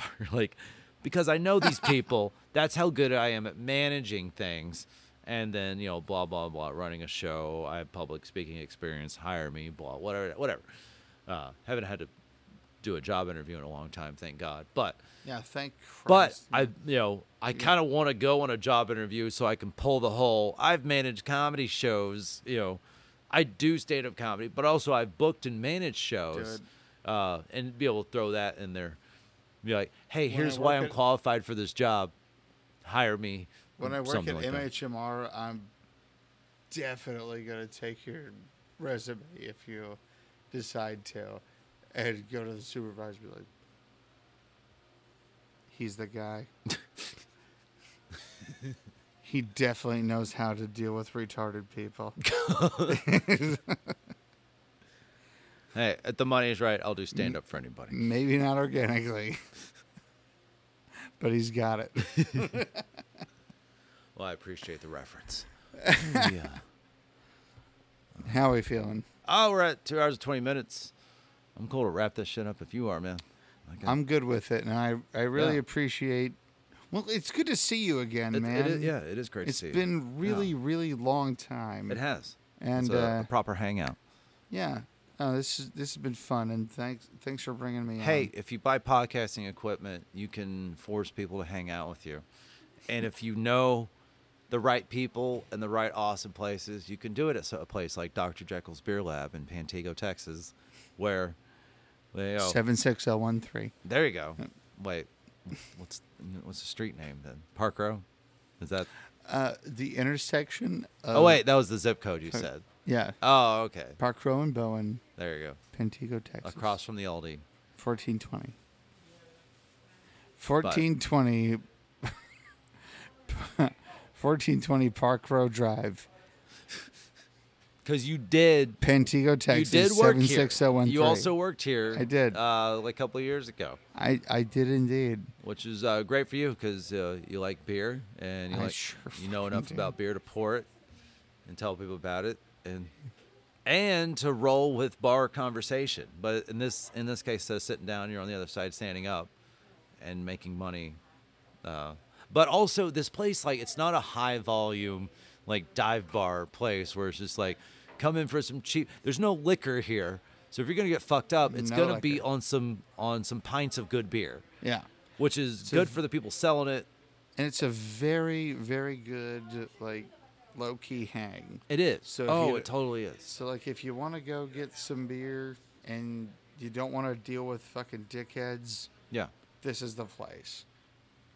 Because I know these people, that's how good I am at managing things. And then, blah, blah, blah, running a show. I have public speaking experience. Hire me, blah, whatever. Haven't had to do a job interview in a long time, thank God. But yeah, thank Christ. But I kind of want to go on a job interview so I can pull the whole. I've managed comedy shows. I do stand-up comedy, but also I've booked and managed shows, and be able to throw that in there. Be like, hey, here's why I'm qualified for this job. Hire me. When I work at MHMR, I'm definitely going to take your resume if you decide to, and go to the supervisor and be like, he's the guy. He definitely knows how to deal with retarded people. Hey, if the money's right, I'll do stand-up for anybody. Maybe not organically, but he's got it. Well, I appreciate the reference. Yeah. How are we feeling? Oh, we're at 2 hours and 20 minutes. I'm cool to wrap this shit up if you are, man. I'm good with it, and I really appreciate. Well, it's good to see you again, man. It is great to see you. It's been really, really long time. It has. And it's a proper hangout. Yeah. This has been fun, and thanks for bringing me. Hey, if you buy podcasting equipment, you can force people to hang out with you, and if you know the right people and the right awesome places, you can do it at a place like Dr. Jekyll's Beer Lab in Pantego, Texas, where 76013. There you go. Wait, what's the street name then? Park Row? Is that the intersection? Of... Oh wait, that was the zip code you said. Yeah. Oh, okay. Park Row and Bowen. There you go. Pantego, Texas. Across from the Aldi. 1420. 1420. 1420 Park Row Drive. Because you did. Pantego, Texas. You did work here. You also worked here. I did. Like a couple of years ago. I did indeed. Which is great for you because you like beer and you know enough about beer to pour it and tell people about it and to roll with bar conversation. But in this case, so sitting down, you're on the other side, standing up and making money. But also this place, it's not a high volume dive bar place where it's just come in for some cheap. There's no liquor here, so if you're gonna get fucked up, it's gonna be on some pints of good beer. Yeah, which is good for the people selling it, and it's a very, very good low key hang. It is. So it totally is. So if you want to go get some beer and you don't want to deal with fucking dickheads, yeah, this is the place.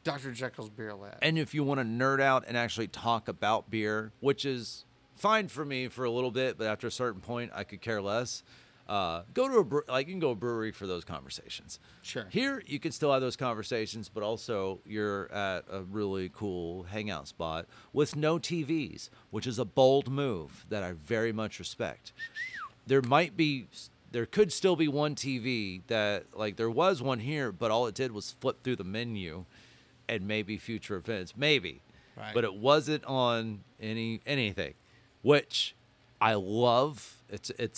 Dr. Jekyll's Beer Lab. And if you want to nerd out and actually talk about beer, which is fine for me for a little bit, but after a certain point, I could care less. Go to you can go to a brewery for those conversations. Sure. Here, you can still have those conversations, but also you're at a really cool hangout spot with no TVs, which is a bold move that I very much respect. There could still be one TV that, there was one here, but all it did was flip through the menu. And maybe future events, right. But it wasn't on anything, which I love. It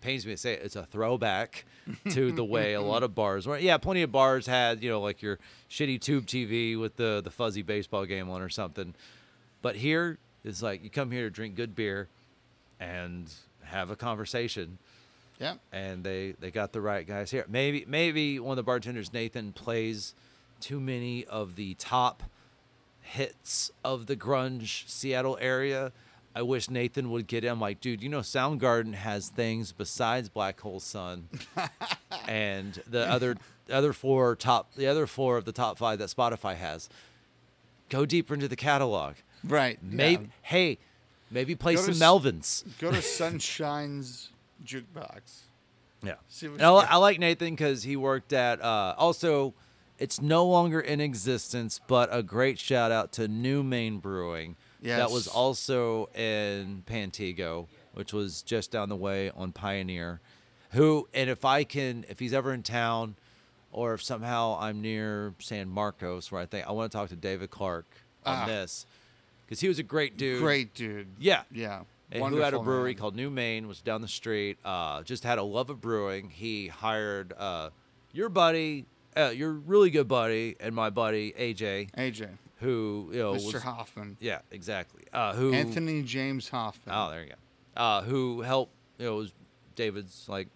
pains me to say it's a throwback to the way a lot of bars were. Yeah, plenty of bars had your shitty tube TV with the fuzzy baseball game on or something, but here it's you come here to drink good beer and have a conversation. Yeah, and they got the right guys here. Maybe one of the bartenders, Nathan, plays too many of the top hits of the grunge Seattle area. I wish Nathan would get in. Dude, Soundgarden has things besides Black Hole Sun and the other four of the top five that Spotify has. Go deeper into the catalog. Right. Maybe. Yeah. Hey, maybe play some Melvins. Go to Sunshine's Jukebox. Yeah. I like Nathan because he worked at also. It's no longer in existence, but a great shout out to New Main Brewing. Yes. That was also in Pantego, which was just down the way on Pioneer, who, and if I can, if he's ever in town, or if somehow I'm near San Marcos, where I think I want to talk to David Clark on this, because he was a great dude. Great dude. Yeah. Yeah. And who had a brewery called New Maine, was down the street, just had a love of brewing. He hired your buddy, your really good buddy, and my buddy, AJ. AJ. Who, you know, Mr. Was, Hoffman. Yeah, exactly. Who Anthony James Hoffman. Oh, there you go. Who helped, you know, was David's, like,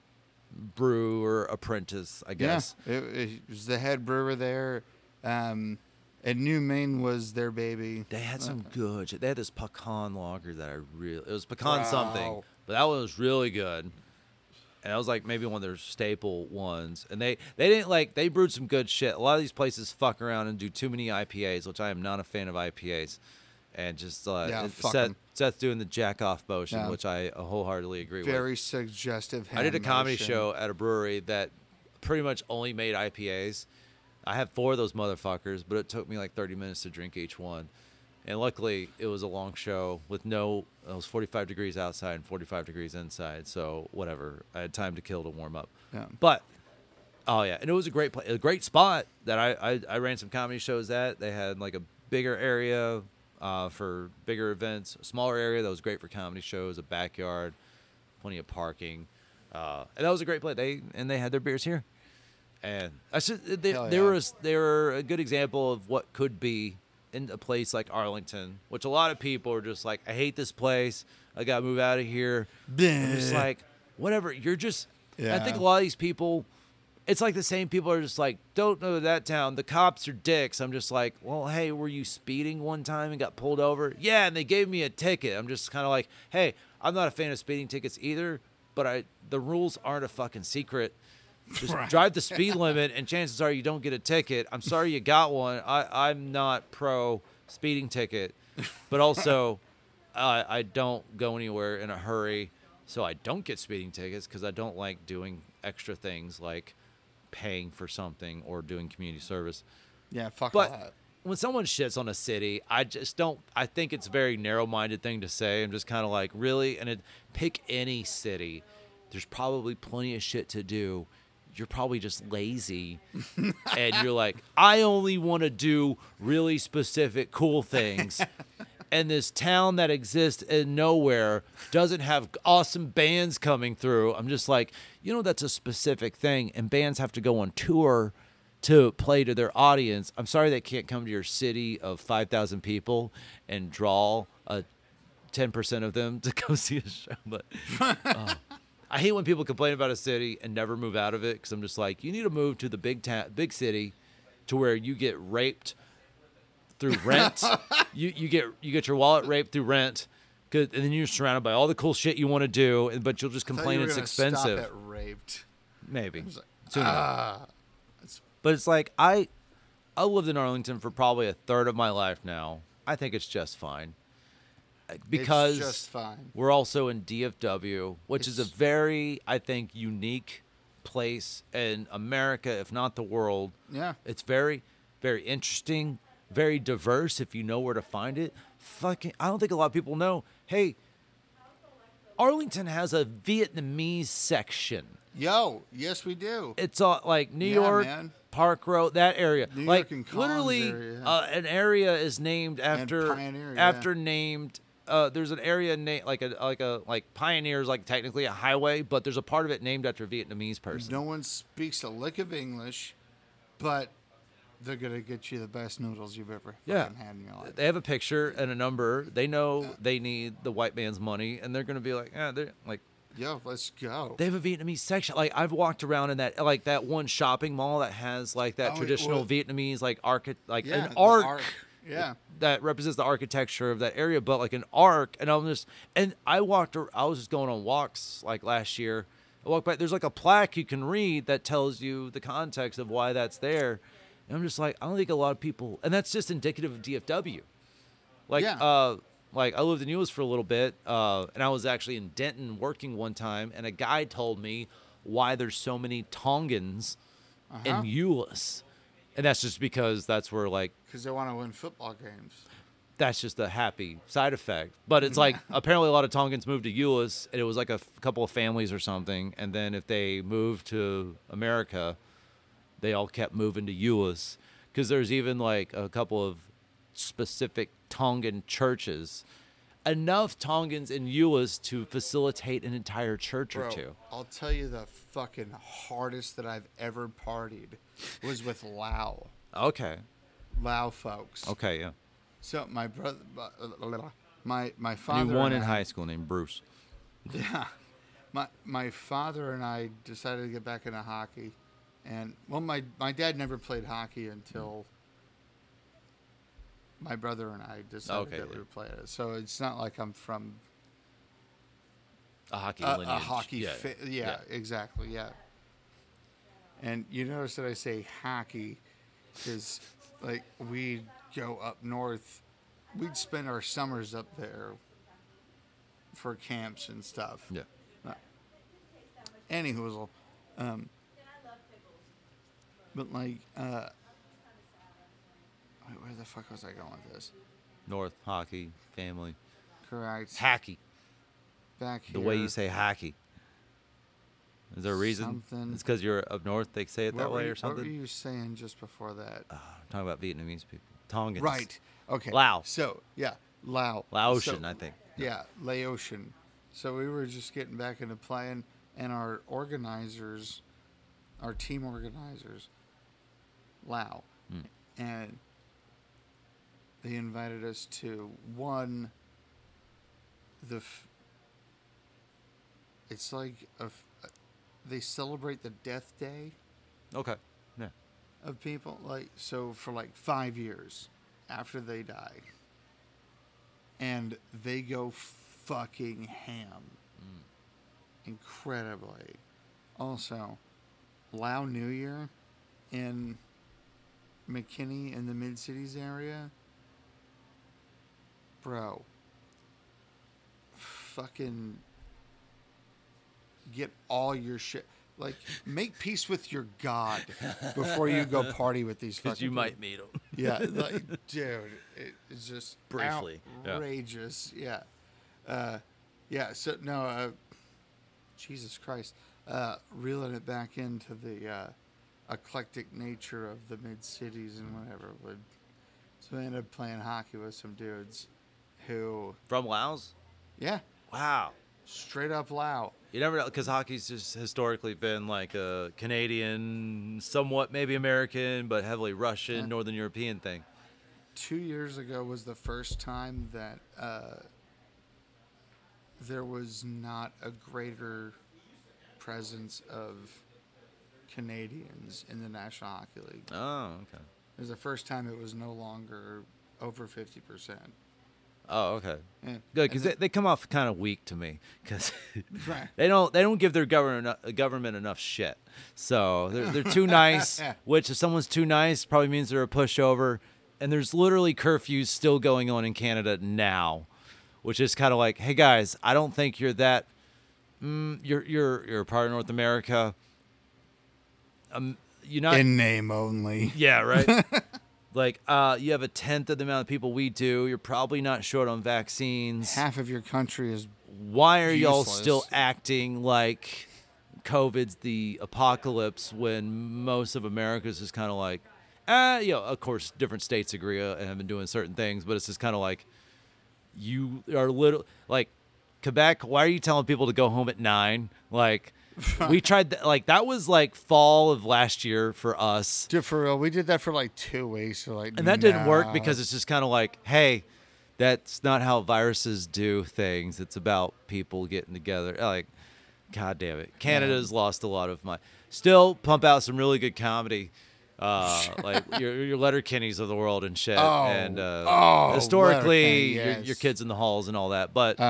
brewer apprentice, I guess. Yeah, it was the head brewer there. And New Maine was their baby. They had some good. They had this pecan lager that I really. It was pecan something, but that one was really good. And that was like maybe one of their staple ones. And they didn't like. They brewed some good shit. A lot of these places fuck around and do too many IPAs, which I am not a fan of IPAs. And just Seth's doing the jack off motion, which I wholeheartedly agree with. Very suggestive. I did a comedy show at a brewery that pretty much only made IPAs. I had 4 of those motherfuckers, but it took me like 30 minutes to drink each one. And luckily, it was a long show with it was 45 degrees outside and 45 degrees inside. So whatever, I had time to kill to warm up. Yeah. But, oh yeah, and it was a great place, a great spot that I ran some comedy shows at. They had like a bigger area for bigger events, a smaller area that was great for comedy shows, a backyard, plenty of parking. And that was a great place. They had their beers here. And I said they were a good example of what could be in a place like Arlington, which a lot of people are just like, I hate this place. I got to move out of here. I'm just like, whatever. You're just, I think a lot of these people, it's like the same people are just like, don't know that town. The cops are dicks. I'm just like, well, hey, were you speeding one time and got pulled over? Yeah, and they gave me a ticket. I'm just kind of like, hey, I'm not a fan of speeding tickets either, but the rules aren't a fucking secret. Just drive the speed limit, and chances are you don't get a ticket. I'm sorry you got one. I'm not pro speeding ticket, but also I don't go anywhere in a hurry, so I don't get speeding tickets because I don't like doing extra things like paying for something or doing community service. Yeah, fuck all that. When someone shits on a city, I just don't. I think it's a very narrow-minded thing to say. I'm just kind of like, really? And pick any city. There's probably plenty of shit to do. You're probably just lazy and you're like, I only want to do really specific cool things. And this town that exists in nowhere doesn't have awesome bands coming through. I'm just like, you know, that's a specific thing. And bands have to go on tour to play to their audience. I'm sorry they can't come to your city of 5,000 people and draw 10% of them to go see a show. But, I hate when people complain about a city and never move out of it, because I'm just like, you need to move to the big city, to where you get raped through rent. you get your wallet raped through rent, and then you're surrounded by all the cool shit you want to do, but you'll just complain it's expensive. Stop at raped. Maybe. Like, but it's like I lived in Arlington for probably a third of my life now. I think it's just fine. Because it's just fine. We're also in DFW, which is a very, I think, unique place in America, if not the world. Yeah. It's very, very interesting, very diverse if you know where to find it. I don't think a lot of people know, hey, Arlington has a Vietnamese section. Yo, yes, we do. It's all, like New York, man. Park Row, that area. New York and Collins literally area. An area is named after Pioneer, named. There's an area named like Pioneer is like technically a highway, but there's a part of it named after a Vietnamese person. No one speaks a lick of English, but they're gonna get you the best noodles you've ever fucking had in your life. They have a picture and a number. They know they need the white man's money, and they're gonna be like, they're like, yo, let's go. They have a Vietnamese section. Like I've walked around in that like that one shopping mall that has like that traditional Vietnamese like an arc. Yeah, that represents the architecture of that area, but like an arc. And I was just going on walks like last year. I walked by. There's like a plaque you can read that tells you the context of why that's there. And I'm just like, I don't think a lot of people. And that's just indicative of DFW. Like I lived in Euless for a little bit, and I was actually in Denton working one time, and a guy told me why there's so many Tongans in Euless. And that's just because that's where, like... Because they want to win football games. that's just a happy side effect. But it's like, apparently a lot of Tongans moved to Euless, and it was like a couple of families or something. And then if they moved to America, they all kept moving to Euless. Because there's even like a couple of specific Tongan churches. Enough Tongans in Euless to facilitate an entire church or two. I'll tell you, the fucking hardest that I've ever partied was with Lao. Okay. Lao folks. Okay, yeah. So my brother, my father. Knew one in high school named Bruce. Yeah. My father and I decided to get back into hockey. And, well, my dad never played hockey until my brother and I decided that we were playing it. So it's not like I'm from a hockey lineage. A hockey exactly, yeah. And you notice that I say hockey because, like, we'd go up north. We'd spend our summers up there for camps and stuff. Yeah. Any whoozle. But, like, where the fuck was I going with this? North, hockey, family. Correct. Hockey. Back here. The way you say hockey. Is there a reason? Something. It's because you're up north, they say it that way or something? What were you saying just before that? I'm talking about Vietnamese people. Tongans. Right. Okay. Lao. So, yeah. Lao. Laotian, so, I think. Yeah. Laotian. So we were just getting back into playing, and our organizers, our team organizers, Lao. Mm. And they invited us to one. It's like they celebrate the death day. Okay. Yeah. Of people, like, so for like 5 years after they die, and they go fucking ham. Mm. Incredibly. Also, Lao New Year in McKinney and the Mid-Cities area. Bro, fucking get all your shit. Like, make peace with your God before you go party with these fucking people. Might meet them. Yeah, like, dude, it's just briefly outrageous. Yeah. So, no, Jesus Christ. Reeling it back into the eclectic nature of the Mid-Cities and whatever. So I ended up playing hockey with some dudes. Who from Laos? Yeah. Wow. Straight up Lao. You never know, because hockey's just historically been like a Canadian, somewhat maybe American, but heavily Russian, Northern European thing. 2 years ago was the first time that there was not a greater presence of Canadians in the National Hockey League. Oh, okay. It was the first time it was no longer over 50%. Oh, okay. Yeah. Good, because they come off kind of weak to me, because they don't give their government enough shit. So they're too nice, which if someone's too nice, probably means they're a pushover. And there's literally curfews still going on in Canada now, which is kind of like, hey guys, I don't think you're that. You're a part of North America. You're not in name only. Yeah, right. Like, you have 1/10 of the amount of people we do. You're probably not short on vaccines. Half of your country is Why are useless. Y'all still acting like COVID's the apocalypse when most of America's is kind of like, you know, of course, different states agree and have been doing certain things, but it's just kind of like you are little, like, Quebec, why are you telling people to go home at 9? Like, we tried that, like, that was like fall of last year for us. Dude, for real, we did that for like 2 weeks. So like, and that didn't work because it's just kind of like, hey, that's not how viruses do things. It's about people getting together. Like, god damn it, Canada's lost a lot of money. Still, pump out some really good comedy, like your Letterkennys of the world and shit. Oh, and historically, your Kids in the Halls and all that. But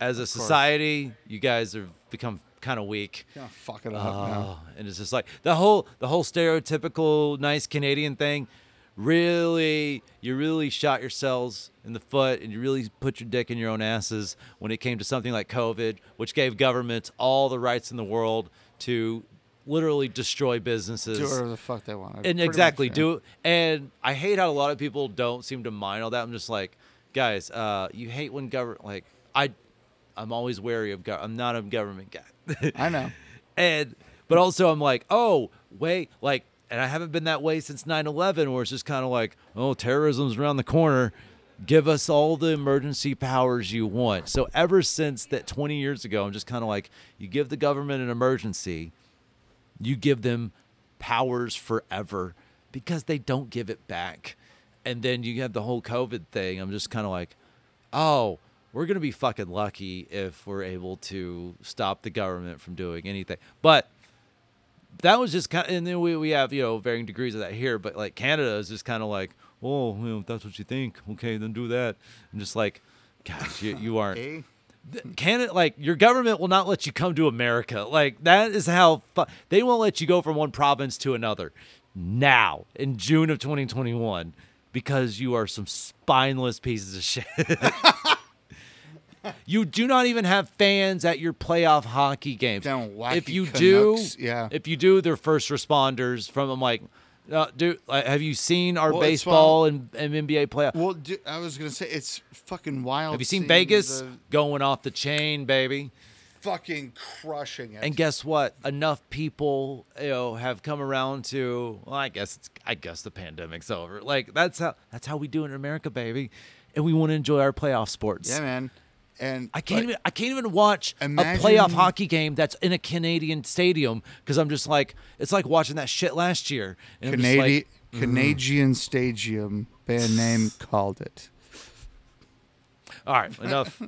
as a society, you guys have become kind of weak. Yeah, fuck it up now. And it's just like the whole stereotypical nice Canadian thing. Really, you really shot yourselves in the foot, and you really put your dick in your own asses when it came to something like COVID, which gave governments all the rights in the world to literally destroy businesses. Do whatever the fuck they want. And exactly do. And I hate how a lot of people don't seem to mind all that. I'm just like, guys, you hate when government, like, I'm always wary of government. I'm not a government guy. I know. But also I'm like, oh, wait, like, and I haven't been that way since 9/11, where it's just kind of like, oh, terrorism's around the corner. Give us all the emergency powers you want. So ever since that 20 years ago, I'm just kind of like, you give the government an emergency, you give them powers forever because they don't give it back. And then you have the whole COVID thing. I'm just kind of like, oh, we're going to be fucking lucky if we're able to stop the government from doing anything. But that was just kind of, and then we have, you know, varying degrees of that here. But like Canada is just kind of like, oh, you know, that's what you think. Okay, then do that. I'm just like, gosh, you aren't. Okay. Canada, like, your government will not let you come to America. Like, that is how they won't let you go from one province to another now in June of 2021 because you are some spineless pieces of shit. You do not even have fans at your playoff hockey games. If you Canucks, do, yeah. If you do, they're first responders from. I'm like, dude, have you seen our baseball and NBA playoff? Well, dude, I was gonna say it's fucking wild. Have you seen Vegas going off the chain, baby? Fucking crushing it. And guess what? Enough people, you know, have come around to. Well, I guess the pandemic's over. Like that's how we do it in America, baby. And we want to enjoy our playoff sports. Yeah, man. And I can't even watch a playoff hockey game that's in a Canadian stadium because I'm just like, it's like watching that shit last year. And Canadian Stadium, band name called it. All right, enough.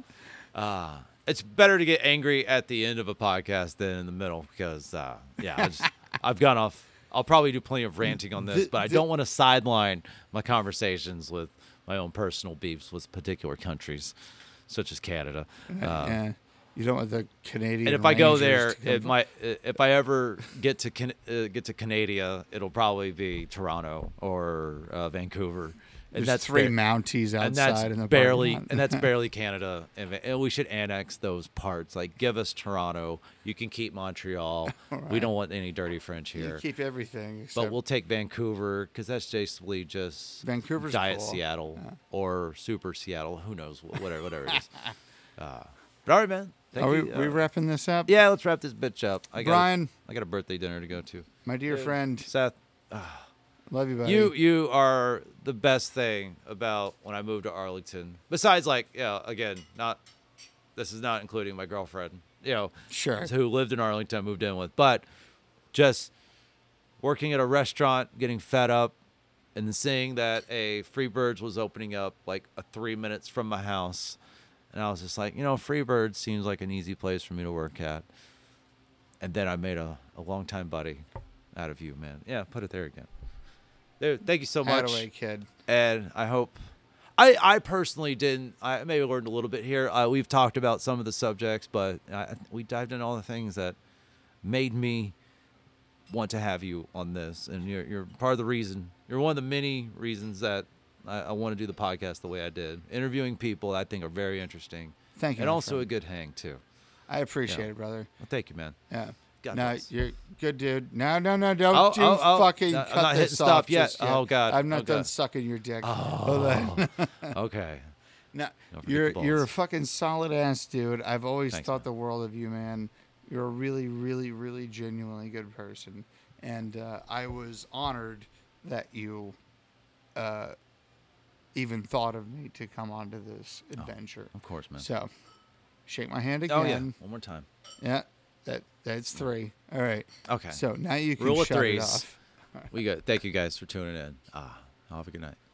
It's better to get angry at the end of a podcast than in the middle because, I've gone off. I'll probably do plenty of ranting on this, but I don't want to sideline my conversations with my own personal beefs with particular countries. Such as Canada, you don't want the Canadian. And if I go there, if I ever get to Canada, it'll probably be Toronto or Vancouver. And that's three Mounties outside, and that's barely Canada. And we should annex those parts. Like, give us Toronto. You can keep Montreal. Right. We don't want any dirty French here. You keep everything, but we'll take Vancouver because that's basically just Vancouver's Diet cool. Seattle or Super Seattle. Who knows? Whatever it is. But all right, man. Are we wrapping this up? Yeah, let's wrap this bitch up. I got a birthday dinner to go to. My dear friend Seth. Love you, buddy. You are the best thing about when I moved to Arlington. Besides, like, you know, again, this is not including my girlfriend, you know, sure, who lived in Arlington, I moved in with, but just working at a restaurant, getting fed up, and then seeing that a Freebirds was opening up like 3 minutes from my house, and I was just like, you know, Freebirds seems like an easy place for me to work at, and then I made a longtime buddy out of you, man. Yeah, put it there again. Dude, thank you so much. Attaway, kid. And I hope I personally didn't. I maybe learned a little bit here. We've talked about some of the subjects, but we dived into all the things that made me want to have you on this. And you're part of the reason. You're one of the many reasons that I want to do the podcast the way I did. Interviewing people I think are very interesting. Thank you. And also friend. A good hang, too. I appreciate it, brother. Well, thank you, man. Yeah. God no, knows. You're good, dude. No, don't fucking cut I'm not this stop off yet. Oh God, I'm not done sucking your dick. Oh, okay. No, you're a fucking solid ass dude. I've always thought the world of you, man. You're a really, really, really genuinely good person, and I was honored that you even thought of me to come onto this adventure. Of course, man. So, shake my hand again. Oh yeah, one more time. Yeah. That's three. All right. Okay. So now you can shut it off. All right. Thank you guys for tuning in. Have a good night.